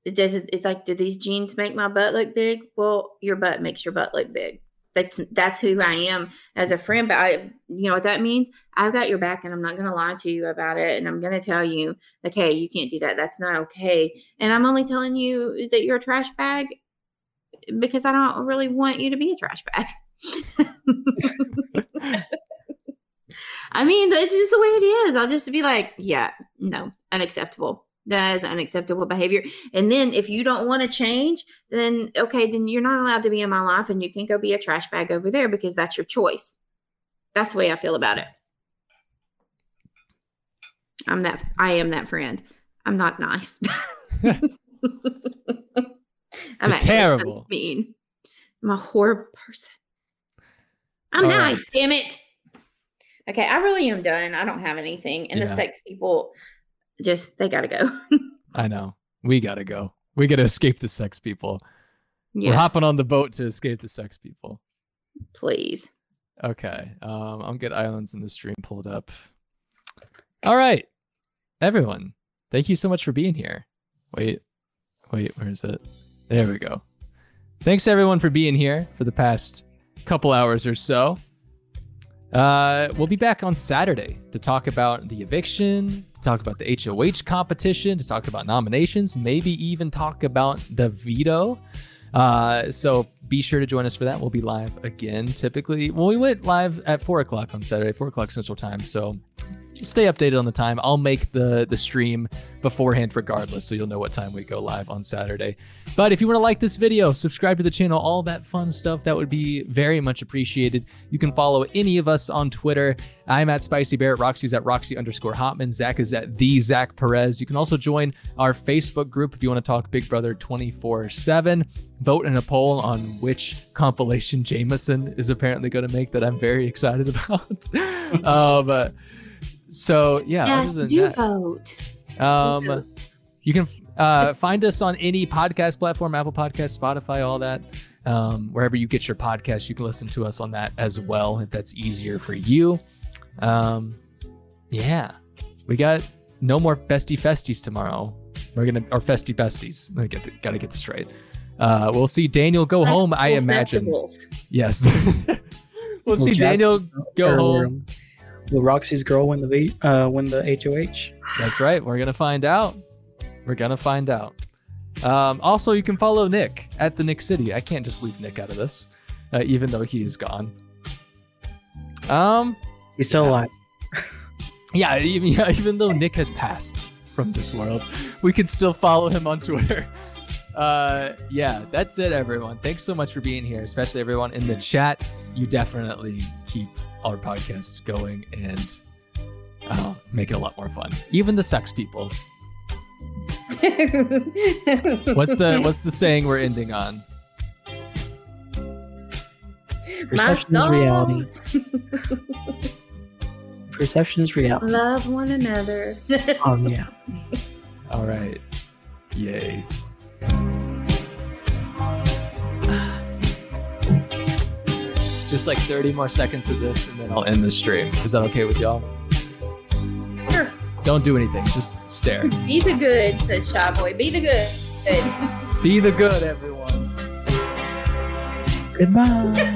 It's like, do these jeans make my butt look big? Well, your butt makes your butt look big. That's who I am as a friend. But you know what that means? I've got your back, and I'm not going to lie to you about it. And I'm going to tell you, okay, you can't do that. That's not okay. And I'm only telling you that you're a trash bag because I don't really want you to be a trash bag. I mean, that's just the way it is. I'll just be like, yeah, no, unacceptable. That is unacceptable behavior. And then if you don't want to change, then okay, then you're not allowed to be in my life, and you can go be a trash bag over there because that's your choice. That's the way I feel about it. I am that friend. I'm not nice. I'm actually terrible. Mean. I'm a horrible person. I'm all nice, right. Damn it. Okay, I really am done. I don't have anything. And the sex people, they got to go. I know. We got to go. We got to escape the sex people. Yes. We're hopping on the boat to escape the sex people. Please. Okay. I'm good. Islands in the Stream pulled up. All right. Everyone, thank you so much for being here. Wait, where is it? There we go. Thanks, everyone, for being here for the past couple hours or so. We'll be back on Saturday to talk about the eviction, to talk about the HOH competition, to talk about nominations, maybe even talk about the veto. So be sure to join us for that. We'll be live again. Typically, well, we went live at 4:00 on Saturday, 4:00 Central Time. So stay updated on the time. I'll make the stream beforehand regardless, so you'll know what time we go live on Saturday. But if you want to like this video, subscribe to the channel, all that fun stuff, that would be very much appreciated. You can follow any of us on Twitter. I'm at Spicy Barrett. Roxy's at Roxy_Hotman. Zach is at the Zach Perez. You can also join our Facebook group if you want to talk Big Brother 24/7. Vote in a poll on which compilation Jameson is apparently going to make that I'm very excited about. So yeah, yes, vote. You can find us on any podcast platform, Apple Podcasts, Spotify, all that. Wherever you get your podcasts, you can listen to us on that as well if that's easier for you. We got no more Bestie Festies tomorrow. Or Festy Besties. Gotta get this right. We'll see Daniel go home, I imagine. Festivals. Yes. We'll see Daniel go home. Will Roxy's girl win the HOH? That's right. We're going to find out. Also, you can follow Nick at the Nick Citi. I can't just leave Nick out of this, even though he is gone. He's still alive. Even though Nick has passed from this world, we can still follow him on Twitter. That's it, everyone. Thanks so much for being here, especially everyone in the chat. You definitely keep our podcast going and make it a lot more fun. Even the sex people. What's the saying we're ending on? Perception is reality. Perception is reality. Love one another. All right. Yay. Just like 30 more seconds of this, and then I'll end the stream. Is that okay with y'all? Sure. Don't do anything. Just stare. Be the good, says Shy Boy. Be the good. Be the good, everyone. Goodbye.